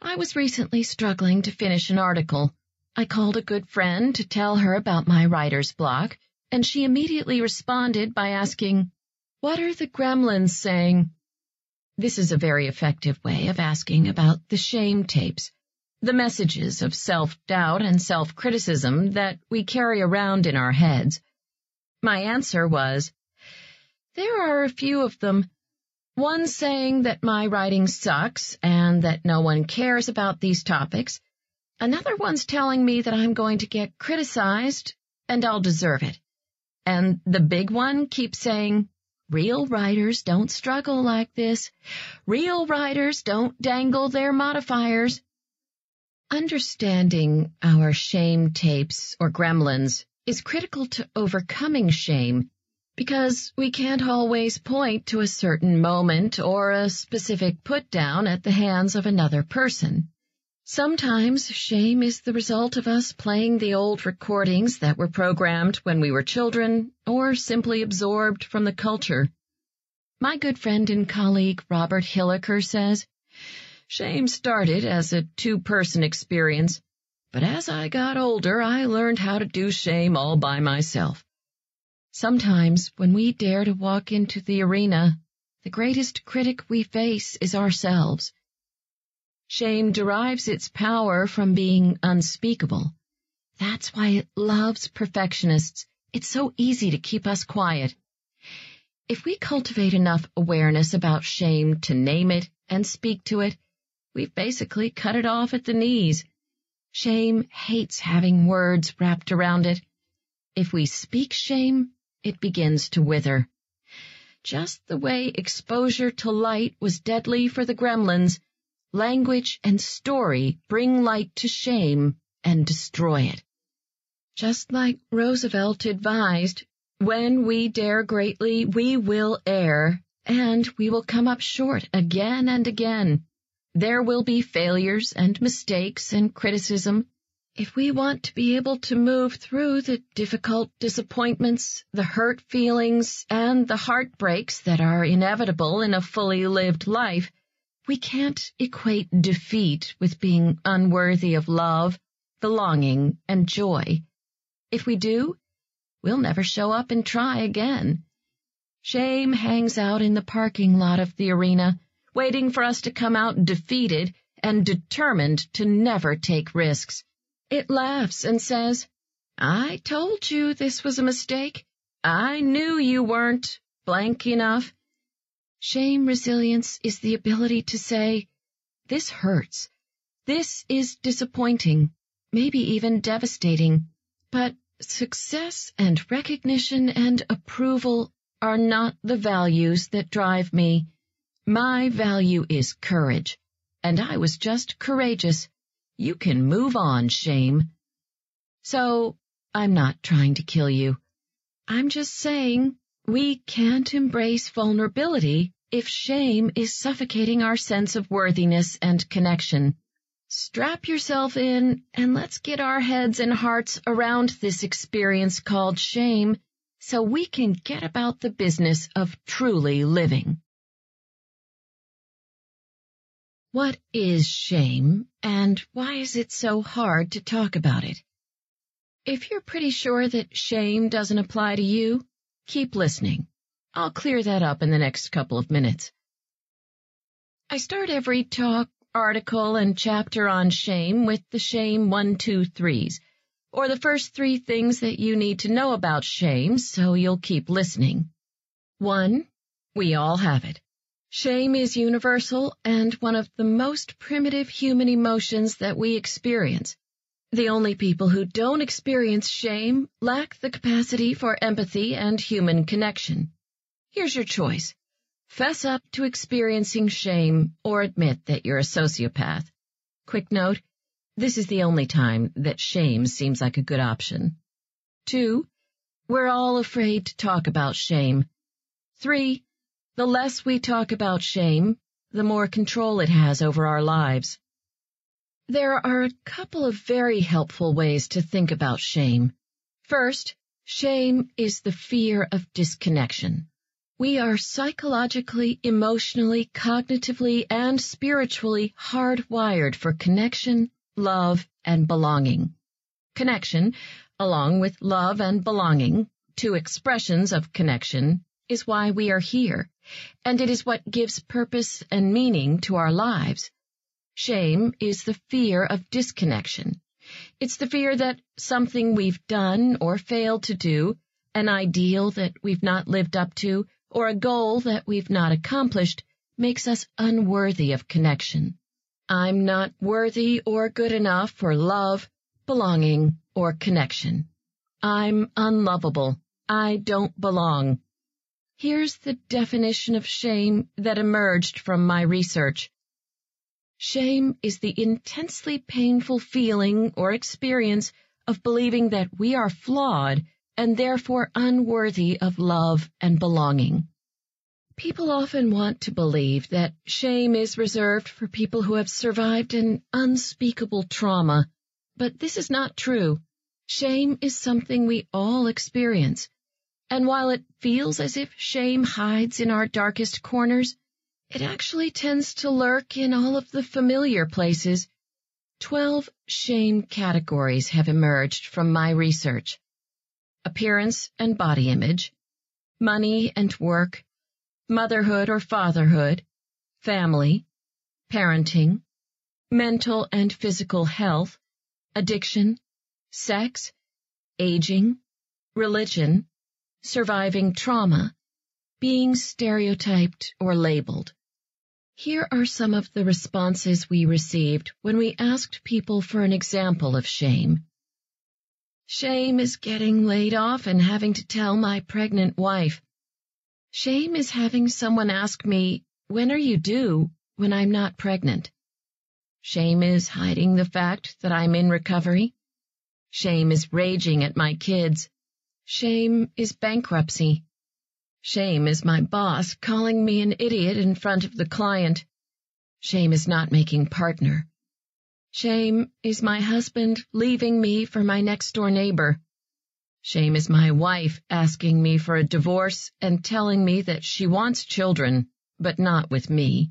I was recently struggling to finish an article. I called a good friend to tell her about my writer's block, and she immediately responded by asking, "What are the gremlins saying?" This is a very effective way of asking about the shame tapes, the messages of self-doubt and self-criticism that we carry around in our heads. My answer was, there are a few of them. One saying that my writing sucks and that no one cares about these topics. Another one's telling me that I'm going to get criticized and I'll deserve it. And the big one keeps saying, real writers don't struggle like this. Real writers don't dangle their modifiers. Understanding our shame tapes or gremlins is critical to overcoming shame because we can't always point to a certain moment or a specific put-down at the hands of another person. Sometimes shame is the result of us playing the old recordings that were programmed when we were children or simply absorbed from the culture. My good friend and colleague Robert Hilliker says, shame started as a two-person experience, but as I got older, I learned how to do shame all by myself. Sometimes, when we dare to walk into the arena, the greatest critic we face is ourselves. Shame derives its power from being unspeakable. That's why it loves perfectionists. It's so easy to keep us quiet. If we cultivate enough awareness about shame to name it and speak to it, we've basically cut it off at the knees. Shame hates having words wrapped around it. If we speak shame, it begins to wither. Just the way exposure to light was deadly for the gremlins, language and story bring light to shame and destroy it. Just like Roosevelt advised, when we dare greatly, we will err, and we will come up short again and again. There will be failures and mistakes and criticism. If we want to be able to move through the difficult disappointments, the hurt feelings, and the heartbreaks that are inevitable in a fully lived life, we can't equate defeat with being unworthy of love, belonging, and joy. If we do, we'll never show up and try again. Shame hangs out in the parking lot of the arena, waiting for us to come out defeated and determined to never take risks. It laughs and says, I told you this was a mistake. I knew you weren't blank enough. Shame resilience is the ability to say, this hurts. This is disappointing, maybe even devastating. But success and recognition and approval are not the values that drive me. My value is courage, and I was just courageous. You can move on, shame. So, I'm not trying to kill you. I'm just saying we can't embrace vulnerability if shame is suffocating our sense of worthiness and connection. Strap yourself in and let's get our heads and hearts around this experience called shame so we can get about the business of truly living. What is shame, and why is it so hard to talk about it? If you're pretty sure that shame doesn't apply to you, keep listening. I'll clear that up in the next couple of minutes. I start every talk, article, and chapter on shame with the shame 1, 2, 3s, or the first 3 things that you need to know about shame so you'll keep listening. 1. We all have it. Shame is universal and one of the most primitive human emotions that we experience. The only people who don't experience shame lack the capacity for empathy and human connection. Here's your choice. Fess up to experiencing shame or admit that you're a sociopath. Quick note, this is the only time that shame seems like a good option. 2. We're all afraid to talk about shame. 3. The less we talk about shame, the more control it has over our lives. There are a couple of very helpful ways to think about shame. First, shame is the fear of disconnection. We are psychologically, emotionally, cognitively, and spiritually hardwired for connection, love, and belonging. Connection, along with love and belonging, 2 expressions of connection, is why we are here, and it is what gives purpose and meaning to our lives. Shame is the fear of disconnection. It's the fear that something we've done or failed to do, an ideal that we've not lived up to, or a goal that we've not accomplished, makes us unworthy of connection. I'm not worthy or good enough for love, belonging, or connection. I'm unlovable. I don't belong. Here's the definition of shame that emerged from my research. Shame is the intensely painful feeling or experience of believing that we are flawed and therefore unworthy of love and belonging. People often want to believe that shame is reserved for people who have survived an unspeakable trauma, but this is not true. Shame is something we all experience, and while it feels as if shame hides in our darkest corners, it actually tends to lurk in all of the familiar places. 12 shame categories have emerged from my research. Appearance and body image, money and work, motherhood or fatherhood, family, parenting, mental and physical health, addiction, sex, aging, religion, surviving trauma, being stereotyped or labeled. Here are some of the responses we received when we asked people for an example of shame. Shame is getting laid off and having to tell my pregnant wife. Shame is having someone ask me, "When are you due?" when I'm not pregnant. Shame is hiding the fact that I'm in recovery. Shame is raging at my kids. Shame is bankruptcy. Shame is my boss calling me an idiot in front of the client. Shame is not making partner. Shame is my husband leaving me for my next-door neighbor. Shame is my wife asking me for a divorce and telling me that she wants children, but not with me.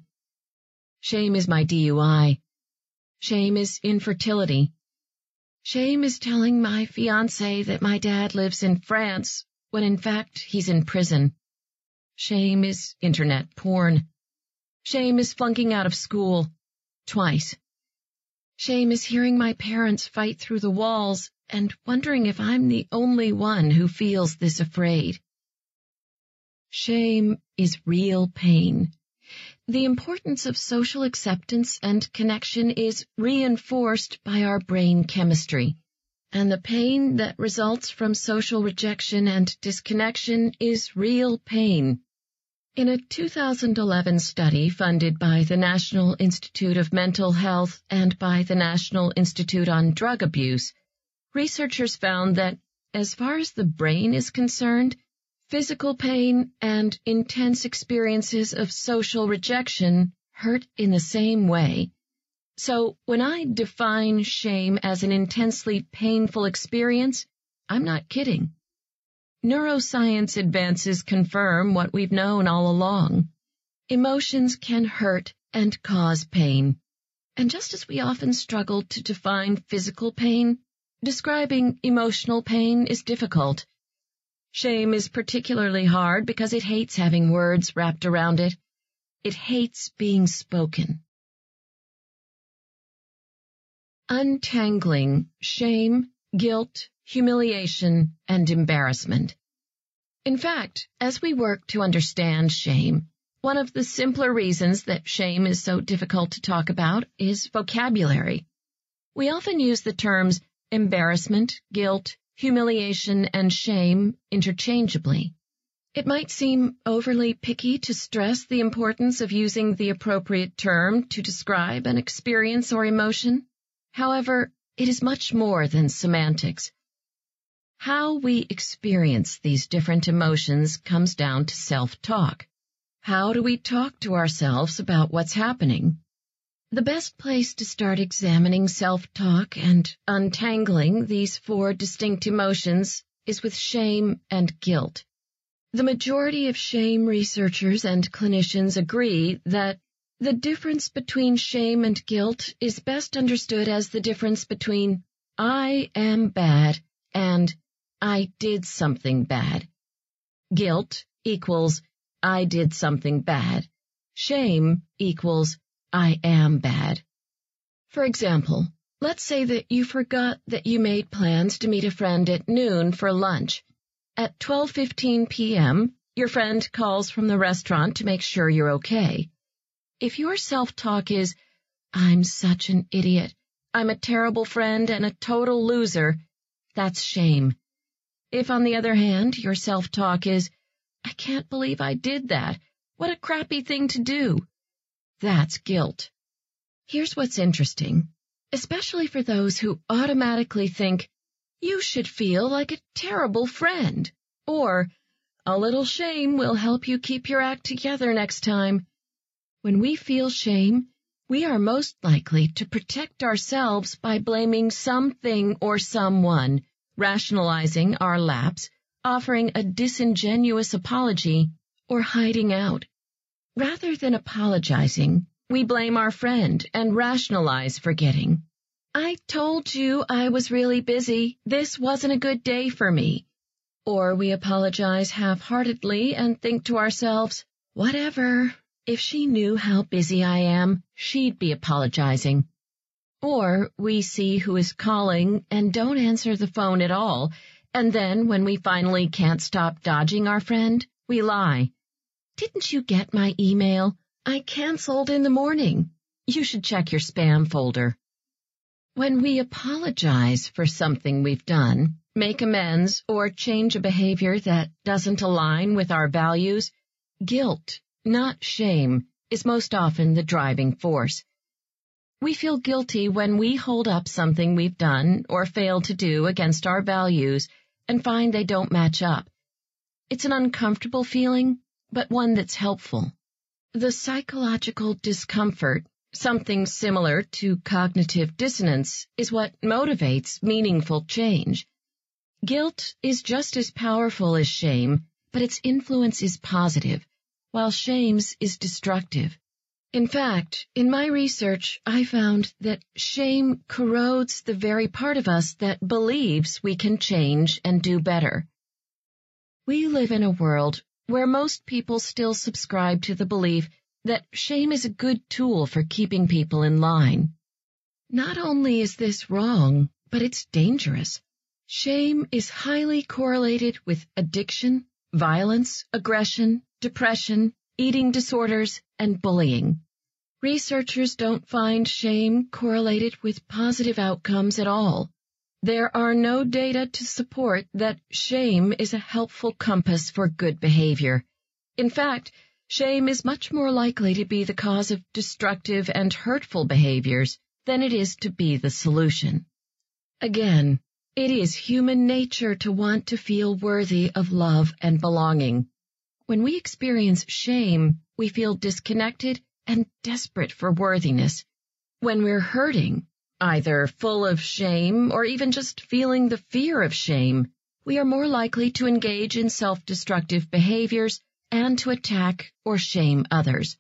Shame is my DUI. Shame is infertility. Shame is telling my fiancé that my dad lives in France when in fact he's in prison. Shame is internet porn. Shame is flunking out of school, twice. Shame is hearing my parents fight through the walls and wondering if I'm the only one who feels this afraid. Shame is real pain. The importance of social acceptance and connection is reinforced by our brain chemistry, and the pain that results from social rejection and disconnection is real pain. In a 2011 study funded by the National Institute of Mental Health and by the National Institute on Drug Abuse, researchers found that As far as the brain is concerned, physical pain and intense experiences of social rejection hurt in the same way. So when I define shame as an intensely painful experience, I'm not kidding. Neuroscience advances confirm what we've known all along. Emotions can hurt and cause pain. And just as we often struggle to define physical pain, describing emotional pain is difficult. Shame is particularly hard because it hates having words wrapped around it. It hates being spoken. Untangling shame, guilt, humiliation, and embarrassment. In fact, as we work to understand shame, one of the simpler reasons that shame is so difficult to talk about is vocabulary. We often use the terms embarrassment, guilt, humiliation, and shame interchangeably. It might seem overly picky to stress the importance of using the appropriate term to describe an experience or emotion. However, it is much more than semantics. How we experience these different emotions comes down to self-talk. How do we talk to ourselves about what's happening? The best place to start examining self-talk and untangling these four distinct emotions is with shame and guilt. The majority of shame researchers and clinicians agree that the difference between shame and guilt is best understood as the difference between I am bad and I did something bad. Guilt equals I did something bad. Shame equals I am bad. For example, let's say that you forgot that you made plans to meet a friend at noon for lunch. At 12:15 p.m., your friend calls from the restaurant to make sure you're okay. If your self-talk is, I'm such an idiot, I'm a terrible friend and a total loser, that's shame. If, on the other hand, your self-talk is, I can't believe I did that, what a crappy thing to do, that's guilt. Here's what's interesting, especially for those who automatically think, you should feel like a terrible friend, or a little shame will help you keep your act together next time. When we feel shame, we are most likely to protect ourselves by blaming something or someone, rationalizing our lapse, offering a disingenuous apology, or hiding out. Rather than apologizing, we blame our friend and rationalize forgetting. I told you I was really busy. This wasn't a good day for me. Or we apologize half-heartedly and think to ourselves, whatever. If she knew how busy I am, she'd be apologizing. Or we see who is calling and don't answer the phone at all, and then when we finally can't stop dodging our friend, we lie. Didn't you get my email? I canceled in the morning. You should check your spam folder. When we apologize for something we've done, make amends, or change a behavior that doesn't align with our values, guilt, not shame, is most often the driving force. We feel guilty when we hold up something we've done or failed to do against our values and find they don't match up. It's an uncomfortable feeling, but one that's helpful. The psychological discomfort, something similar to cognitive dissonance, is what motivates meaningful change. Guilt is just as powerful as shame, but its influence is positive, while shame's is destructive. In fact, in my research, I found that shame corrodes the very part of us that believes we can change and do better. We live in a world where most people still subscribe to the belief that shame is a good tool for keeping people in line. Not only is this wrong, but it's dangerous. Shame is highly correlated with addiction, violence, aggression, depression, eating disorders, and bullying. Researchers don't find shame correlated with positive outcomes at all. There are no data to support that shame is a helpful compass for good behavior. In fact, shame is much more likely to be the cause of destructive and hurtful behaviors than it is to be the solution. Again, It is human nature to want to feel worthy of love and belonging. When we experience shame, we feel disconnected and desperate for worthiness. When we're hurting, either full of shame or even just feeling the fear of shame, we are more likely to engage in self-destructive behaviors and to attack or shame others.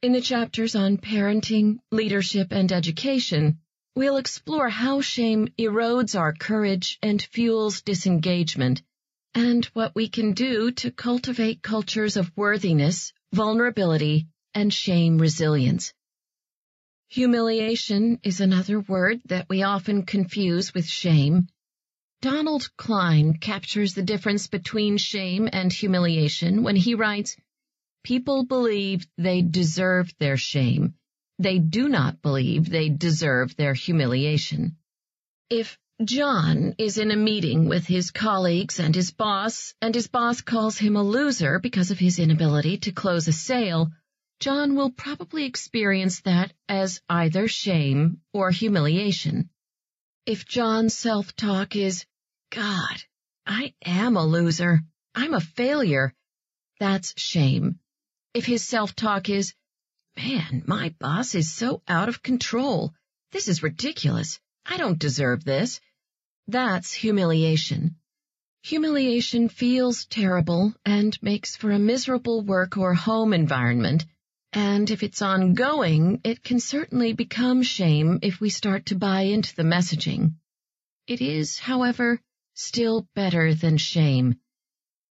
In the chapters on parenting, leadership, and education, we'll explore how shame erodes our courage and fuels disengagement, and what we can do to cultivate cultures of worthiness, vulnerability, and shame resilience. Humiliation is another word that we often confuse with shame. Donald Klein captures the difference between shame and humiliation when he writes, "People believe they deserve their shame. They do not believe they deserve their humiliation." If John is in a meeting with his colleagues and his boss calls him a loser because of his inability to close a sale, John will probably experience that as either shame or humiliation. If John's self-talk is, "God, I am a loser. I'm a failure," that's shame. If his self-talk is, "Man, my boss is so out of control. This is ridiculous. I don't deserve this," that's humiliation. Humiliation feels terrible and makes for a miserable work or home environment, and if it's ongoing, it can certainly become shame if we start to buy into the messaging. It is, however, still better than shame.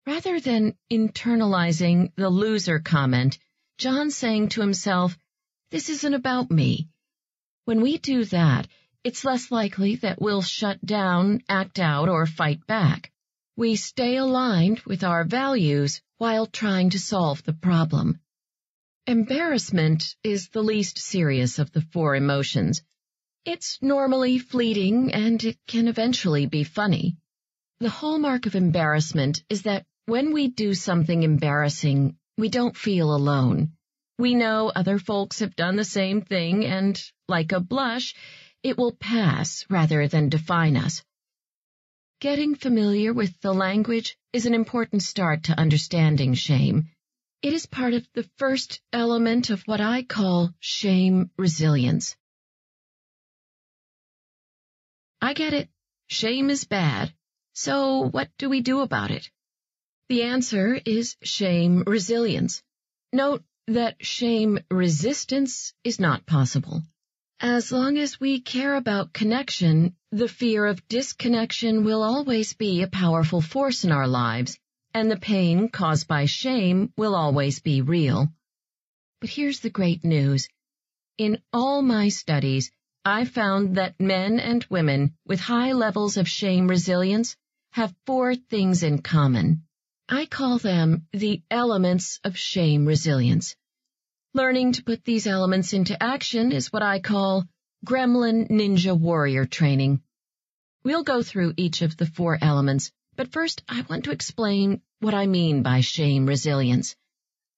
Rather than internalizing the loser comment, John's saying to himself, "This isn't about me." When we do that, it's less likely that we'll shut down, act out, or fight back. We stay aligned with our values while trying to solve the problem. Embarrassment is the least serious of the four emotions. It's normally fleeting, and it can eventually be funny. The hallmark of embarrassment is that when we do something embarrassing, we don't feel alone. We know other folks have done the same thing, and, like a blush, it will pass rather than define us. Getting familiar with the language is an important start to understanding shame. It is part of the first element of what I call shame resilience. I get it. Shame is bad. So what do we do about it? The answer is shame resilience. Note that shame resistance is not possible. As long as we care about connection, the fear of disconnection will always be a powerful force in our lives, and the pain caused by shame will always be real. But here's the great news. In all my studies, I found that men and women with high levels of shame resilience have four things in common. I call them the elements of shame resilience. Learning to put these elements into action is what I call Gremlin Ninja Warrior training. We'll go through each of the four elements, but first I want to explain what I mean by shame resilience.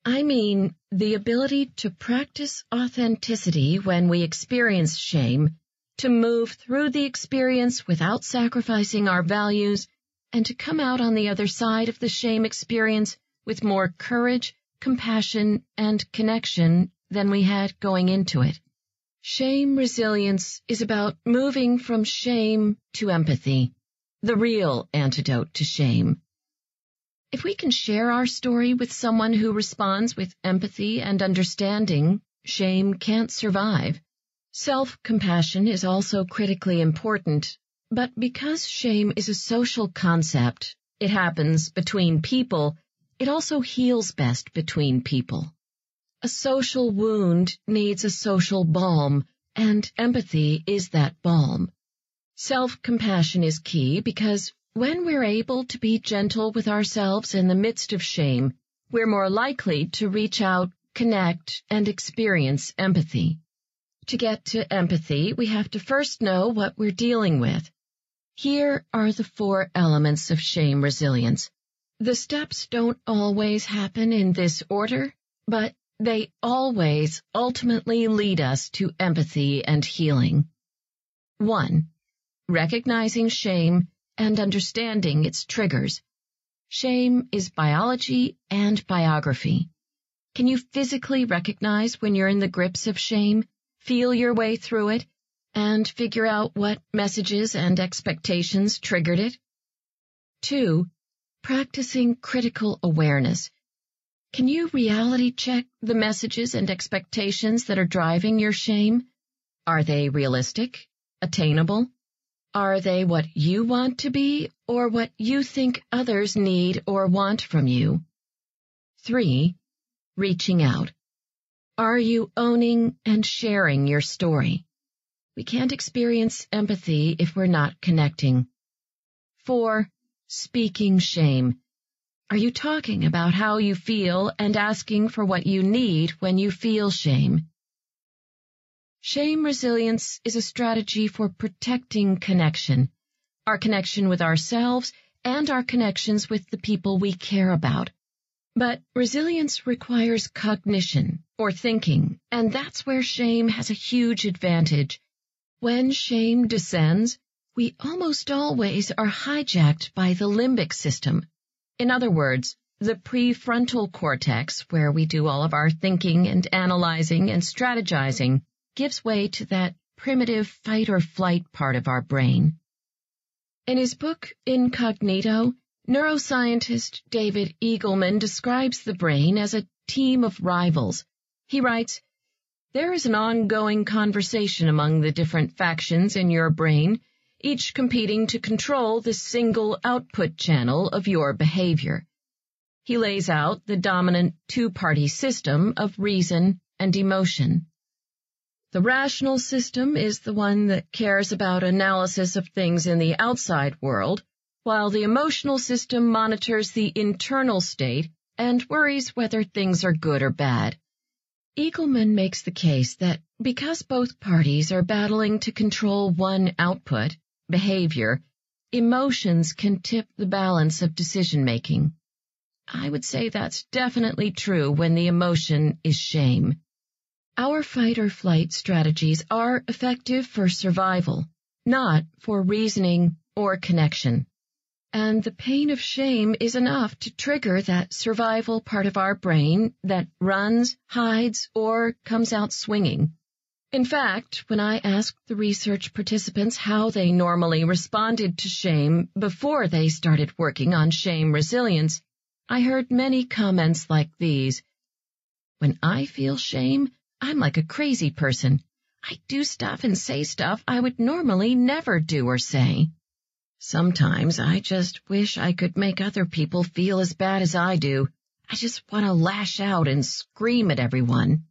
I mean the ability to practice authenticity when we experience shame, to move through the experience without sacrificing our values, and to come out on the other side of the shame experience with more courage, compassion, and connection than we had going into it. Shame resilience is about moving from shame to empathy, the real antidote to shame. If we can share our story with someone who responds with empathy and understanding, shame can't survive. Self-compassion is also critically important. But because shame is a social concept, it happens between people, it also heals best between people. A social wound needs a social balm, and empathy is that balm. Self-compassion is key because when we're able to be gentle with ourselves in the midst of shame, we're more likely to reach out, connect, and experience empathy. To get to empathy, we have to first know what we're dealing with. Here are the four elements of shame resilience. The steps don't always happen in this order, but they always ultimately lead us to empathy and healing. 1. recognizing shame and understanding its triggers. Shame is biology and biography. Can you physically recognize when you're in the grips of shame, feel your way through it, and figure out what messages and expectations triggered it? 2. Practicing critical awareness. Can you reality check the messages and expectations that are driving your shame? Are they realistic? Attainable? Are they what you want to be or what you think others need or want from you? 3. Reaching out. Are you owning and sharing your story? We can't experience empathy if we're not connecting. 4. Speaking shame. Are you talking about how you feel and asking for what you need when you feel shame? Shame resilience is a strategy for protecting connection, our connection with ourselves and our connections with the people we care about. But resilience requires cognition or thinking, and that's where shame has a huge advantage. When shame descends, we almost always are hijacked by the limbic system. In other words, the prefrontal cortex, where we do all of our thinking and analyzing and strategizing, gives way to that primitive fight-or-flight part of our brain. In his book Incognito, neuroscientist David Eagleman describes the brain as a team of rivals. He writes, "There is an ongoing conversation among the different factions in your brain, each competing to control the single output channel of your behavior." He lays out the dominant two-party system of reason and emotion. The rational system is the one that cares about analysis of things in the outside world, while the emotional system monitors the internal state and worries whether things are good or bad. Eagleman makes the case that because both parties are battling to control one output, behavior, emotions can tip the balance of decision-making. I would say that's definitely true when the emotion is shame. Our fight-or-flight strategies are effective for survival, not for reasoning or connection. And the pain of shame is enough to trigger that survival part of our brain that runs, hides, or comes out swinging. In fact, when I asked the research participants how they normally responded to shame before they started working on shame resilience, I heard many comments like these. "When I feel shame, I'm like a crazy person. I do stuff and say stuff I would normally never do or say. Sometimes I just wish I could make other people feel as bad as I do. I just want to lash out and scream at everyone.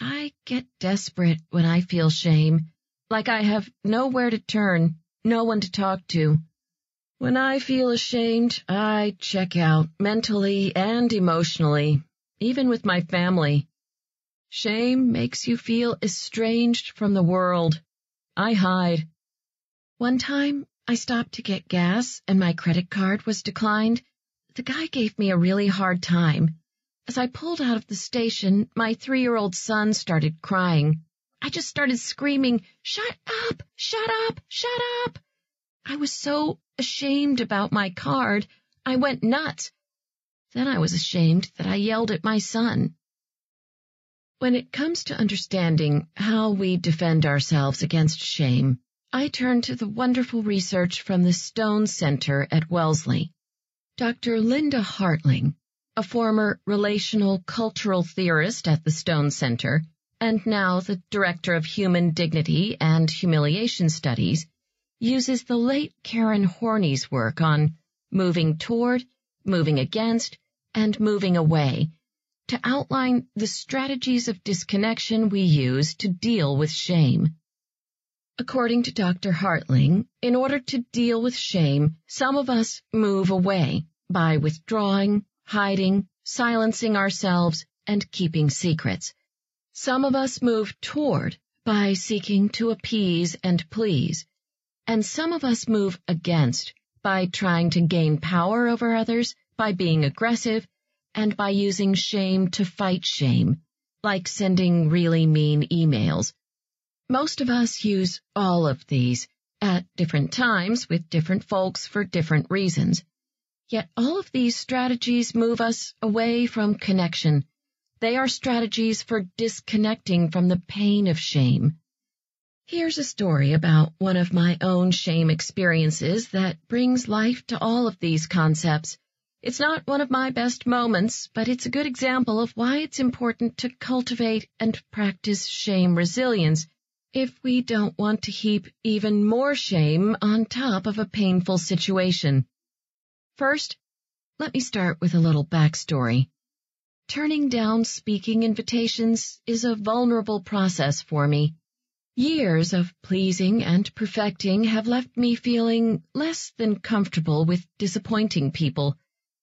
I get desperate when I feel shame, like I have nowhere to turn, no one to talk to. When I feel ashamed, I check out mentally and emotionally, even with my family. Shame makes you feel estranged from the world. I hide." One time, I stopped to get gas and my credit card was declined. The guy gave me a really hard time. As I pulled out of the station, my 3-year-old son started crying. I just started screaming, "Shut up! Shut up! Shut up!" I was so ashamed about my card, I went nuts. Then I was ashamed that I yelled at my son. When it comes to understanding how we defend ourselves against shame, I turn to the wonderful research from the Stone Center at Wellesley. Dr. Linda Hartling, a former relational cultural theorist at the Stone Center and now the director of human dignity and humiliation studies, uses the late Karen Horney's work on moving toward, moving against, and moving away to outline the strategies of disconnection we use to deal with shame. According to Dr. Hartling, in order to deal with shame, some of us move away by withdrawing, hiding, silencing ourselves, and keeping secrets. Some of us move toward by seeking to appease and please. And some of us move against by trying to gain power over others, by being aggressive, and by using shame to fight shame, like sending really mean emails. Most of us use all of these, at different times with different folks for different reasons. Yet all of these strategies move us away from connection. They are strategies for disconnecting from the pain of shame. Here's a story about one of my own shame experiences that brings life to all of these concepts. It's not one of my best moments, but it's a good example of why it's important to cultivate and practice shame resilience if we don't want to heap even more shame on top of a painful situation. First, let me start with a little backstory. Turning down speaking invitations is a vulnerable process for me. Years of pleasing and perfecting have left me feeling less than comfortable with disappointing people.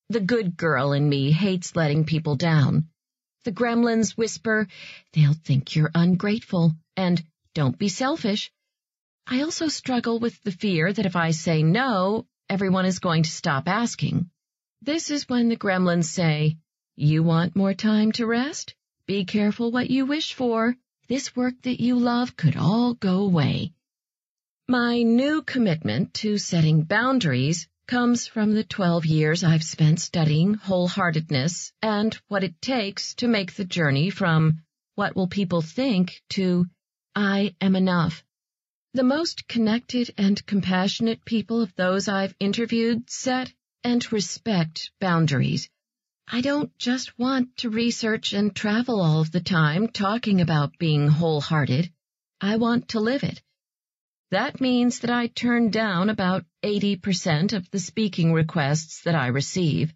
The good girl in me hates letting people down. The gremlins whisper, "They'll think you're ungrateful," and "Don't be selfish." I also struggle with the fear that if I say no, everyone is going to stop asking. This is when the gremlins say, "You want more time to rest? Be careful what you wish for. This work that you love could all go away." My new commitment to setting boundaries comes from the 12 years I've spent studying wholeheartedness and what it takes to make the journey from "what will people think" to "I am enough." The most connected and compassionate people of those I've interviewed set and respect boundaries. I don't just want to research and travel all of the time talking about being wholehearted. I want to live it. That means that I turn down about 80% of the speaking requests that I receive.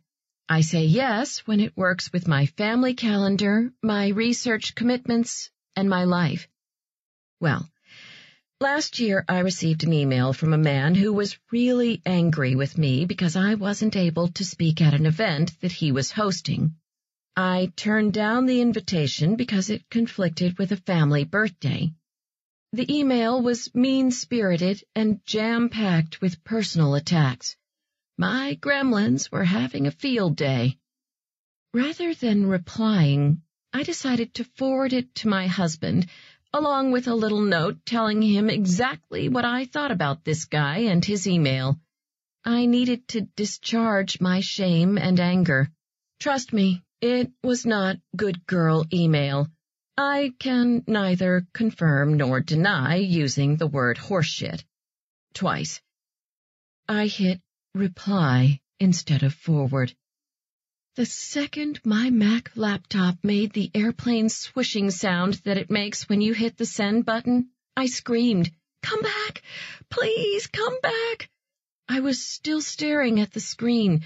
I say yes when it works with my family calendar, my research commitments, and my life. Well, last year I received an email from a man who was really angry with me because I wasn't able to speak at an event that he was hosting. I turned down the invitation because it conflicted with a family birthday. The email was mean-spirited and jam-packed with personal attacks. My gremlins were having a field day. Rather than replying, I decided to forward it to my husband, along with a little note telling him exactly what I thought about this guy and his email. I needed to discharge my shame and anger. Trust me, it was not good girl email. I can neither confirm nor deny using the word horseshit. Twice. I hit reply instead of forward. The second my Mac laptop made the airplane swishing sound that it makes when you hit the send button, I screamed, "Come back! Please come back!" I was still staring at the screen,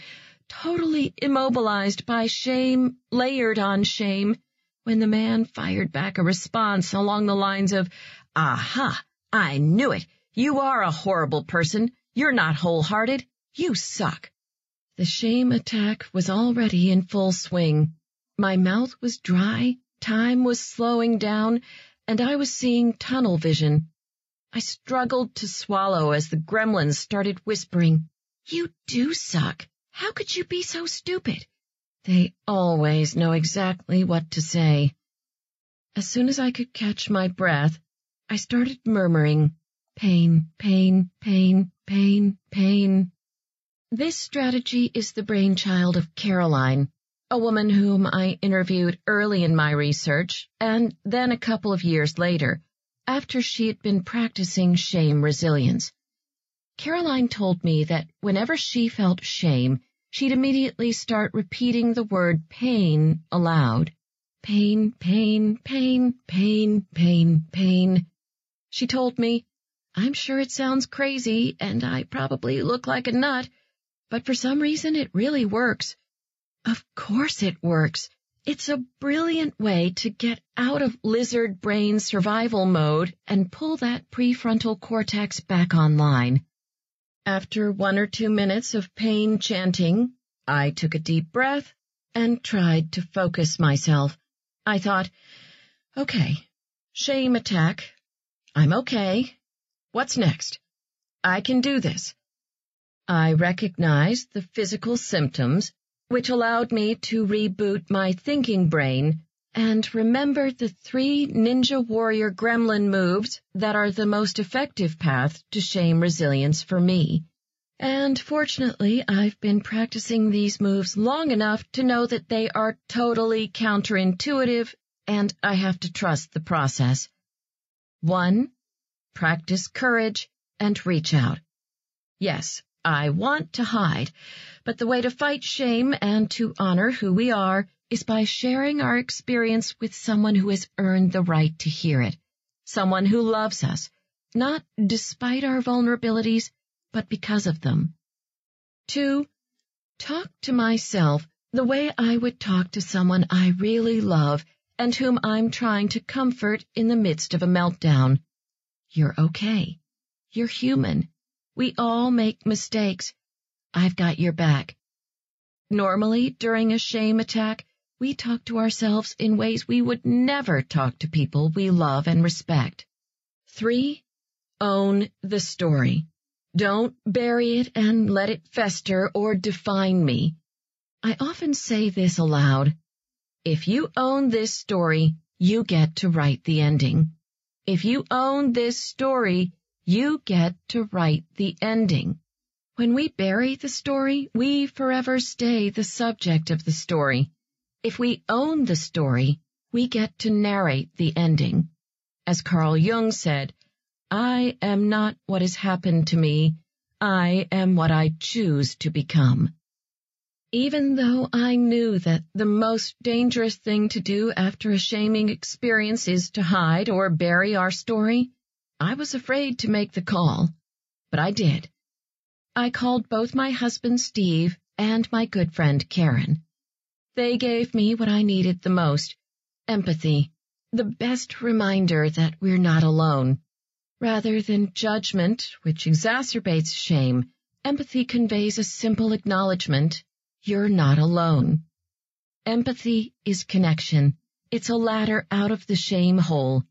totally immobilized by shame layered on shame, when the man fired back a response along the lines of, "Aha! I knew it! You are a horrible person! You're not wholehearted! You suck!" The shame attack was already in full swing. My mouth was dry, time was slowing down, and I was seeing tunnel vision. I struggled to swallow as the gremlins started whispering, "You do suck. How could you be so stupid?" They always know exactly what to say. As soon as I could catch my breath, I started murmuring, "Pain, pain, pain, pain, pain." This strategy is the brainchild of Caroline, a woman whom I interviewed early in my research and then a couple of years later, after she had been practicing shame resilience. Caroline told me that whenever she felt shame, she'd immediately start repeating the word pain aloud. Pain, pain, pain, pain, pain, pain. She told me, "I'm sure it sounds crazy and I probably look like a nut, but for some reason it really works." Of course it works. It's a brilliant way to get out of lizard brain survival mode and pull that prefrontal cortex back online. After 1 or 2 minutes of pain chanting, I took a deep breath and tried to focus myself. I thought, "Okay, shame attack. I'm okay. What's next? I can do this." I recognized the physical symptoms, which allowed me to reboot my thinking brain And remember the 3 Ninja Warrior Gremlin moves that are the most effective path to shame resilience for me. And fortunately, I've been practicing these moves long enough to know that they are totally counterintuitive, and I have to trust the process. 1. Practice courage and reach out. Yes, I want to hide, but the way to fight shame and to honor who we are is by sharing our experience with someone who has earned the right to hear it, someone who loves us, not despite our vulnerabilities, but because of them. 2. Talk to myself the way I would talk to someone I really love and whom I'm trying to comfort in the midst of a meltdown. You're okay. You're human. We all make mistakes. I've got your back. Normally, during a shame attack, we talk to ourselves in ways we would never talk to people we love and respect. 3. Own the story. Don't bury it and let it fester or define me. I often say this aloud. If you own this story, you get to write the ending. If you own this story, you get to write the ending. When we bury the story, we forever stay the subject of the story. If we own the story, we get to narrate the ending. As Carl Jung said, I am not what has happened to me. I am what I choose to become. Even though I knew that the most dangerous thing to do after a shaming experience is to hide or bury our story, I was afraid to make the call, but I did. I called both my husband Steve and my good friend Karen. They gave me what I needed the most, empathy, the best reminder that we're not alone. Rather than judgment, which exacerbates shame, empathy conveys a simple acknowledgement, you're not alone. Empathy is connection. It's a ladder out of the shame hole.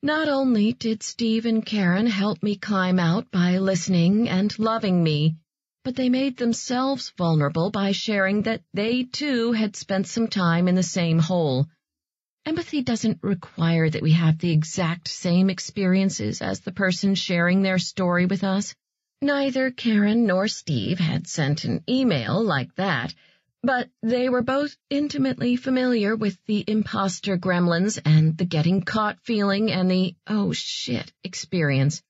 Not only did Steve and Karen help me climb out by listening and loving me, but they made themselves vulnerable by sharing that they too had spent some time in the same hole. Empathy doesn't require that we have the exact same experiences as the person sharing their story with us. Neither Karen nor Steve had sent an email like that, but they were both intimately familiar with the imposter gremlins and the getting caught feeling and the oh shit experience.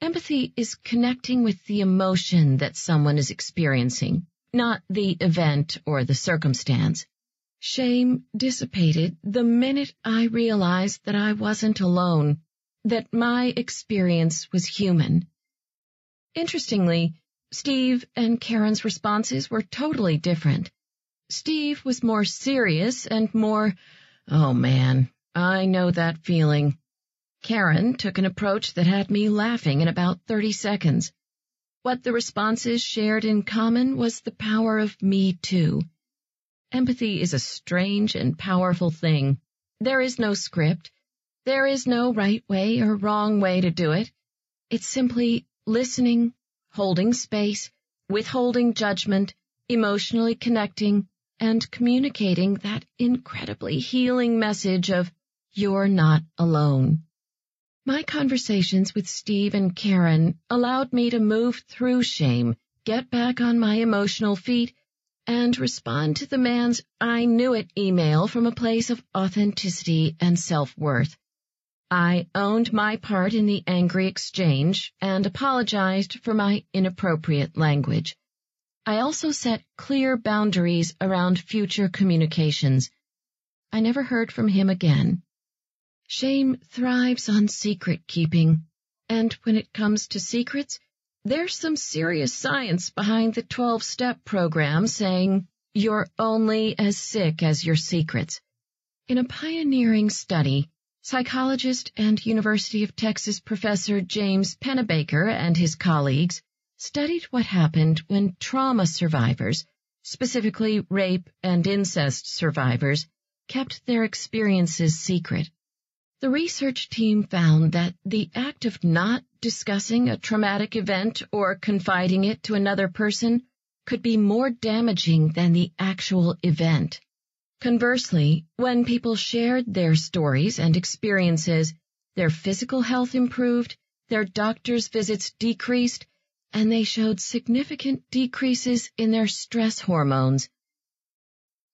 Empathy is connecting with the emotion that someone is experiencing, not the event or the circumstance. Shame dissipated the minute I realized that I wasn't alone, that my experience was human. Interestingly, Steve and Karen's responses were totally different. Steve was more serious and more, oh man, I know that feeling. Karen took an approach that had me laughing in about 30 seconds. What the responses shared in common was the power of me too. Empathy is a strange and powerful thing. There is no script. There is no right way or wrong way to do it. It's simply listening, holding space, withholding judgment, emotionally connecting, and communicating that incredibly healing message of, you're not alone. My conversations with Steve and Karen allowed me to move through shame, get back on my emotional feet, and respond to the man's I knew it email from a place of authenticity and self-worth. I owned my part in the angry exchange and apologized for my inappropriate language. I also set clear boundaries around future communications. I never heard from him again. Shame thrives on secret keeping, and when it comes to secrets, there's some serious science behind the 12-step program saying you're only as sick as your secrets. In a pioneering study, psychologist and University of Texas professor James Pennebaker and his colleagues studied what happened when trauma survivors, specifically rape and incest survivors, kept their experiences secret. The research team found that the act of not discussing a traumatic event or confiding it to another person could be more damaging than the actual event. Conversely, when people shared their stories and experiences, their physical health improved, their doctor's visits decreased, and they showed significant decreases in their stress hormones.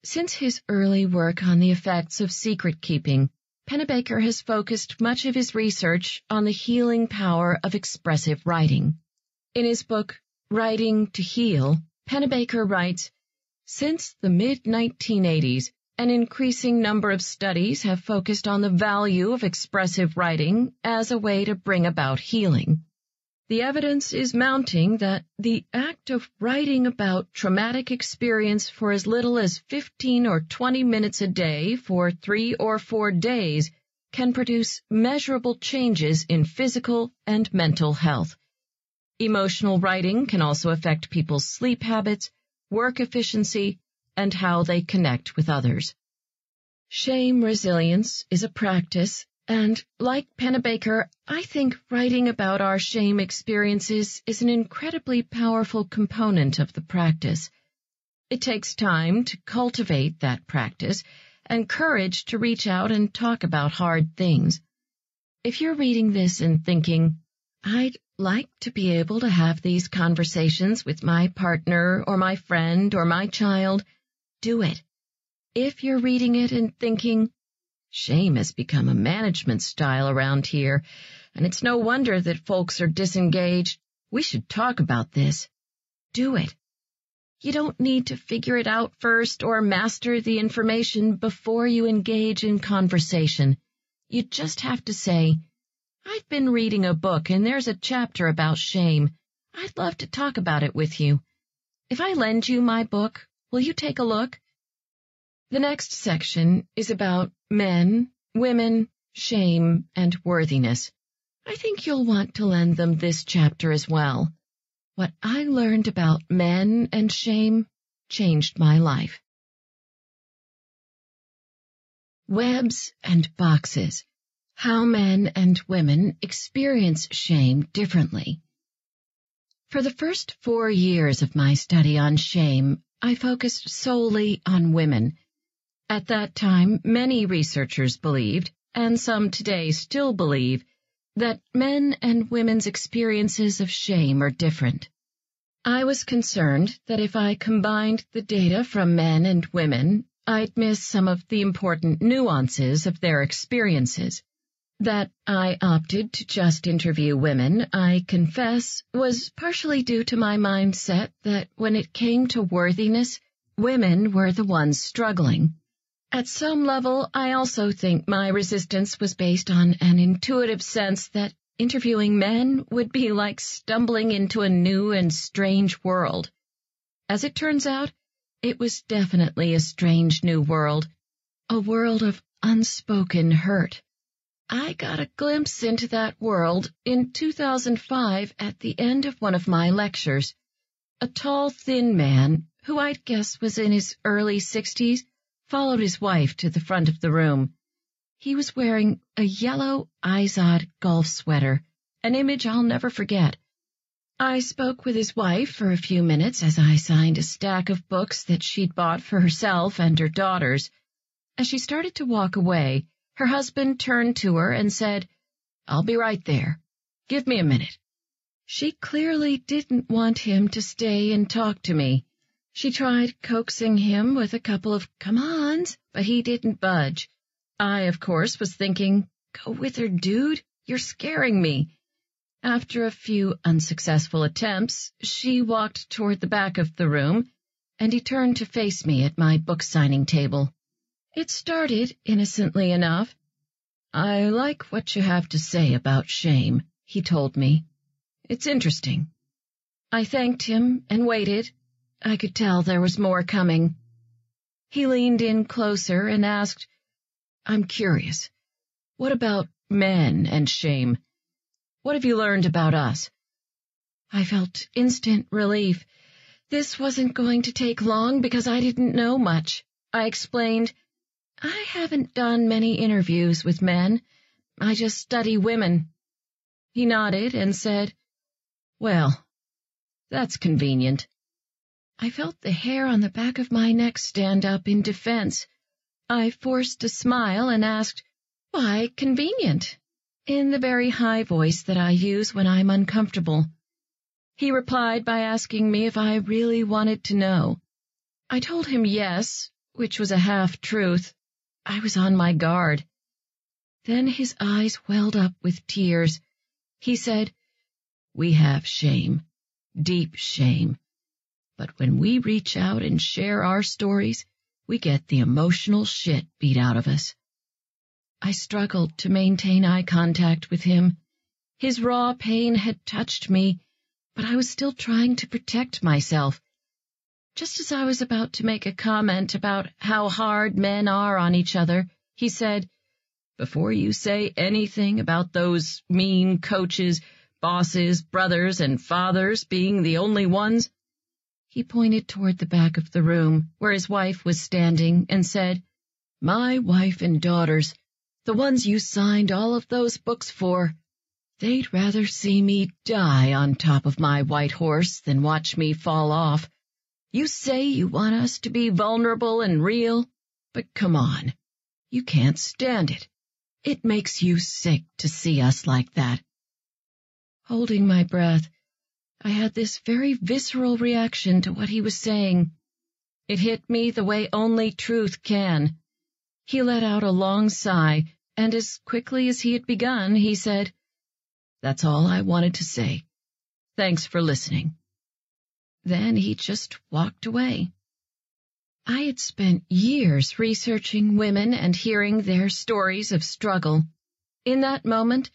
Since his early work on the effects of secret keeping, Pennebaker has focused much of his research on the healing power of expressive writing. In his book, Writing to Heal, Pennebaker writes, "Since the mid-1980s, an increasing number of studies have focused on the value of expressive writing as a way to bring about healing. The evidence is mounting that the act of writing about traumatic experience for as little as 15 or 20 minutes a day for 3 or 4 days can produce measurable changes in physical and mental health. Emotional writing can also affect people's sleep habits, work efficiency, and how they connect with others." Shame resilience is a practice, and like Pennebaker, I think writing about our shame experiences is an incredibly powerful component of the practice. It takes time to cultivate that practice and courage to reach out and talk about hard things. If you're reading this and thinking, "I'd like to be able to have these conversations with my partner or my friend or my child," do it. If you're reading it and thinking, "Shame has become a management style around here, and it's no wonder that folks are disengaged. We should talk about this," do it. You don't need to figure it out first or master the information before you engage in conversation. You just have to say, "I've been reading a book, and there's a chapter about shame. I'd love to talk about it with you. If I lend you my book, will you take a look?" The next section is about men, women, shame, and worthiness. I think you'll want to lend them this chapter as well. What I learned about men and shame changed my life. Webs and boxes. How men and women experience shame differently. For the first 4 years of my study on shame, I focused solely on women. At that time, many researchers believed, and some today still believe, that men and women's experiences of shame are different. I was concerned that if I combined the data from men and women, I'd miss some of the important nuances of their experiences. That I opted to just interview women, I confess, was partially due to my mindset that when it came to worthiness, women were the ones struggling. At some level, I also think my resistance was based on an intuitive sense that interviewing men would be like stumbling into a new and strange world. As it turns out, it was definitely a strange new world, a world of unspoken hurt. I got a glimpse into that world in 2005 at the end of one of my lectures. A tall, thin man, who I'd guess was in his early 60s, followed his wife to the front of the room. He was wearing a yellow Izod golf sweater, an image I'll never forget. I spoke with his wife for a few minutes as I signed a stack of books that she'd bought for herself and her daughters. As she started to walk away, her husband turned to her and said, "I'll be right there. Give me a minute." She clearly didn't want him to stay and talk to me. She tried coaxing him with a couple of come-ons, but he didn't budge. I, of course, was thinking, "Go with her, dude. You're scaring me." After a few unsuccessful attempts, she walked toward the back of the room, and he turned to face me at my book signing table. It started innocently enough. "I like what you have to say about shame," he told me. "It's interesting." I thanked him and waited. I could tell there was more coming. He leaned in closer and asked, "I'm curious. What about men and shame? What have you learned about us?" I felt instant relief. This wasn't going to take long because I didn't know much. I explained, "I haven't done many interviews with men. I just study women." He nodded and said, "Well, that's convenient." I felt the hair on the back of my neck stand up in defense. I forced a smile and asked, "Why, convenient," in the very high voice that I use when I'm uncomfortable. He replied by asking me if I really wanted to know. I told him yes, which was a half-truth. I was on my guard. Then his eyes welled up with tears. He said, "We have shame, deep shame. But when we reach out and share our stories, we get the emotional shit beat out of us." I struggled to maintain eye contact with him. His raw pain had touched me, but I was still trying to protect myself. Just as I was about to make a comment about how hard men are on each other, he said, "Before you say anything about those mean coaches, bosses, brothers, and fathers being the only ones," he pointed toward the back of the room where his wife was standing and said, "My wife and daughters, the ones you signed all of those books for, they'd rather see me die on top of my white horse than watch me fall off. You say you want us to be vulnerable and real, but come on, you can't stand it. It makes you sick to see us like that." Holding my breath, I had this very visceral reaction to what he was saying. It hit me the way only truth can. He let out a long sigh, and as quickly as he had begun, he said, "That's all I wanted to say. Thanks for listening." Then he just walked away. I had spent years researching women and hearing their stories of struggle. In that moment,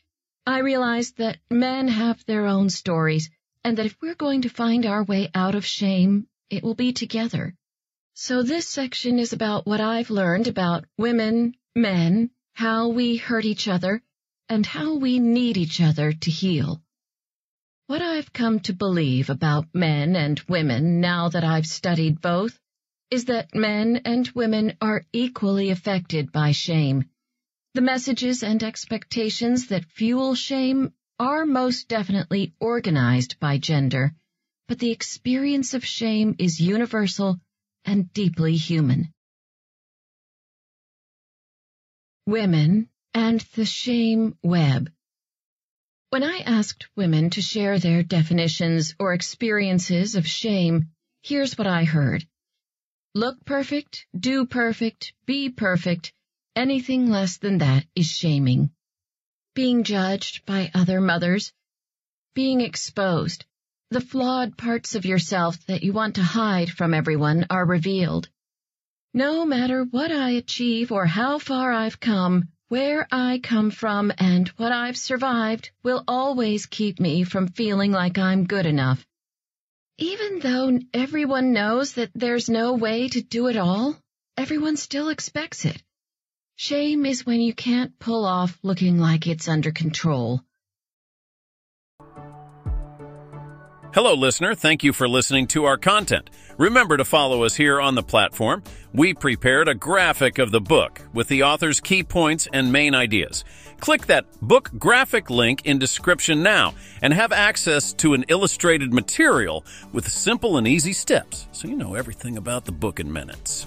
I realized that men have their own stories, and that if we're going to find our way out of shame, it will be together. So this section is about what I've learned about women, men, how we hurt each other, and how we need each other to heal. What I've come to believe about men and women now that I've studied both is that men and women are equally affected by shame. The messages and expectations that fuel shame are most definitely organized by gender, but the experience of shame is universal and deeply human. Women and the shame web. When I asked women to share their definitions or experiences of shame, here's what I heard. Look perfect, do perfect, be perfect. Anything less than that is shaming. Being judged by other mothers. Being exposed. The flawed parts of yourself that you want to hide from everyone are revealed. No matter what I achieve or how far I've come, where I come from and what I've survived will always keep me from feeling like I'm good enough. Even though everyone knows that there's no way to do it all, everyone still expects it. Shame is when you can't pull off looking like it's under control. Hello, listener. Thank you for listening to our content. Remember to follow us here on the platform. We prepared a graphic of the book with the author's key points and main ideas. Click that book graphic link in description now and have access to an illustrated material with simple and easy steps so you know everything about the book in minutes.